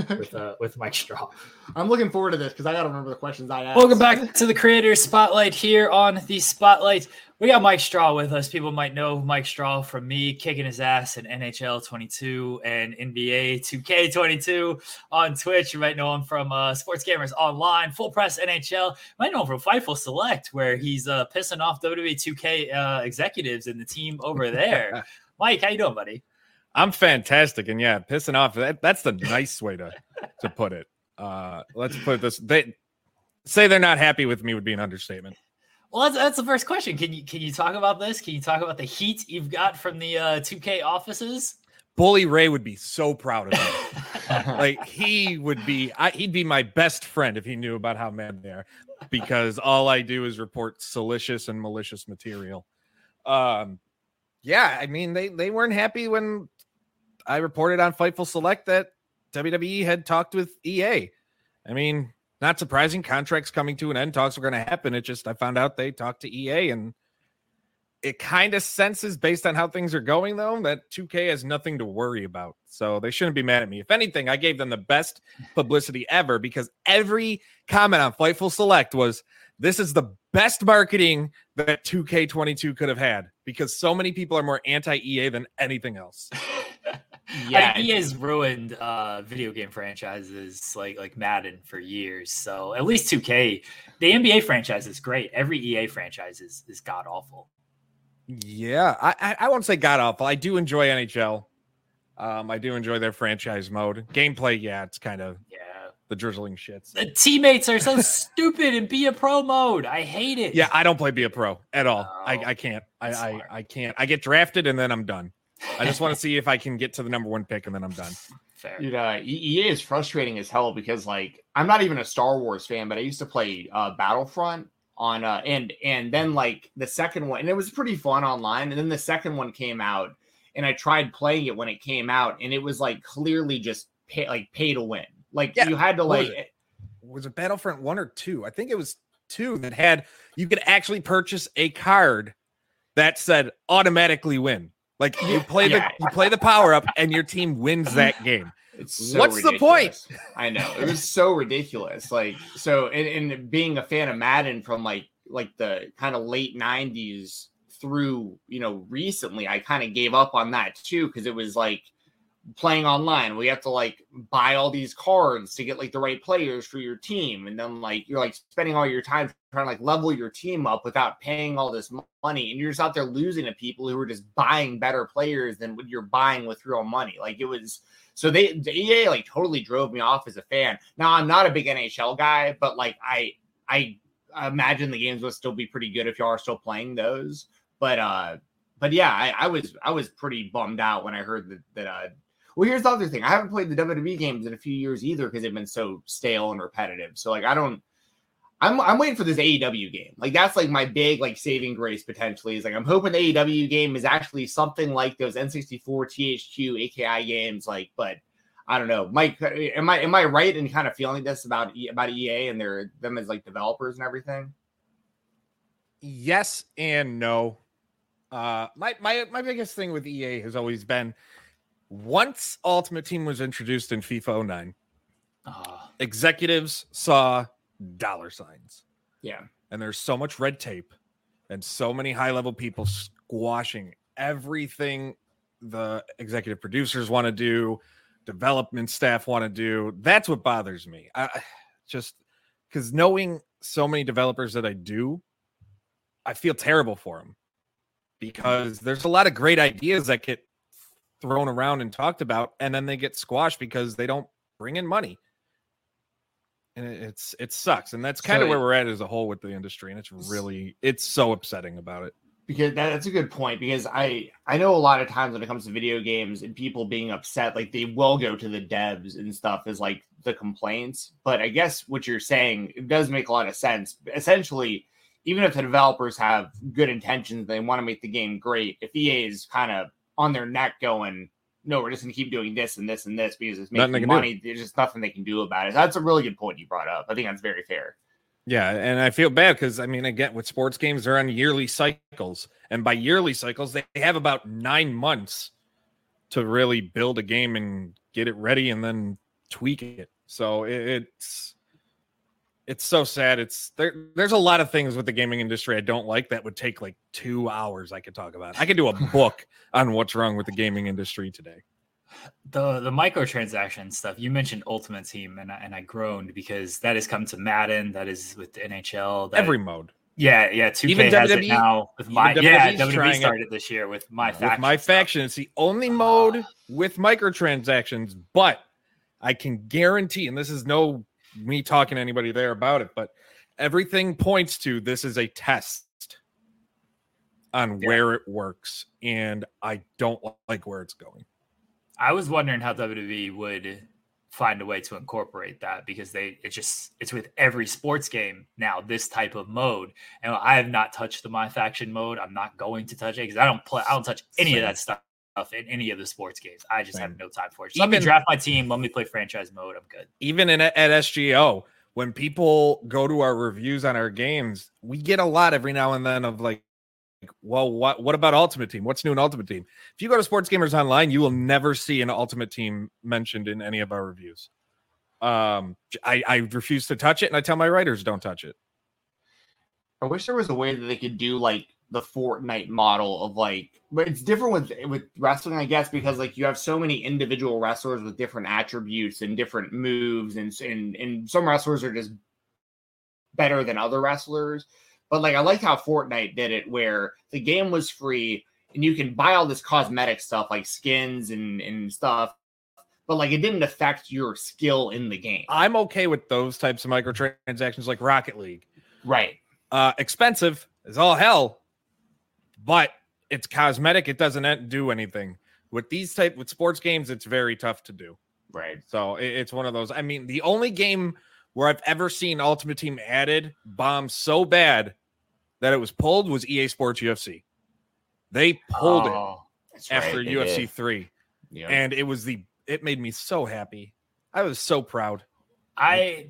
with Mike Straw. I'm looking forward to this because I got to remember the questions I asked. Welcome back to the Creator Spotlight here on the Spotlight. We got Mike Straw with us. People might know Mike Straw from me kicking his ass in NHL 22 and NBA 2K 22 on Twitch. You might know him from Sports Gamers Online, Full Press NHL. You might know him from Fightful Select, where he's pissing off WWE 2K executives and the team over there. Mike, how you doing, buddy? I'm fantastic. And yeah, pissing off. That's the nice way to put it. Let's put it this. They say they're not happy with me would be an understatement. Well, that's the first question. Can you talk about this? Can you talk about the heat you've got from the 2K offices? Bully Ray would be so proud of me. Like he would be, he'd be my best friend if he knew about how mad they are, because all I do is report salacious and malicious material. Yeah, I mean they weren't happy when I reported on Fightful Select that WWE had talked with EA. I mean, not surprising, contracts coming to an end, talks were going to happen. It just, I found out they talked to EA, and it kind of senses based on how things are going, though, that 2K has nothing to worry about. So they shouldn't be mad at me. If anything, I gave them the best publicity ever, because every comment on Fightful Select was, this is the best marketing that 2K22 could have had, because so many people are more anti-EA than anything else. Yeah, EA has ruined video game franchises like Madden for years. So at least 2K, the NBA franchise is great. Every EA franchise is god awful. Yeah, I won't say god awful. I do enjoy NHL. I do enjoy their franchise mode gameplay. Yeah, it's kind of the drizzling shits. The teammates are so stupid in Be a Pro mode. I hate it. Yeah, I don't play Be a Pro at all. No, I can't. I can't. I get drafted and then I'm done. I just want to see if I can get to the number one pick, and then I'm done. Fair. Dude, EA is frustrating as hell, because like I'm not even a Star Wars fan, but I used to play Battlefront on and then like the second one, and it was pretty fun online, and then the second one came out, and I tried playing it when it came out, and it was like clearly just pay to win. Like you had to like. Was it Battlefront 1 or 2? I think it was 2 that had, you could actually purchase a card that said automatically win. Like you play the power up and your team wins that game. It's so what's ridiculous. The point? I know, it was so ridiculous. Like so, and being a fan of Madden from like the kind of late 90s through recently, I kind of gave up on that too, because it was like playing online. We have to like buy all these cards to get like the right players for your team, and then like you're like spending all your time trying to like level your team up without paying all this money, and you're just out there losing to people who are just buying better players than what you're buying with real money. Like it was so the EA like totally drove me off as a fan. Now I'm not a big NHL guy, but like I imagine the games will still be pretty good if you are still playing those. But yeah, I was pretty bummed out when I heard that well, here's the other thing. I haven't played the WWE games in a few years either, because they've been so stale and repetitive. So like I'm waiting for this AEW game. Like that's like my big like saving grace potentially is like I'm hoping the AEW game is actually something like those N64 THQ AKI games. Like, but I don't know, Mike. Am I right in kind of feeling this about EA and them as like developers and everything? Yes and no. My biggest thing with EA has always been, once Ultimate Team was introduced in FIFA 09, executives saw dollar signs. Yeah. And there's so much red tape and so many high-level people squashing everything the executive producers want to do, development staff want to do. That's what bothers me. Just because knowing so many developers that I do, I feel terrible for them, because there's a lot of great ideas that get thrown around and talked about, and then they get squashed because they don't bring in money, and it sucks. And that's kind of where we're at as a whole with the industry, and it's so upsetting about it. Because that's a good point, because I know a lot of times when it comes to video games and people being upset, like they will go to the devs and stuff as like the complaints, but I guess what you're saying, it does make a lot of sense. Essentially, even if the developers have good intentions, they want to make the game great, if EA is kind of on their neck going, no, we're just going to keep doing this and this and this because it's making money, there's just nothing they can do about it. That's a really good point you brought up. I think that's very fair. Yeah, and I feel bad because, I mean, again, with sports games, they're on yearly cycles. And by yearly cycles, they have about 9 months to really build a game and get it ready and then tweak it. So it's so sad. There's a lot of things with the gaming industry I don't like that would take like 2 hours I could talk about. I could do a book on what's wrong with the gaming industry today. The microtransaction stuff, you mentioned Ultimate Team, and I groaned because that has come to Madden, that is with the NHL. Every mode. Yeah. 2K even has WWE, it now. With my, yeah, WWE started it this year with my faction. With my faction, it's the only mode with microtransactions, but I can guarantee, and this is no me talking to anybody there about it, but everything points to this is a test on where it works, and I don't like where it's going. I was wondering how WWE would find a way to incorporate that, because it's with every sports game now, this type of mode. And I have not touched the my faction mode. I'm not going to touch it because I don't touch any of that stuff in any of the sports games. I just have no time for it. Let me draft my team. Let me play franchise mode. I'm good. Even at SGO, when people go to our reviews on our games, we get a lot every now and then of like, well, what about Ultimate Team? What's new in Ultimate Team? If you go to Sports Gamers Online, you will never see an Ultimate Team mentioned in any of our reviews. I refuse to touch it, and I tell my writers don't touch it. I wish there was a way that they could do like the Fortnite model of like, but it's different with wrestling, I guess, because like you have so many individual wrestlers with different attributes and different moves, and some wrestlers are just better than other wrestlers. But like, I like how Fortnite did it, where the game was free and you can buy all this cosmetic stuff like skins and stuff, but like it didn't affect your skill in the game. I'm okay with those types of microtransactions like Rocket League. Right. Expensive as all hell, but it's cosmetic. It doesn't do anything. With these type with sports games, it's very tough to do. Right. So it's one of those. I mean, the only game where I've ever seen Ultimate Team added bomb so bad that it was pulled was EA Sports UFC. They pulled it after UFC 3. Yep. And it made me so happy. I was so proud. I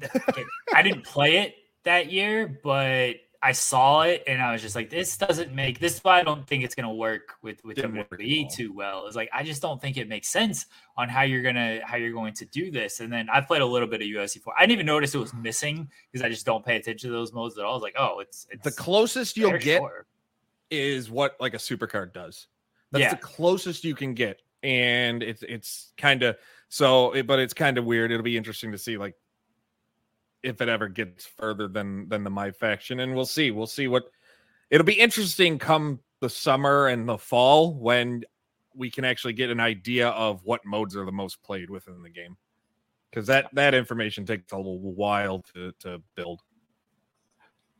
didn't play it that year, but I saw it and I was just like, this is why I don't think it's going to work with WWE too well. It's like, I just don't think it makes sense on how you're going to do this. And then I played a little bit of UFC 4. I didn't even notice it was missing because I just don't pay attention to those modes at all. I was like, it's the closest you'll get is what like a supercard does. That's the closest you can get. And it's kind of, but it's kind of weird. It'll be interesting to see like, if it ever gets further than the my faction, and we'll see what it'll be interesting come the summer and the fall when we can actually get an idea of what modes are the most played within the game, because that information takes a little while to build.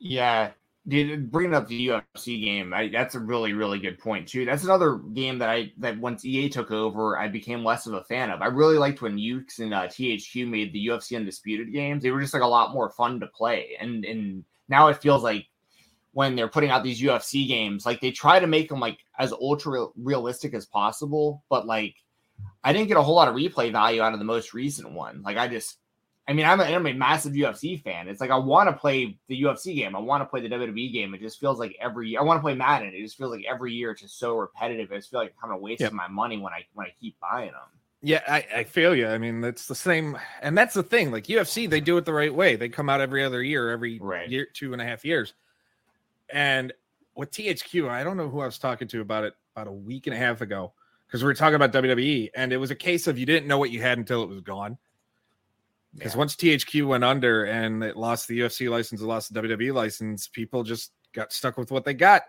Yeah, dude, bringing up the UFC game, that's a really really good point too. That's another game that once EA took over, I became less of a fan of. I really liked when Ukes and THQ made the UFC Undisputed games. They were just like a lot more fun to play, and now it feels like when they're putting out these UFC games, like they try to make them like as ultra realistic as possible, but like I didn't get a whole lot of replay value out of the most recent one. Like I'm a massive UFC fan. It's like I want to play the UFC game. I want to play the WWE game. It just feels like every year. I want to play Madden. It just feels like every year it's just so repetitive. I just feel like I'm kind of wasting my money when I keep buying them. Yeah, I feel you. I mean, that's the same. And that's the thing. Like UFC, they do it the right way. They come out every other year, year, 2.5 years. And with THQ, I don't know who I was talking to about it about a week and a half ago, because we were talking about WWE, and it was a case of you didn't know what you had until it was gone. Because once THQ went under and it lost the UFC license, it lost the WWE license, people just got stuck with what they got.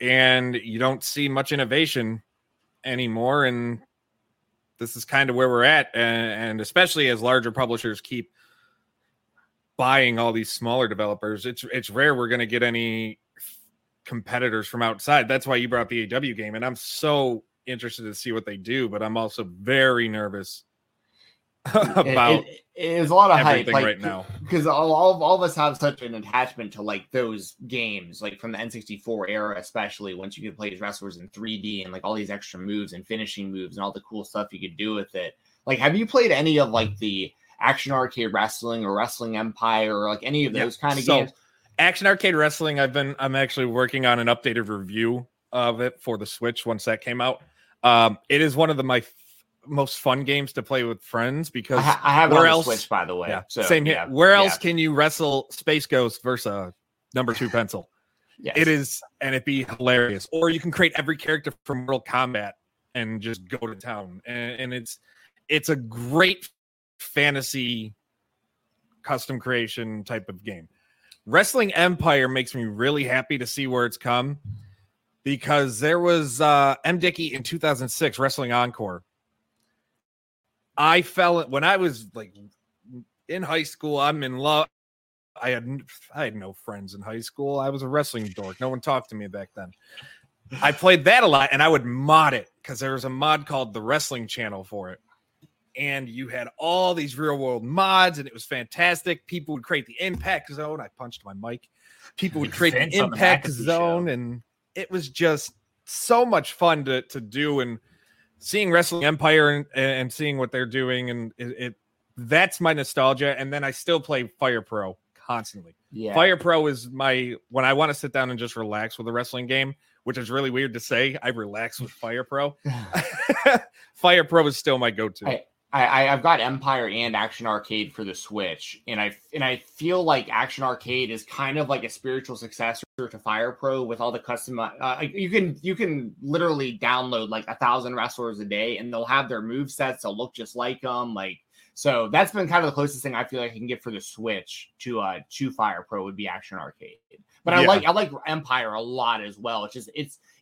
And you don't see much innovation anymore. And this is kind of where we're at. And especially as larger publishers keep buying all these smaller developers, it's rare we're going to get any competitors from outside. That's why you brought the AEW game. And I'm so interested to see what they do, but I'm also very nervous about it was a lot of hype like, right now, because all of us have such an attachment to like those games, like from the N64 era, especially once you could play as wrestlers in 3D and like all these extra moves and finishing moves and all the cool stuff you could do with it. Like, have you played any of like the Action Arcade Wrestling or Wrestling Empire or like any of those kind of games? Action Arcade Wrestling, I'm actually working on an updated review of it for the Switch once that came out. It is one of my most fun games to play with friends, because I have where it on else the Switch, by the way. Yeah, so, same here. Yeah, where else can you wrestle Space Ghost versus a #2 pencil? Yes. It is, and it'd be hilarious. Or you can create every character from Mortal Kombat and just go to town. And it's a great fantasy custom creation type of game. Wrestling Empire makes me really happy to see where it's come, because there was M. Dickey in 2006, Wrestling Encore. I fell when I was like in high school. I'm in love. I had no friends in high school. I was a wrestling dork. No one talked to me back then. I played that a lot, and I would mod it because there was a mod called the Wrestling Channel for it. And you had all these real world mods, and it was fantastic. People would create the Impact Zone. I punched my mic. People would create the Impact Zone, and it was just so much fun to do. And seeing Wrestling Empire and seeing what they're doing, and it that's my nostalgia. And then I still play Fire Pro constantly. Yeah. Fire Pro is my when I want to sit down and just relax with a wrestling game, which is really weird to say. I relax with Fire Pro. Fire Pro is still my go-to. I've got Empire and Action Arcade for the Switch, and I feel like Action Arcade is kind of like a spiritual successor to Fire Pro with all the custom. You can literally download like 1,000 wrestlers a day, and they'll have their move sets. They'll look just like them. Like, so that's been kind of the closest thing I feel like I can get for the Switch to Fire Pro would be Action Arcade. But yeah. I like Empire a lot as well. It's just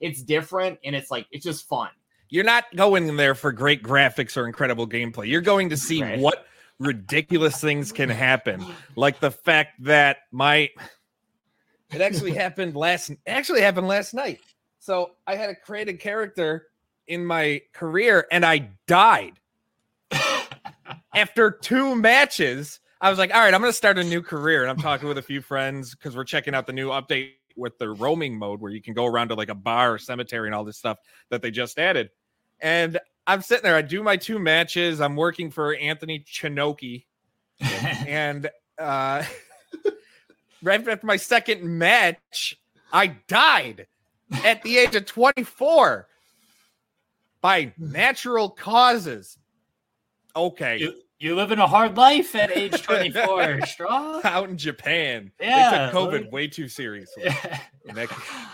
it's different, and it's just fun. You're not going in there for great graphics or incredible gameplay. You're going to see what ridiculous things can happen. Like the fact that it actually happened last night. So I had to create a character in my career, and I died. After 2 matches, I was like, all right, I'm going to start a new career. And I'm talking with a few friends because we're checking out the new update with the roaming mode where you can go around to like a bar or cemetery and all this stuff that they just added. And I'm sitting there, I do my 2 matches. I'm working for Anthony Chinoki. And right after my 2nd match, I died at the age of 24 by natural causes. Okay. You live in a hard life at age 24, Straw. Out in Japan. Yeah, they took COVID way too seriously. Yeah.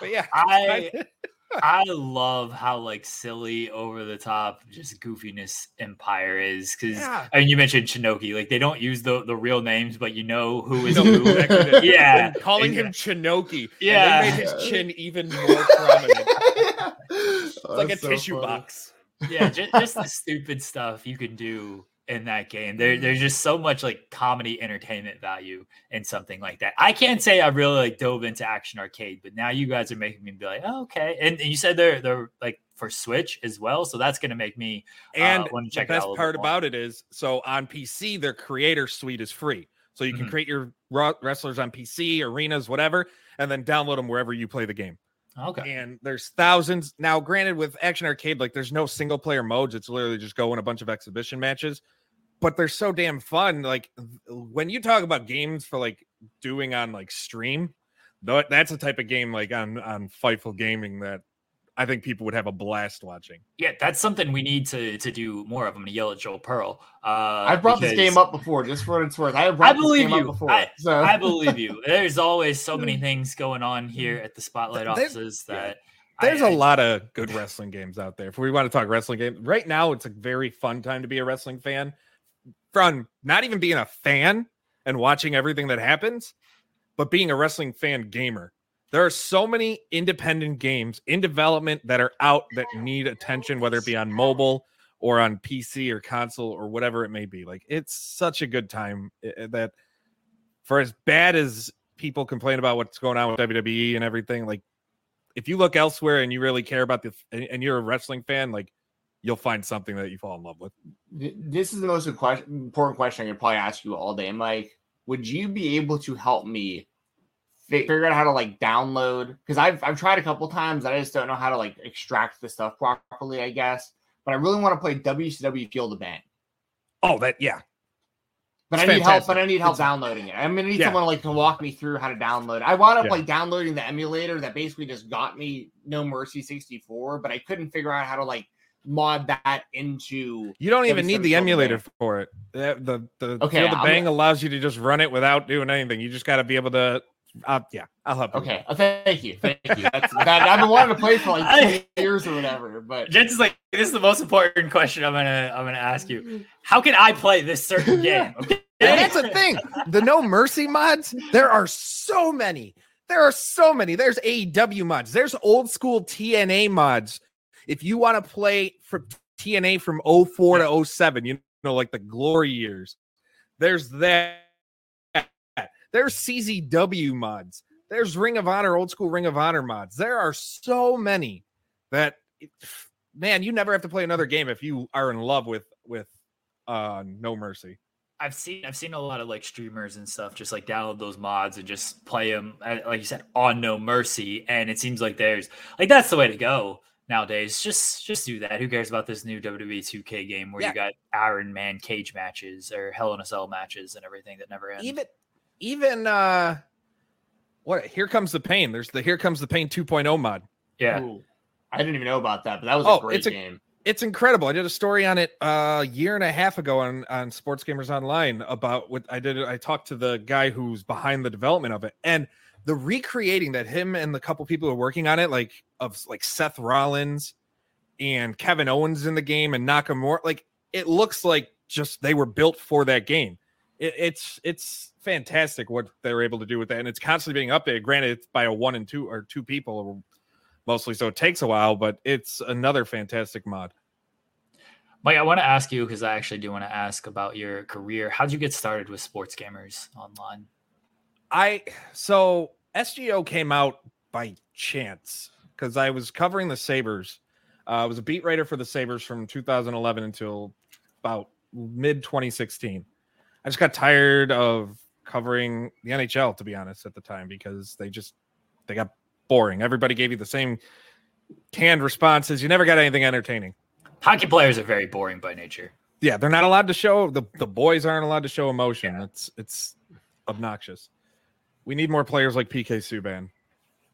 But yeah. I love how like silly, over the top, just goofiness Empire is. Because I mean, you mentioned Chinoki. Like, they don't use the real names, but you know who is who. Yeah. And calling him Chinoki. Yeah. They made his chin even more prominent. It's like a tissue box. Yeah, just the stupid stuff you can do in that game. There's just so much like comedy entertainment value in something like that. I can't say I really like dove into Action Arcade, but now you guys are making me be like, oh, okay. And you said they're like for Switch as well, so that's gonna make me and want to check it out. The best part about it is, so on PC their creator suite is free, so you can create your wrestlers on PC, arenas, whatever, and then download them wherever you play the game. Okay. And there's thousands. Now, granted, with Action Arcade, like there's no single player modes. It's literally just go in a bunch of exhibition matches, but they're so damn fun. Like when you talk about games for like doing on like stream, that's a type of game like on Fightful Gaming that I think people would have a blast watching. Yeah, that's something we need to do more of. I'm going to yell at Joel Pearl. I brought this game up before, just for what it's worth. I believe you. There's always so many things going on here at the Spotlight offices that... There's a lot of good wrestling games out there. If we want to talk wrestling games, right now it's a very fun time to be a wrestling fan. From not even being a fan and watching everything that happens, but being a wrestling fan gamer. There are so many independent games in development that are out that need attention, whether it be on mobile or on PC or console or whatever it may be. Like, it's such a good time that, for as bad as people complain about what's going on with WWE and everything, like if you look elsewhere and you really care about and you're a wrestling fan, like you'll find something that you fall in love with. This is the most important question I could probably ask you all day. I'm like, would you be able to help me figure out how to like download, because I've tried a couple times and I just don't know how to like extract the stuff properly, I guess. But I really want to play WCW Field Event. Oh, that yeah. But it's I need fantastic. Help. But I need help downloading it. I'm gonna need someone to walk me through how to download. I wound up like downloading the emulator that basically just got me No Mercy 64, but I couldn't figure out how to like mod that into. You don't even need the emulator for it. The Field of Bang allows you to just run it without doing anything. You just got to be able to. I'll help. Okay, thank you. I've been wanting to play for like 2 years or whatever. But Jens is like, this is the most important question I'm gonna ask you. How can I play this certain game? Okay, And that's the thing. The no mercy mods, there are so many. There are so many. There's AEW mods. There's old school TNA mods. If you want to play for TNA from 04 to 07, you know, like the glory years, there's that. There's CZW mods. There's Ring of Honor, old school Ring of Honor mods. There are so many that, man, you never have to play another game if you are in love with No Mercy. I've seen a lot of like streamers and stuff just like download those mods and just play them, like you said, on No Mercy. And it seems like there's like that's the way to go nowadays. Just do that. Who cares about this new WWE 2K game where you got Iron Man cage matches or Hell in a Cell matches and everything that never ends? Even what? Here Comes the Pain. There's the Here Comes the Pain 2.0 mod. Yeah, ooh, I didn't even know about that, but that was a great game. It's incredible. I did a story on it a year and a half ago on Sports Gamers Online about what I did. I talked to the guy who's behind the development of it, and the recreating that him and the couple people who are working on it, like Seth Rollins and Kevin Owens in the game and Nakamura, like it looks like just they were built for that game. It's fantastic what they're able to do with that, and it's constantly being updated. Granted, it's by a one and two or two people. Mostly, so it takes a while, but it's another fantastic mod. Mike, I want to ask you, because I actually do want to ask about your career. How'd you get started with Sports Gamers Online? So SGO came out by chance, because I was covering the Sabres. I was a beat writer for the Sabres from 2011 until about mid-2016. I just got tired of covering the NHL, to be honest, at the time, because they got boring. Everybody gave you the same canned responses. You never got anything entertaining. Hockey players are very boring by nature. Yeah, they're not allowed to show the boys aren't allowed to show emotion. Yeah. It's obnoxious. We need more players like PK Subban.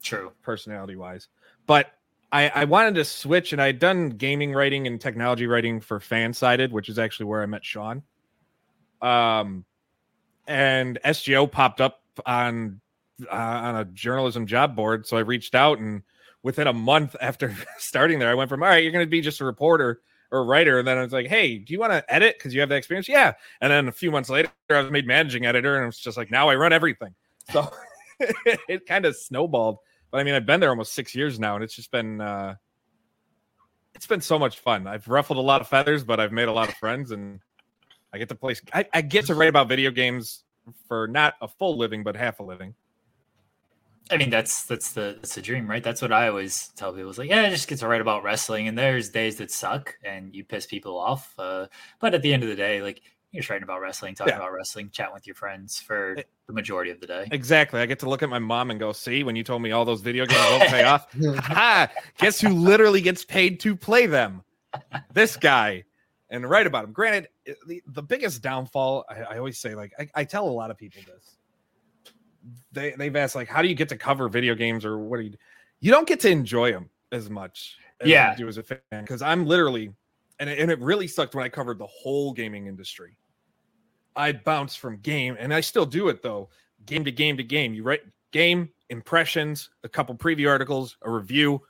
True, personality wise. But I wanted to switch, and I'd done gaming writing and technology writing for Fansided, which is actually where I met Sean. And SGO popped up on a journalism job board, so I reached out, and within a month after starting there, I went from, all right, you're going to be just a reporter or a writer, and then I was like, hey, do you want to edit because you have that experience? Yeah. And then a few months later, I was made managing editor, and it was just like, now I run everything. So it kind of snowballed, but I mean, I've been there almost 6 years now, and it's just been it's been so much fun. I've ruffled a lot of feathers, but I've made a lot of friends, and I get to play. I get to write about video games for not a full living, but half a living. I mean, that's the dream, right? That's what I always tell people. It's like, yeah, I just get to write about wrestling, and there's days that suck, and you piss people off. But at the end of the day, like, you're just writing about wrestling, talking about wrestling, chatting with your friends for the majority of the day. Exactly. I get to look at my mom and go, see, when you told me all those video games won't pay off, guess who literally gets paid to play them? This guy. And write about him. Granted, the biggest downfall, I always say, like, I tell a lot of people this. They've asked, like, how do you get to cover video games, or what do you do? You don't get to enjoy them as much as you do as a fan, because I'm literally, and it really sucked when I covered the whole gaming industry. I bounced from game, and I still do it, though, game to game to game. You write game, impressions, a couple preview articles, a review,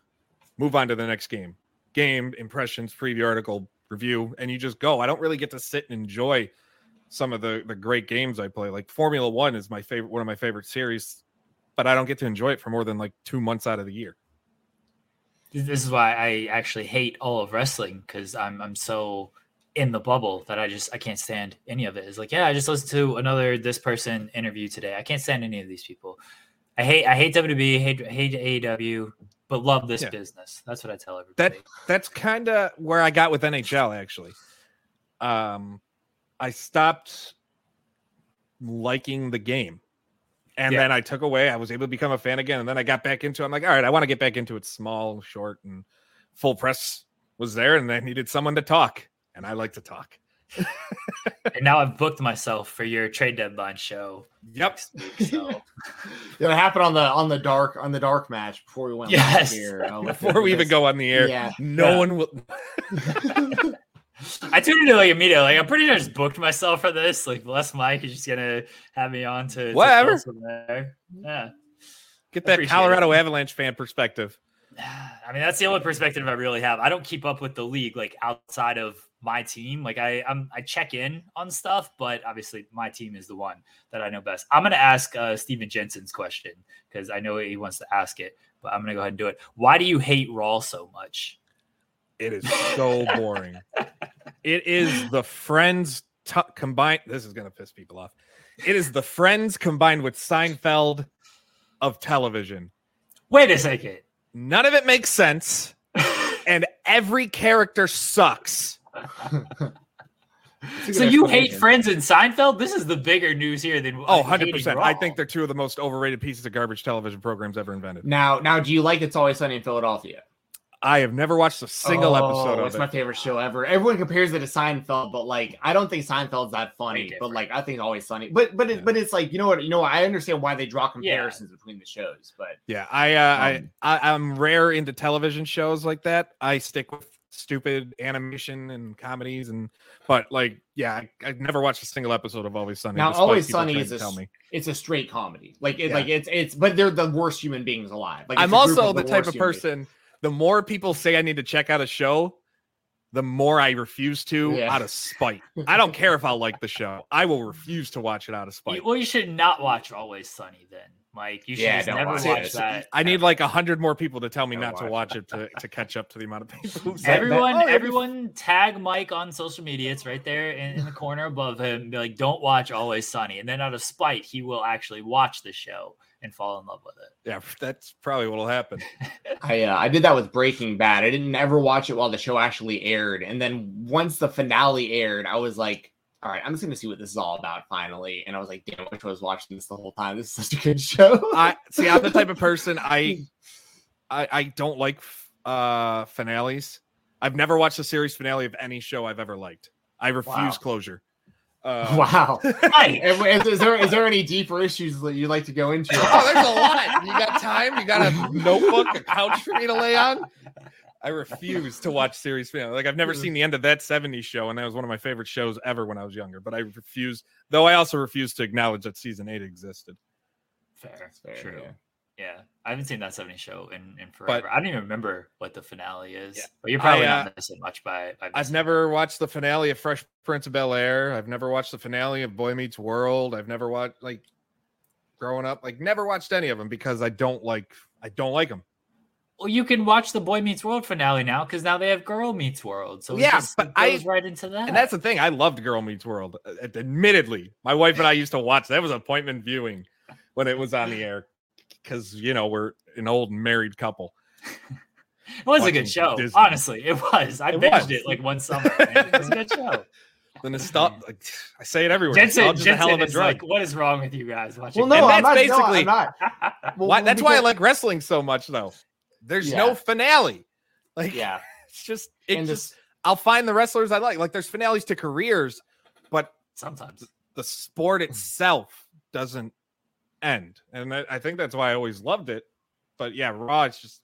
move on to the next game. Game, impressions, preview article, review, and you just go. I don't really get to sit and enjoy some of the great games I play. Like Formula One is my favorite, one of my favorite series, but I don't get to enjoy it for more than like 2 months out of the year. This is why I actually hate all of wrestling, because I'm so in the bubble that I can't stand any of it. It's like, yeah, I just listened to this person interview today. I can't stand any of these people. I hate WWE, hate AEW, but love this business. That's what I tell everybody. That's kind of where I got with NHL, actually. I stopped liking the game, and then I took away. I was able to become a fan again, and then I got back into it. I'm like, all right, I want to get back into it. Small, short, and full press was there, and I needed someone to talk, and I like to talk. And now I've booked myself for your trade deadline show. Yep. Week, so. It happened on the dark match before we went on the air. Before we even go on the air. Yeah. No one will. I tuned into like immediately. Like, I'm pretty sure I just booked myself for this. Like, bless Mike, he's just gonna have me on to whatever. Yeah. Get that Colorado Avalanche fan perspective. I mean, that's the only perspective I really have. I don't keep up with the league, like outside of my team. Like I check in on stuff, but obviously my team is the one that I know best. I'm going to ask Steven Jensen's question because I know he wants to ask it, but I'm going to go ahead and do it. Why do you hate Raw so much? It is so boring. It is the Friends combined. This is going to piss people off. It is the Friends combined with Seinfeld of television. Wait a second. None of it makes sense, and every character sucks. So you hate Friends and Seinfeld? This is the bigger news here than 100%. I think they're two of the most overrated pieces of garbage television programs ever invented. Now, do you like It's Always Sunny in Philadelphia? I have never watched a single episode of it. It's my favorite show ever. Everyone compares it to Seinfeld, but like I don't think Seinfeld's that funny. But like I think it's Always Sunny. But it's like you know what, I understand why they draw comparisons between the shows. But yeah, I'm rare into television shows like that. I stick with stupid animation and comedies I've never watched a single episode of Always Sunny. Now Always Sunny is it's a straight comedy. But they're the worst human beings alive. Like I'm also the type of person. The more people say I need to check out a show, the more I refuse to out of spite. I don't care if I like the show. I will refuse to watch it out of spite. Well, you should not watch Always Sunny then, Mike. You should never watch that. I need like 100 more people to tell me not to watch it to catch up to the amount of people. Everyone tag Mike on social media. It's right there in the corner above him. Be like, don't watch Always Sunny. And then out of spite, he will actually watch the show and fall in love with it. Yeah, that's probably what'll happen. I did that with Breaking Bad. I didn't ever watch it while the show actually aired. And then once the finale aired, I was like, all right, I'm just going to see what this is all about finally. And I was like, damn, I was watching this the whole time. This is such a good show. I'm the type of person, I don't like finales. I've never watched a series finale of any show I've ever liked. I refuse closure. Wow. Is there any deeper issues that you'd like to go into? Oh, there's a lot. You got time? You got a notebook, a couch for me to lay on? I refuse to watch series finale. Like I've never seen the end of that 70s show, and that was one of my favorite shows ever when I was younger. But I refuse, though I also refuse to acknowledge that season 8 existed. Fair. True. Yeah, I haven't seen that 70s show in forever. But I don't even remember what the finale is. Yeah. But you're probably not missing much by I've never watched the finale of Fresh Prince of Bel-Air. I've never watched the finale of Boy Meets World. I've never watched, like, growing up, like, never watched any of them because I don't like them. Well, you can watch the Boy Meets World finale now because now they have Girl Meets World. So it goes right into that. And that's the thing. I loved Girl Meets World. Admittedly, my wife and I used to watch. That was appointment viewing when it was on the air. Because, we're an old married couple. It was a good show. Disney. Honestly, it was. I binged it like one summer. Man. It was a good show. The nostalgia. Like, I say it everywhere. Jensen a hell of a drug. Like, what is wrong with you guys watching? Well, no, I'm not. That's why I like wrestling so much, though. There's no finale. Like, it's just... I'll find the wrestlers I like. Like, there's finales to careers, but... Sometimes. The sport itself doesn't end, and I think that's why I always loved it. But yeah, Raw, it's just,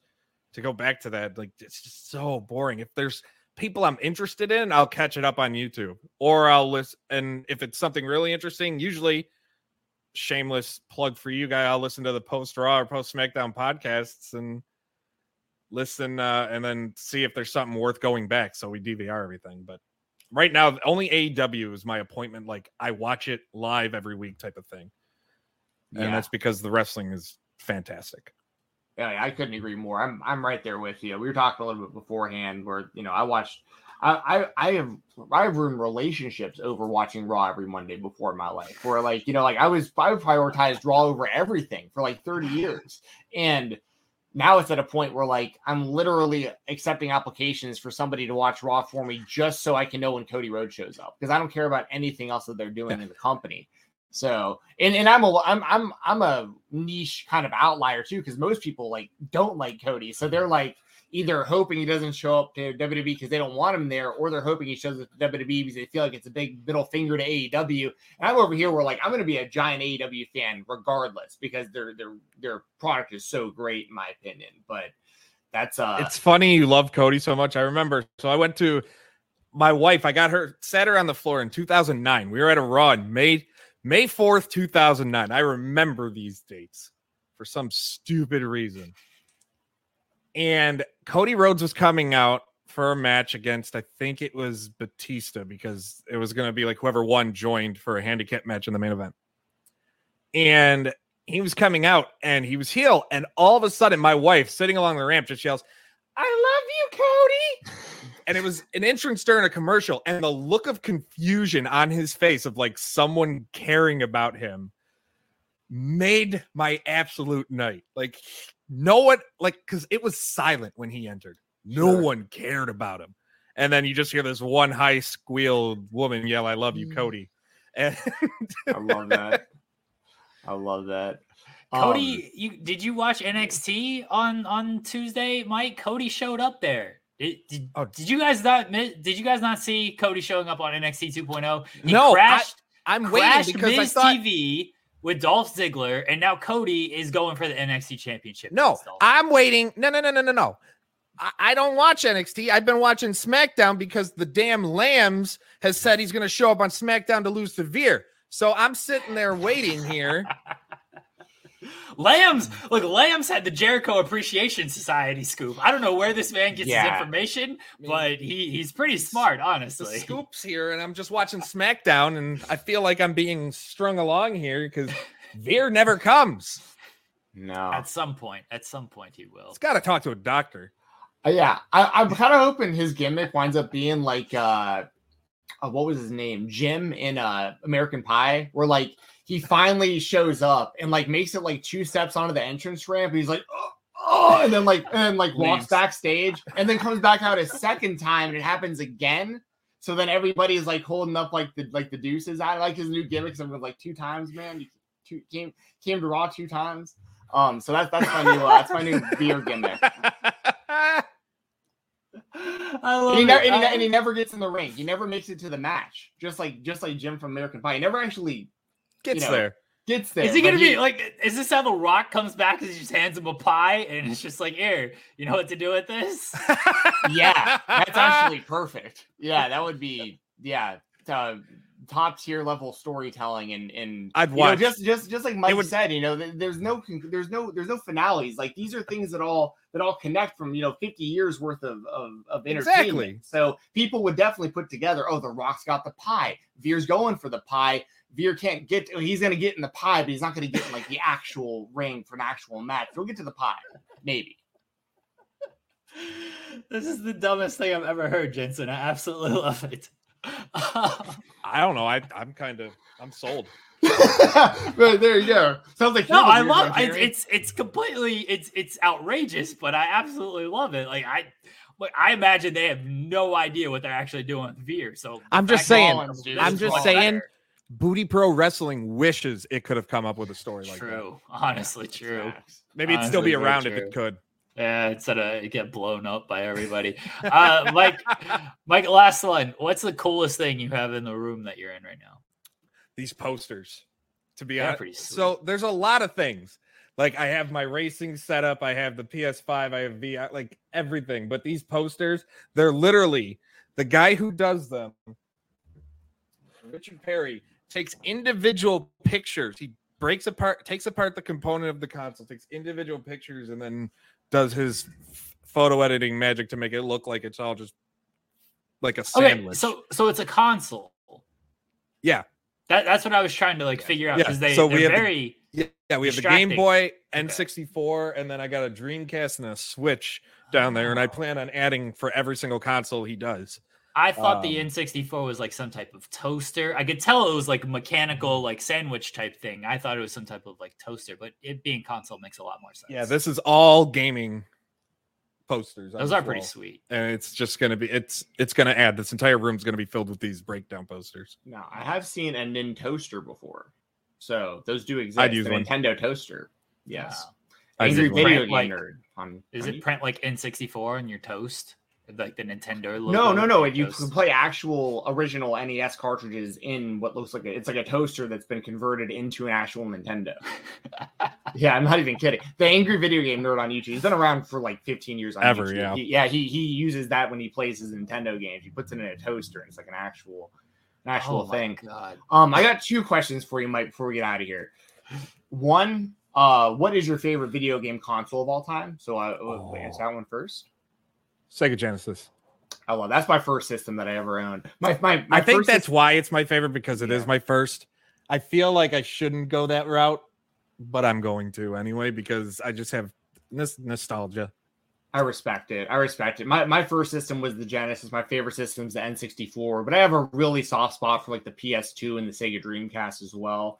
to go back to that, like, it's just so boring. If there's people I'm interested in, I'll catch it up on YouTube, or I'll listen. And if it's something really interesting, usually, shameless plug for you guy, I'll listen to the post Raw or post SmackDown podcasts and listen and then see if there's something worth going back. So we DVR everything. But right now, only AEW is my appointment. Like, I watch it live every week type of thing. And that's because the wrestling is fantastic. Yeah, I couldn't agree more. I'm right there with you. We were talking a little bit beforehand where, I watched, I have ruined relationships over watching Raw every Monday before in my life, where like, like I prioritized Raw over everything for like 30 years. And now it's at a point where like, I'm literally accepting applications for somebody to watch Raw for me just so I can know when Cody Rhodes shows up, because I don't care about anything else that they're doing in the company. So, and I'm a niche kind of outlier too, because most people like don't like Cody, so they're like either hoping he doesn't show up to WWE because they don't want him there, or they're hoping he shows up to WWE because they feel like it's a big middle finger to AEW. And I'm over here where like I'm going to be a giant AEW fan regardless because their product is so great in my opinion. But that's it's funny you love Cody so much. I remember, so I went to my wife. I got her, sat her on the floor in 2009. We were at a Raw in May 4th, 2009. I remember these dates for some stupid reason. And Cody Rhodes was coming out for a match against, I think it was Batista, because it was going to be like whoever won joined for a handicap match in the main event. And he was coming out and he was heel. And all of a sudden, my wife sitting along the ramp just yells, "I love you, Cody." And it was an entrance during a commercial. And the look of confusion on his face of like someone caring about him made my absolute night. Like, no one, like, because it was silent when he entered. No one cared about him. And then you just hear this one high squeal woman yell, "I love you, Cody." And I love that. I love that. Cody, did you watch NXT on Tuesday, Mike? Cody showed up there. Did you guys not see Cody showing up on NXT 2.0? I'm waiting because I thought TV with Dolph Ziggler, and now Cody is going for the NXT championship. No, I'm waiting. No. I don't watch NXT. I've been watching SmackDown because the damn Lambs has said he's going to show up on SmackDown to lose to Veer. So I'm sitting there waiting here. Lambs had the Jericho Appreciation Society scoop. I don't know where this man gets his information, but he's pretty smart, honestly. The scoop's here, and I'm just watching SmackDown, and I feel like I'm being strung along here because Veer never comes. No. At some point he will. He's got to talk to a doctor. Yeah, I'm kind of hoping his gimmick winds up being like, what was his name? Jim in American Pie, where like he finally shows up and like makes it like two steps onto the entrance ramp. He's like, oh, and then walks backstage and then comes back out a second time and it happens again. So then everybody's like holding up like the deuces. I like his new gimmick. I'm like, two times, man. You came to Raw two times. So that's my new beer gimmick. I love it. And he never gets in the ring. He never makes it to the match. Just like Jim from American Pie. He never actually gets there. Is he gonna be like? Is this how The Rock comes back? Is he just hands him a pie and it's just like, "Here, you know what to do with this?" Yeah, that's actually perfect. Yeah, that would be top tier level storytelling. And I'd watch just like Mike said. There's no finales. Like these are things that all connect from 50 years worth of entertainment. Exactly. So people would definitely put together, "Oh, The Rock's got the pie. Veer's going for the pie. Veer can't get to, he's going to get in the pie, but he's not going to get in like the actual ring for an actual match. He'll get to the pie, maybe." This is the dumbest thing I've ever heard, Jensen. I absolutely love it. I don't know. I'm sold. Right, there you go. Sounds like I love it. It's completely it's outrageous, but I absolutely love it. Like I imagine they have no idea what they're actually doing with Veer. So I'm just saying. Booty Pro Wrestling wishes it could have come up with a story like that. True. Honestly, true. Maybe it'd still be around if it could. Yeah, instead of get blown up by everybody. Mike, last one. What's the coolest thing you have in the room that you're in right now? These posters, to be honest. So there's a lot of things. Like I have my racing setup, I have the PS5, I have VR, like everything. But these posters, they're literally the guy who does them, Richard Perry, takes individual pictures. He takes apart the component of the console, takes individual pictures, and then does his photo editing magic to make it look like it's all just like a sandwich. Okay, so it's a console. Yeah, that's what I was trying to figure out, because we have the Game Boy, N64, and then I got a Dreamcast and a Switch down there, and I plan on adding for every single console he does. I thought the N64 was like some type of toaster. I could tell it was like a mechanical, like sandwich type thing. I thought it was some type of like toaster, but it being console makes a lot more sense. Yeah, this is all gaming posters. Those are pretty sweet. And it's just going to be, it's going to add, this entire room is going to be filled with these breakdown posters. Now, I have seen a Nintoaster before. So those do exist. I'd use a Nintendo toaster. Yes. Wow. Angry video game nerd. Is it print like N64 on your toast? Like the Nintendo logo? No. You can play actual original NES cartridges in what looks like it's like a toaster that's been converted into an actual Nintendo. Yeah, I'm not even kidding. The Angry Video Game Nerd on YouTube, he's been around for like 15 years. YouTube. Yeah. He uses that when he plays his Nintendo games. He puts it in a toaster, and it's like an actual thing. God. I got two questions for you, Mike, before we get out of here. One, What is your favorite video game console of all time? So I'll answer that one first. Sega Genesis. I love that's my first system that I ever owned. I think that's why it's my favorite, because it is my first. I feel like I shouldn't go that route, but I'm going to anyway because I just have this nostalgia. I respect it. My first system was the Genesis. My favorite system is the N64, but I have a really soft spot for like the PS2 and the Sega Dreamcast as well.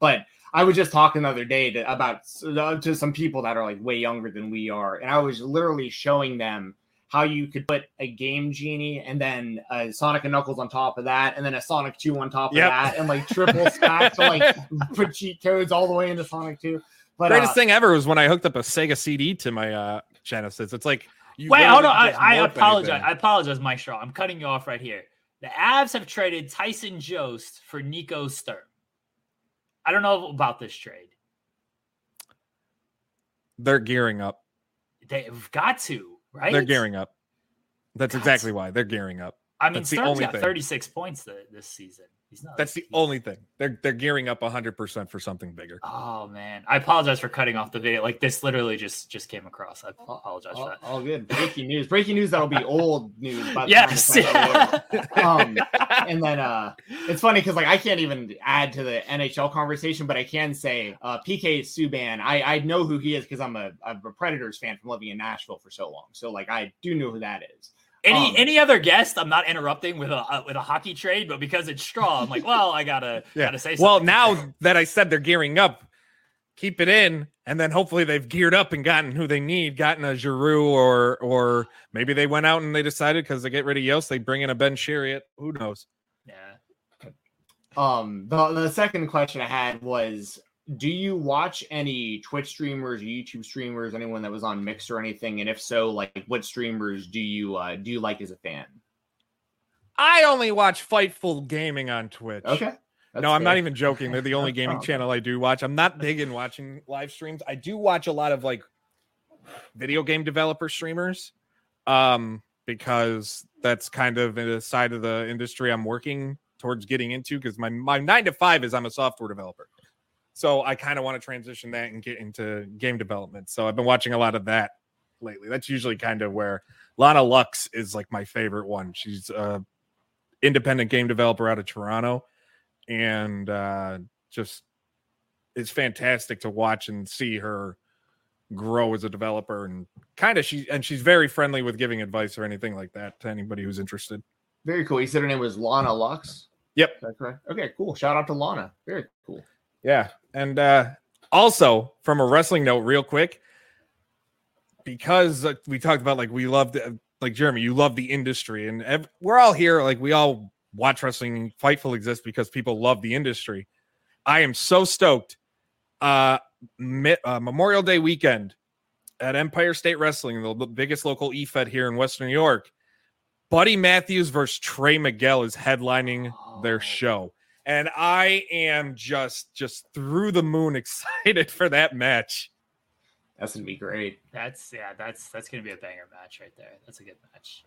But I was just talking the other day to some people that are like way younger than we are, and I was literally showing them how you could put a Game Genie and then a Sonic and Knuckles on top of that, and then a Sonic 2 on top of that, and like triple stack to like put cheat codes all the way into Sonic 2. But greatest thing ever was when I hooked up a Sega CD to my Genesis. It's like, I apologize, Mike Shaw. I'm cutting you off right here. The Avs have traded Tyson Jost for Nico Sturm. I don't know about this trade. They're gearing up. They've got to. Right? They're gearing up. That's exactly why they're gearing up. I mean, Sturm's got 36 points this season. Only thing. They're gearing up 100% for something bigger. Oh man, I apologize for cutting off the video. Like this literally just came across. I apologize for that. All good. Breaking news. That'll be old news. By the time and then it's funny because like I can't even add to the NHL conversation, but I can say PK Subban. I know who he is because I'm a Predators fan from living in Nashville for so long. So like I do know who that is. Any other guest? I'm not interrupting with a hockey trade, but because it's straw, I'm like, well, I gotta say something. Well, now that I said they're gearing up, keep it in, and then hopefully they've geared up and gotten who they need, gotten a Giroux or maybe they went out and they decided because they get rid of Yost, they bring in a Ben Chariot. Who knows? Yeah. The second question I had was, do you watch any Twitch streamers, YouTube streamers, anyone that was on Mixer or anything? And if so, like what streamers do you like as a fan? I only watch Fightful Gaming on Twitch. Okay. No, I'm not even joking. They're the only gaming channel I do watch. I'm not big in watching live streams. I do watch a lot of like video game developer streamers because that's kind of the side of the industry I'm working towards getting into because my 9-to-5 is I'm a software developer. So I kind of want to transition that and get into game development. So I've been watching a lot of that lately. That's usually kind of where Lana Lux is like my favorite one. She's an independent game developer out of Toronto and just it's fantastic to watch and see her grow as a developer and kind of she's very friendly with giving advice or anything like that to anybody who's interested. Very cool. You said her name was Lana Lux? Yep. Is that correct? Okay, cool. Shout out to Lana. Very cool. Yeah. And also from a wrestling note real quick, because we talked about like, we loved like Jeremy, you love the industry and we're all here. Like we all watch wrestling. Fightful exists because people love the industry. I am so stoked. Memorial Day weekend at Empire State Wrestling, the biggest local e-fed here in Western New York, Buddy Matthews versus Trey Miguel is headlining their show. And I am just through the moon excited for that match. That's going to be great. That's going to be a banger match right there. That's a good match.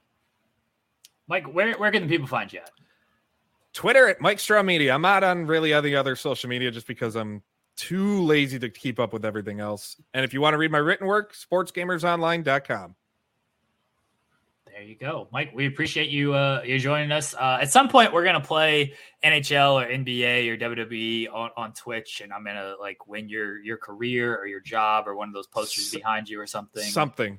Mike, where can the people find you at? Twitter at Mike Straw Media. I'm not on really any other social media just because I'm too lazy to keep up with everything else. And if you want to read my written work, sportsgamersonline.com. There you go, Mike. We appreciate you joining us. At some point, we're gonna play NHL or NBA or WWE on Twitch, and I'm gonna like win your career or your job or one of those posters behind you or something. Something.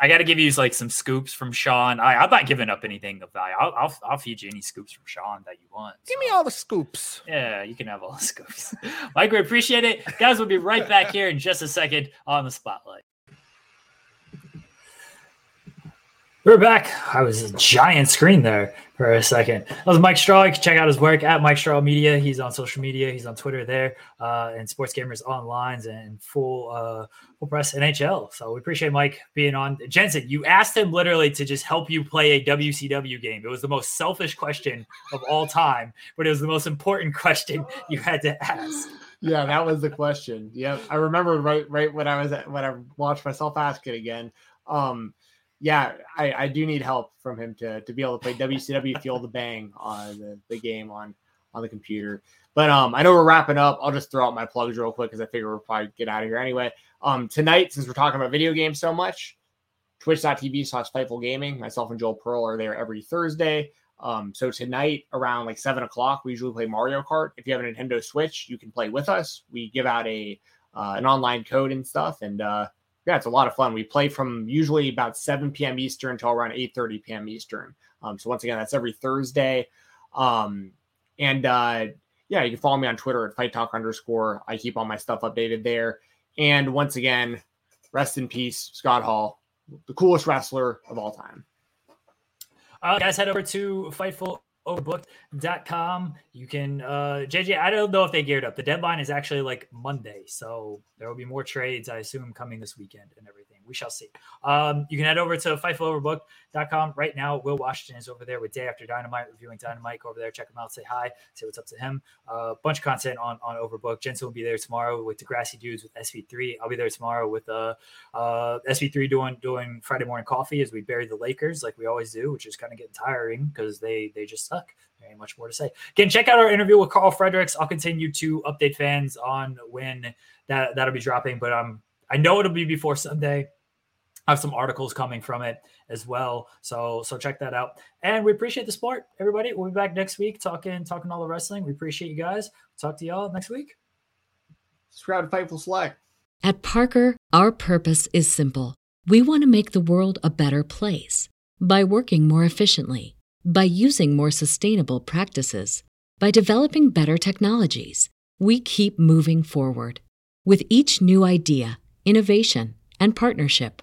I got to give you like some scoops from Sean. I'm not giving up anything of value. I'll feed you any scoops from Sean that you want. So. Give me all the scoops. Yeah, you can have all the scoops. Mike, we appreciate it, guys. We'll be right back here in just a second on the Spotlight. We're back. I was a giant screen there for a second. That was Mike Straw. You can check out his work at Mike Straw Media. He's on social media. He's on Twitter there and Sports Gamers Online and full press NHL. So we appreciate Mike being on. Jensen, you asked him literally to just help you play a WCW game. It was the most selfish question of all time, but it was the most important question you had to ask. Yeah, that was the question. Yeah, I remember right when I watched myself ask it again. Yeah, I do need help from him to be able to play WCW Feel the Bang on the game on the computer. But I know we're wrapping up. I'll just throw out my plugs real quick because I figure we'll probably get out of here anyway. Tonight, since we're talking about video games so much, twitch.tv/Fightful Gaming. Myself and Joel Pearl are there every Thursday. So tonight around like 7 o'clock, we usually play Mario Kart. If you have a Nintendo Switch, you can play with us. We give out a an online code and stuff. And yeah, it's a lot of fun. We play from usually about 7 p.m. Eastern until around 8:30 p.m. Eastern. So once again, that's every Thursday. Yeah, you can follow me on Twitter at @FightTalk_. I keep all my stuff updated there. And once again, rest in peace, Scott Hall, the coolest wrestler of all time. Guys, head over to FightfulOverbooked.com. You can, JJ, I don't know if they geared up. The deadline is actually like Monday. So there will be more trades, I assume, coming this weekend and everything. We shall see. You can head over to FightfulOverbooked.com right now. Will Washington is over there with Day After Dynamite, reviewing Dynamite. Go over there, check him out, say hi, say what's up to him. Bunch of content on Overbooked. Jensen will be there tomorrow with Degrassi Dudes with SV3. I'll be there tomorrow with SV3 doing Friday morning coffee as we bury the Lakers like we always do, which is kind of getting tiring because they just suck. There ain't much more to say. Again, check out our interview with Carl Fredericks. I'll continue to update fans on when that'll be dropping, but I know it'll be before Sunday. I have some articles coming from it as well. So check that out. And we appreciate the support, everybody. We'll be back next week talking all the wrestling. We appreciate you guys. Talk to y'all next week. Subscribe to Fightful Select. At Parker, our purpose is simple. We want to make the world a better place by working more efficiently, by using more sustainable practices, by developing better technologies. We keep moving forward. With each new idea, innovation, and partnership,